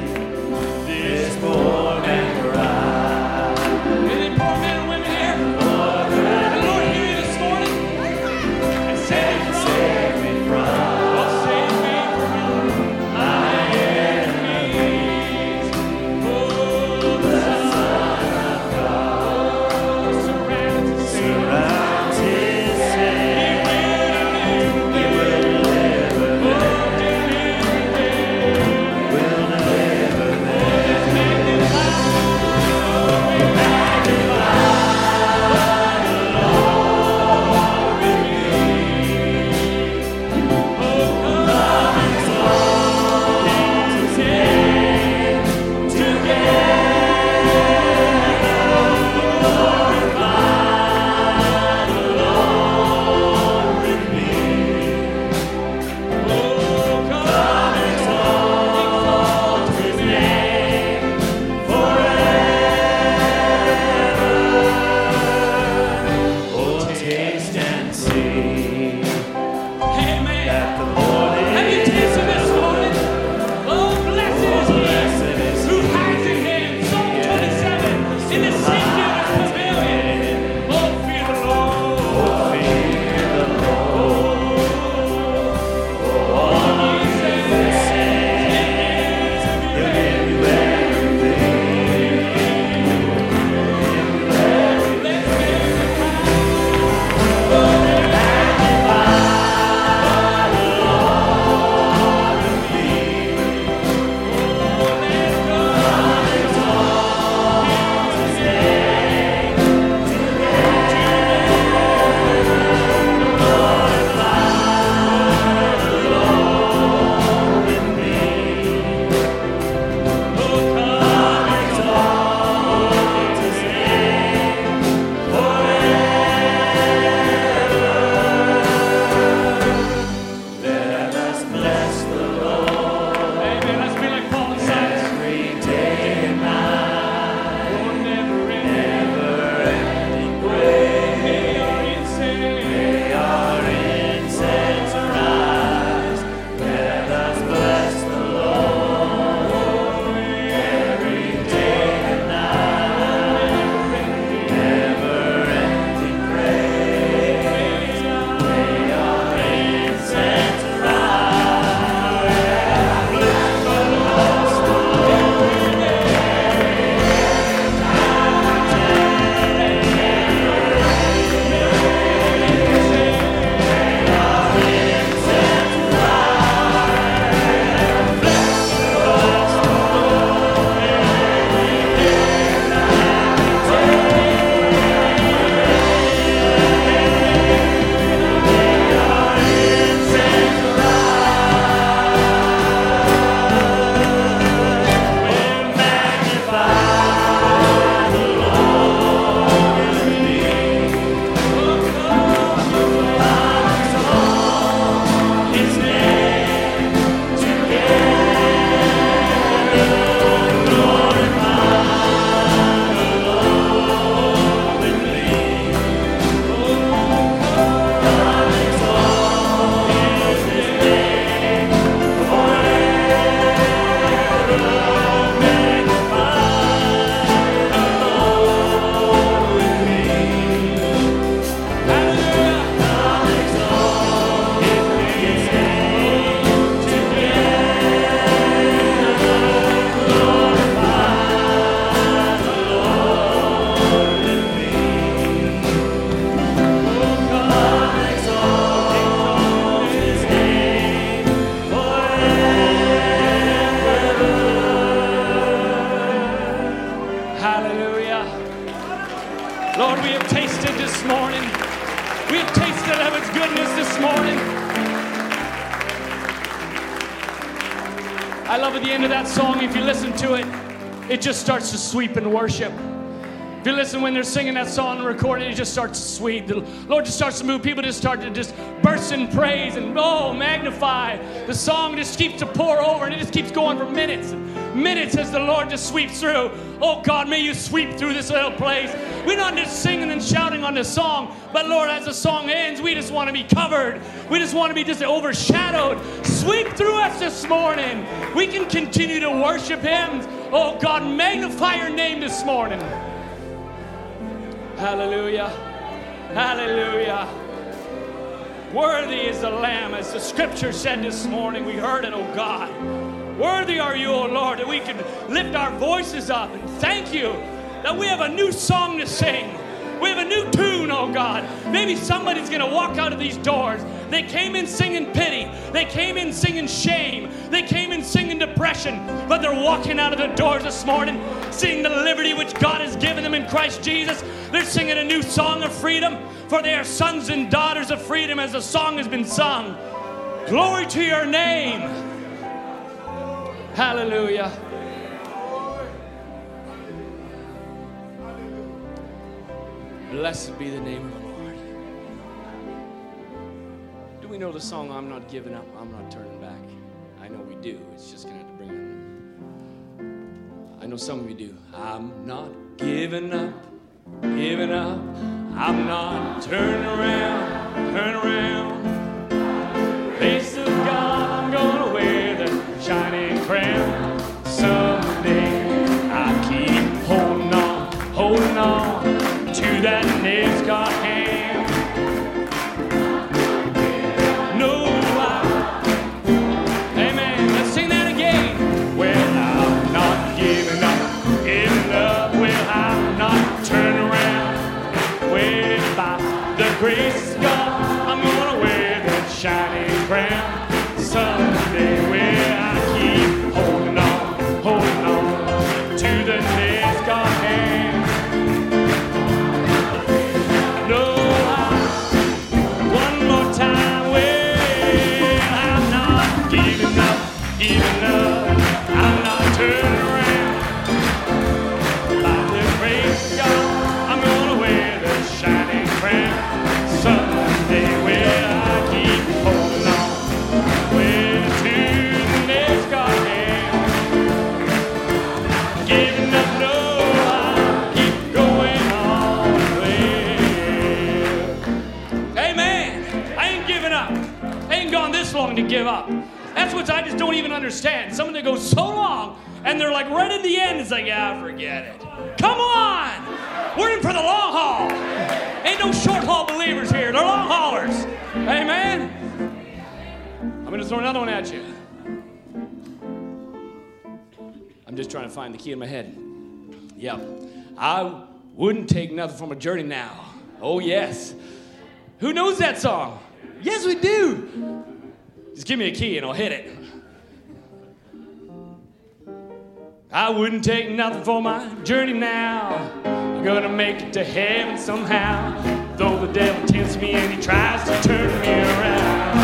I love at the end of that song, if you listen to it, it just starts to sweep in worship. If you listen when they're singing that song and recording, it just starts to sweep. The Lord just starts to move. People just start to just burst in praise and, oh, magnify. The song just keeps to pour over, and it just keeps going for minutes and minutes as the Lord just sweeps through. Oh, God, may you sweep through this little place. We're not just singing and shouting on this song, but, Lord, as the song ends, we just want to be covered. We just want to be just overshadowed. Sweep through us this morning. We can continue to worship Him. Oh, God, magnify Your name this morning. Hallelujah. Hallelujah. Worthy is the Lamb, as the Scripture said this morning. We heard it, oh God. Worthy are You, oh Lord, that we can lift our voices up and thank You that we have a new song to sing. We have a new tune, oh God. Maybe somebody's going to walk out of these doors. They came in singing pity. They came in singing shame. They came in singing depression. But they're walking out of the doors this morning, seeing the liberty which God has given them in Christ Jesus. They're singing a new song of freedom, for they are sons and daughters of freedom, as the song has been sung. Glory to Your name. Hallelujah. Blessed be the name of the Lord. Do we know the song, I'm Not Giving Up, I'm Not Turning Back? I know we do. It's just going to have to bring it. I know some of you do. I'm not giving up, giving up. I'm not turning around, turning around. The face of God, I'm going to wear the shining crown. Someday I keep holding on, holding on. That name's got hand. No, I. Amen. Let's sing that again. Well, I'm not giving up, giving up. Well, I'm not turning around. Well, by the grace of God, I'm gonna wear that shining crown someday. Well, I keep holding on, holding on to the name's got hand. Long to give up. That's what I just don't even understand. Someone that goes so long and they're like right at the end, it's like, yeah, forget it. Come on! We're in for the long haul. Ain't no short haul believers here. They're long haulers. Amen? I'm going to throw another one at you. I'm just trying to find the key in my head. Yep. I wouldn't take nothing from a journey now. Oh, yes. Who knows that song? Yes, we do. Just give me a key and I'll hit it. I wouldn't take nothing for my journey now. I'm gonna make it to heaven somehow. Though the devil tempts me and he tries to turn me around.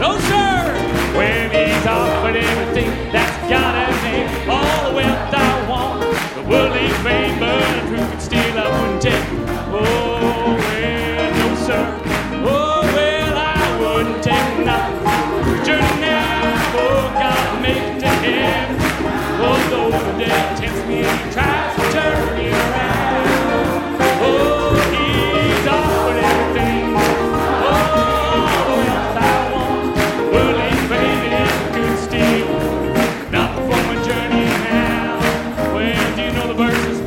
No, sir! When he's offered everything that's got a name, all the wealth I want, the worldly fame, but if who could steal, I wouldn't take it. Oh, well, no, sir. Oh, well, I wouldn't take nothing. Oh, though the devil tempts me and he tries to turn me around. Oh, he's offered everything. Oh, what I want, worldly fame and every good steal. Nothing for my journey now. Well, do you know the verses?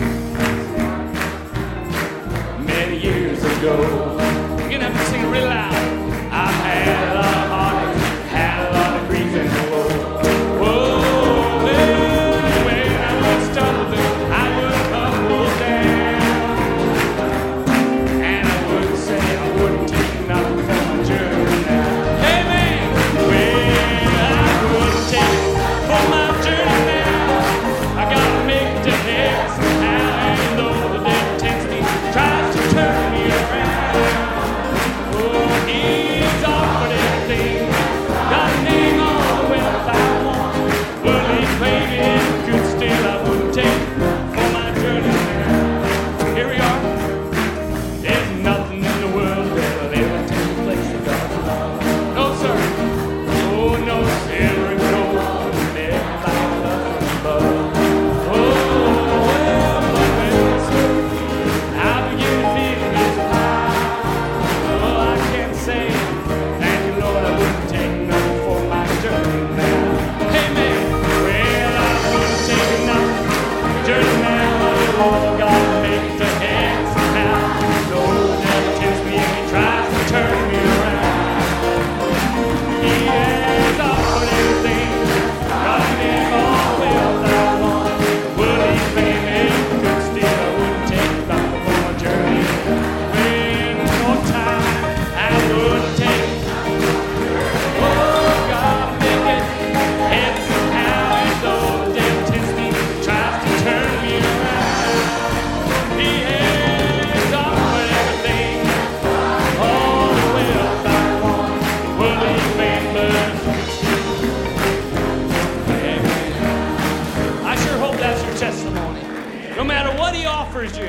offers you.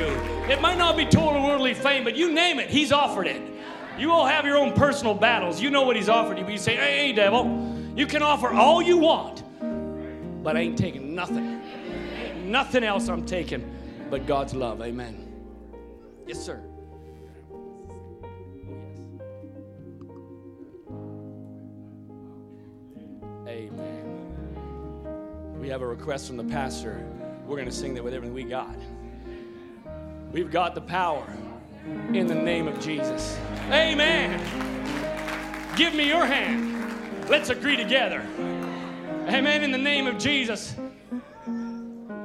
It might not be total worldly fame, but you name it, he's offered it. You all have your own personal battles. You know what he's offered you, but you say, hey, devil, you can offer all you want, but I ain't taking nothing. Ain't nothing else I'm taking but God's love. Amen. Yes, sir. Amen. We have a request from the pastor. We're going to sing that with everything we got. We've got the power in the name of Jesus. Amen. Give me your hand. Let's agree together. Amen. In the name of Jesus.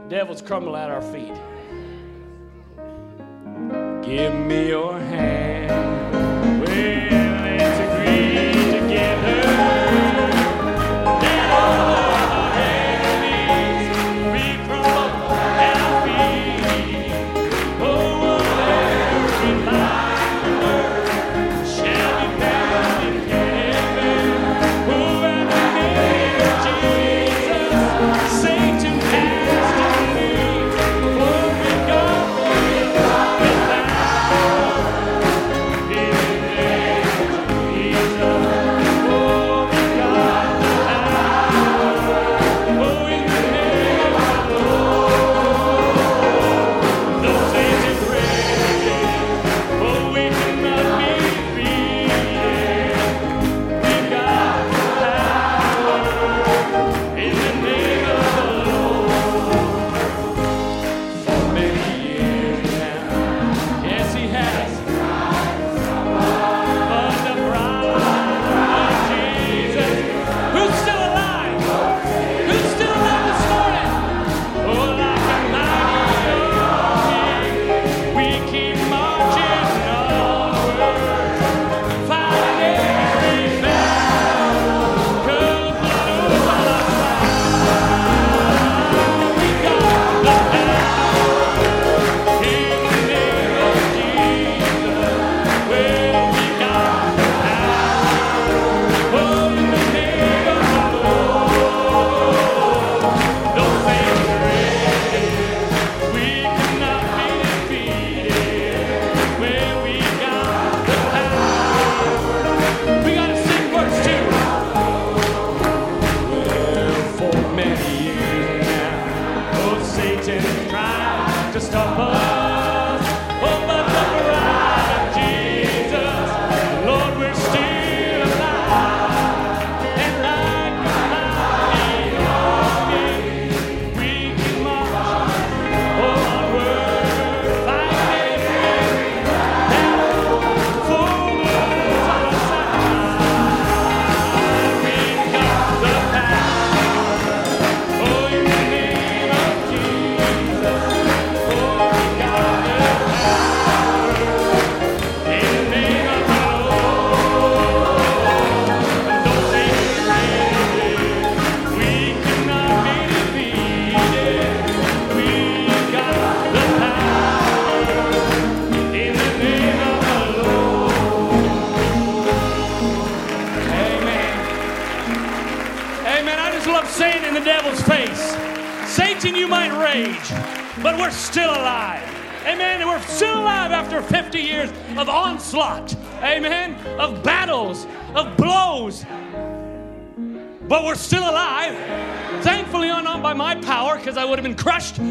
Devils crumble at our feet. Give me your hand. Well, let's agree together.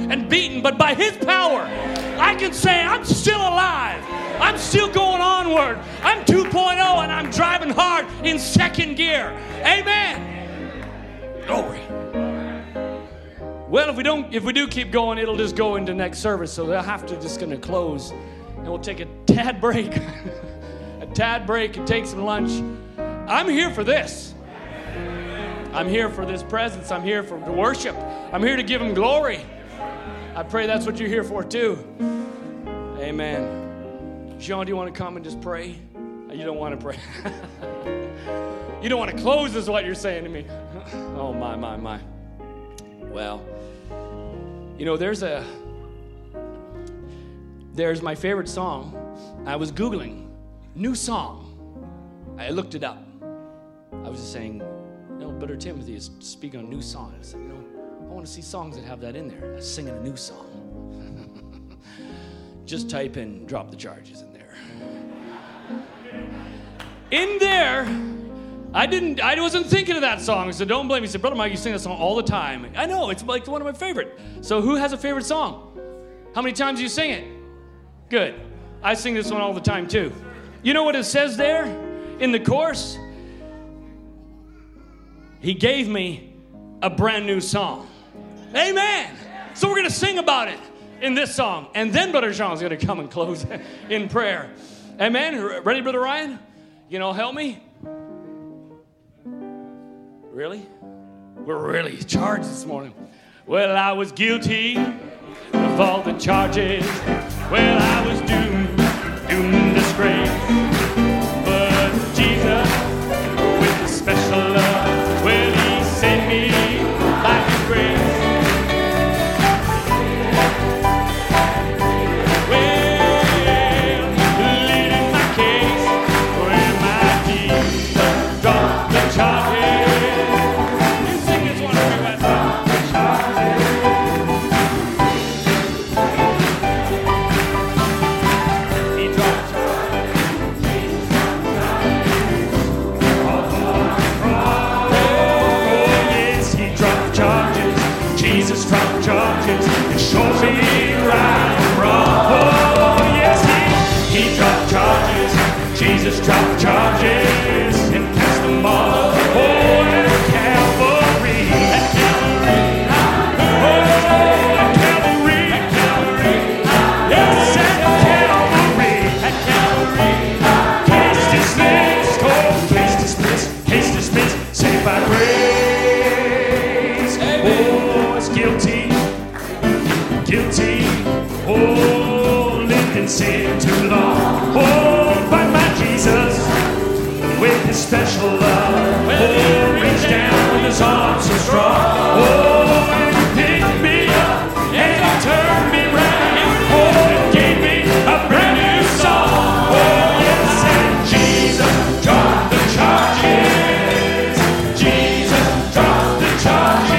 And beaten, but by his power I can say I'm still alive. I'm still going onward. I'm two point oh and I'm driving hard in second gear. Amen. Glory. Well, if we don't if we do keep going, it'll just go into next service, so they'll have to just gonna close and we'll take a tad break. a tad break and take some lunch. I'm here for this. I'm here for this presence. I'm here for worship. I'm here to give him glory. I pray that's what you're here for too. Amen. Jean, do you want to come and just pray? You don't want to pray. You don't want to close is what you're saying to me. Oh, my, my, my. Well, you know, there's a, there's my favorite song. I was Googling, new song. I looked it up. I was just saying, you know, Brother Timothy is speaking on new songs. I said, you know, I want to see songs that have that in there. Singing a new song. just type in drop the charges in there. In there, I didn't, I wasn't thinking of that song, so don't blame me. He said, Brother Mike, you sing that song all the time. I know, it's like one of my favorite. So who has a favorite song? How many times do you sing it? Good. I sing this one all the time too. You know what it says there in the chorus? He gave me a brand new song. Amen. So we're going to sing about it in this song. And then Brother Sean's going to come and close in prayer. Amen. Ready, Brother Ryan? You know, help me. Really? We're really charged this morning. Well, I was guilty of all the charges. Well, I was doomed, doomed and disgraced. But Jesus, with His special love, well, He saved me by His grace. Well, pleading my case, where my Jesus dropped the charges. Shows me right and wrong. Oh, yes, he, he dropped charges. Jesus dropped charges and cast them all. Oh, at Calvary, at Calvary, oh, at Calvary, at Calvary, yes, at Calvary, at Calvary. Case dismissed, oh, case dismissed, case dismissed, saved by grace. Oh, it's guilty. Guilty, oh, lived in sin too long. Oh, but my Jesus, with His special love, oh, reached down with His arms so strong. Oh, and He picked me up and He turned me round. Oh, and gave me a brand new song. Oh, yes, and Jesus dropped the charges. Jesus dropped the charges.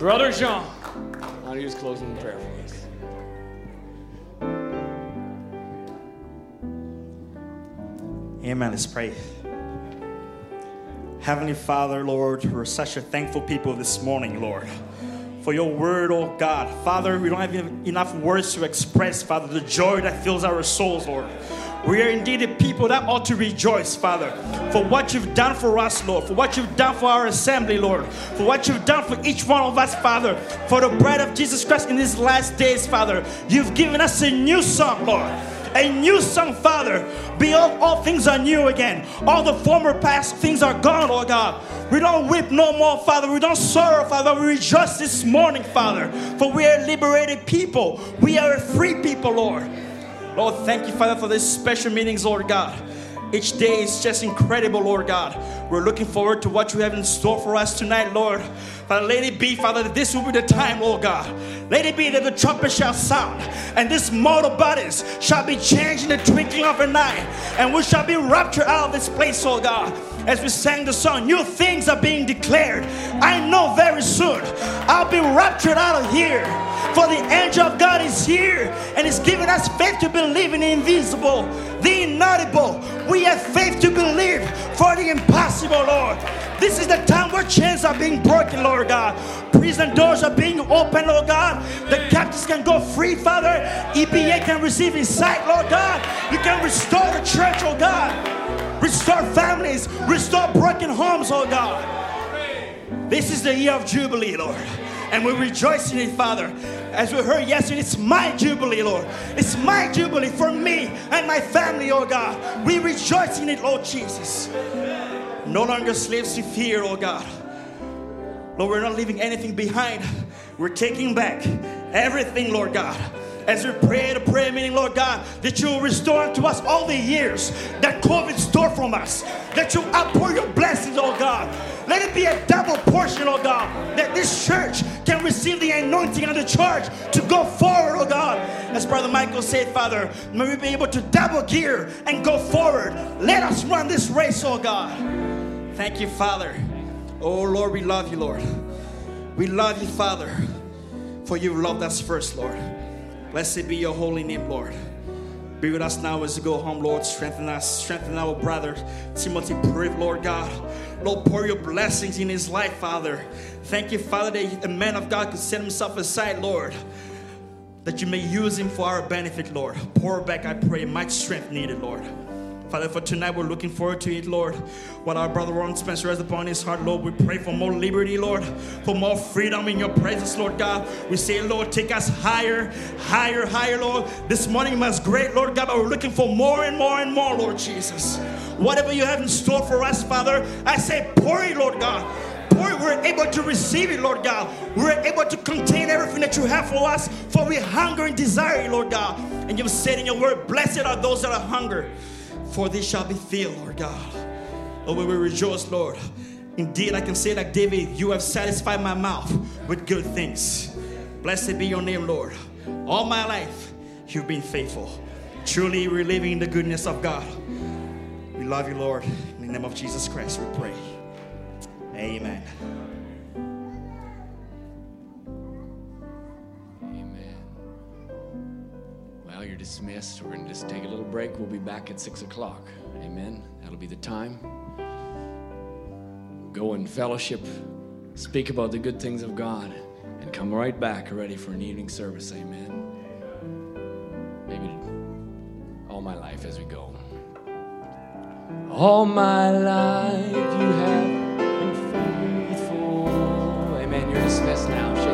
Brother John, why don't you just close in prayer for us? Amen. Let's pray. Heavenly Father, Lord, we're such a thankful people this morning, Lord, for your word, oh God. Father, we don't have enough words to express, Father, the joy that fills our souls, Lord. We are indeed a people that ought to rejoice, Father, for what you've done for us, Lord, for what you've done for our assembly, Lord, for what you've done for each one of us, Father, for the bread of Jesus Christ in these last days, Father. You've given us a new song, Lord. A new song, Father. Behold, all things are new again. All the former past things are gone, oh God. We don't weep no more, Father. We don't sorrow, Father. We rejoice this morning, Father. For we are liberated people. We are a free people, Lord. Lord, thank you, Father, for these special meetings, Lord God. Each day is just incredible, Lord God. We're looking forward to what you have in store for us tonight, Lord. Father, let it be, Father, that this will be the time, Lord God. Let it be that the trumpet shall sound, and this mortal bodies shall be changed in the twinkling of an eye, and we shall be raptured out of this place, oh God. As we sang the song, new things are being declared. I know very soon I'll be raptured out of here, for the angel of God is here, and is giving us faith to believe in the invisible, the inaudible. We have faith to believe for the impossible, Lord. This is the time where chains are being broken, Lord God. Prison doors are being opened, Lord God. The captives can go free, Father. E B A can receive insight, Lord God. You can restore the church, oh God. Restore families. Restore broken homes, oh God. This is the year of Jubilee, Lord. And we rejoice in it, Father. As we heard yesterday, it's my Jubilee, Lord. It's my Jubilee for me and my family, oh God. We rejoice in it, Lord Jesus. No longer slaves to fear, oh God. Lord, we're not leaving anything behind. We're taking back everything, Lord God. As we pray the prayer meeting, Lord God, that you will restore unto us all the years that COVID stole from us. That you outpour your blessings, oh God. Let it be a double portion, oh God, that this church can receive the anointing and the charge to go forward, oh God. As Brother Michael said, Father, may we be able to double gear and go forward. Let us run this race, oh God. Thank you, Father. Oh, Lord, we love you, Lord. We love you, Father, for you loved us first, Lord. Blessed be your holy name, Lord. Be with us now as we go home, Lord. Strengthen us. Strengthen our brother, Timothy, Lord God. Lord, pour your blessings in his life, Father. Thank you, Father, that a man of God could set himself aside, Lord, that you may use him for our benefit, Lord. Pour back, I pray, much strength needed, Lord. Father, for tonight we're looking forward to it, Lord. What our brother Ron Spencer has upon his heart, Lord, we pray for more liberty, Lord, for more freedom in your presence, Lord God. We say, Lord, take us higher, higher, higher, Lord. This morning was great, Lord God, but we're looking for more and more and more, Lord Jesus. Whatever you have in store for us, Father, I say, pour it, Lord God. We're able to receive it, Lord God. We're able to contain everything that you have for us, for we hunger and desire it, Lord God. And you've said in your word, blessed are those that are hungry, for this shall be filled, Lord God. Oh, we will rejoice, Lord. Indeed, I can say like David, you have satisfied my mouth with good things. Blessed be your name, Lord. All my life, you've been faithful. Truly, we're living in the goodness of God. We love you, Lord. In the name of Jesus Christ, we pray. Amen. You're dismissed. We're going to just take a little break. We'll be back at six o'clock. Amen. That'll be the time. Go in fellowship, speak about the good things of God, and come right back ready for an evening service. Amen. Maybe all my life as we go. All my life you have been faithful. Amen. You're dismissed now.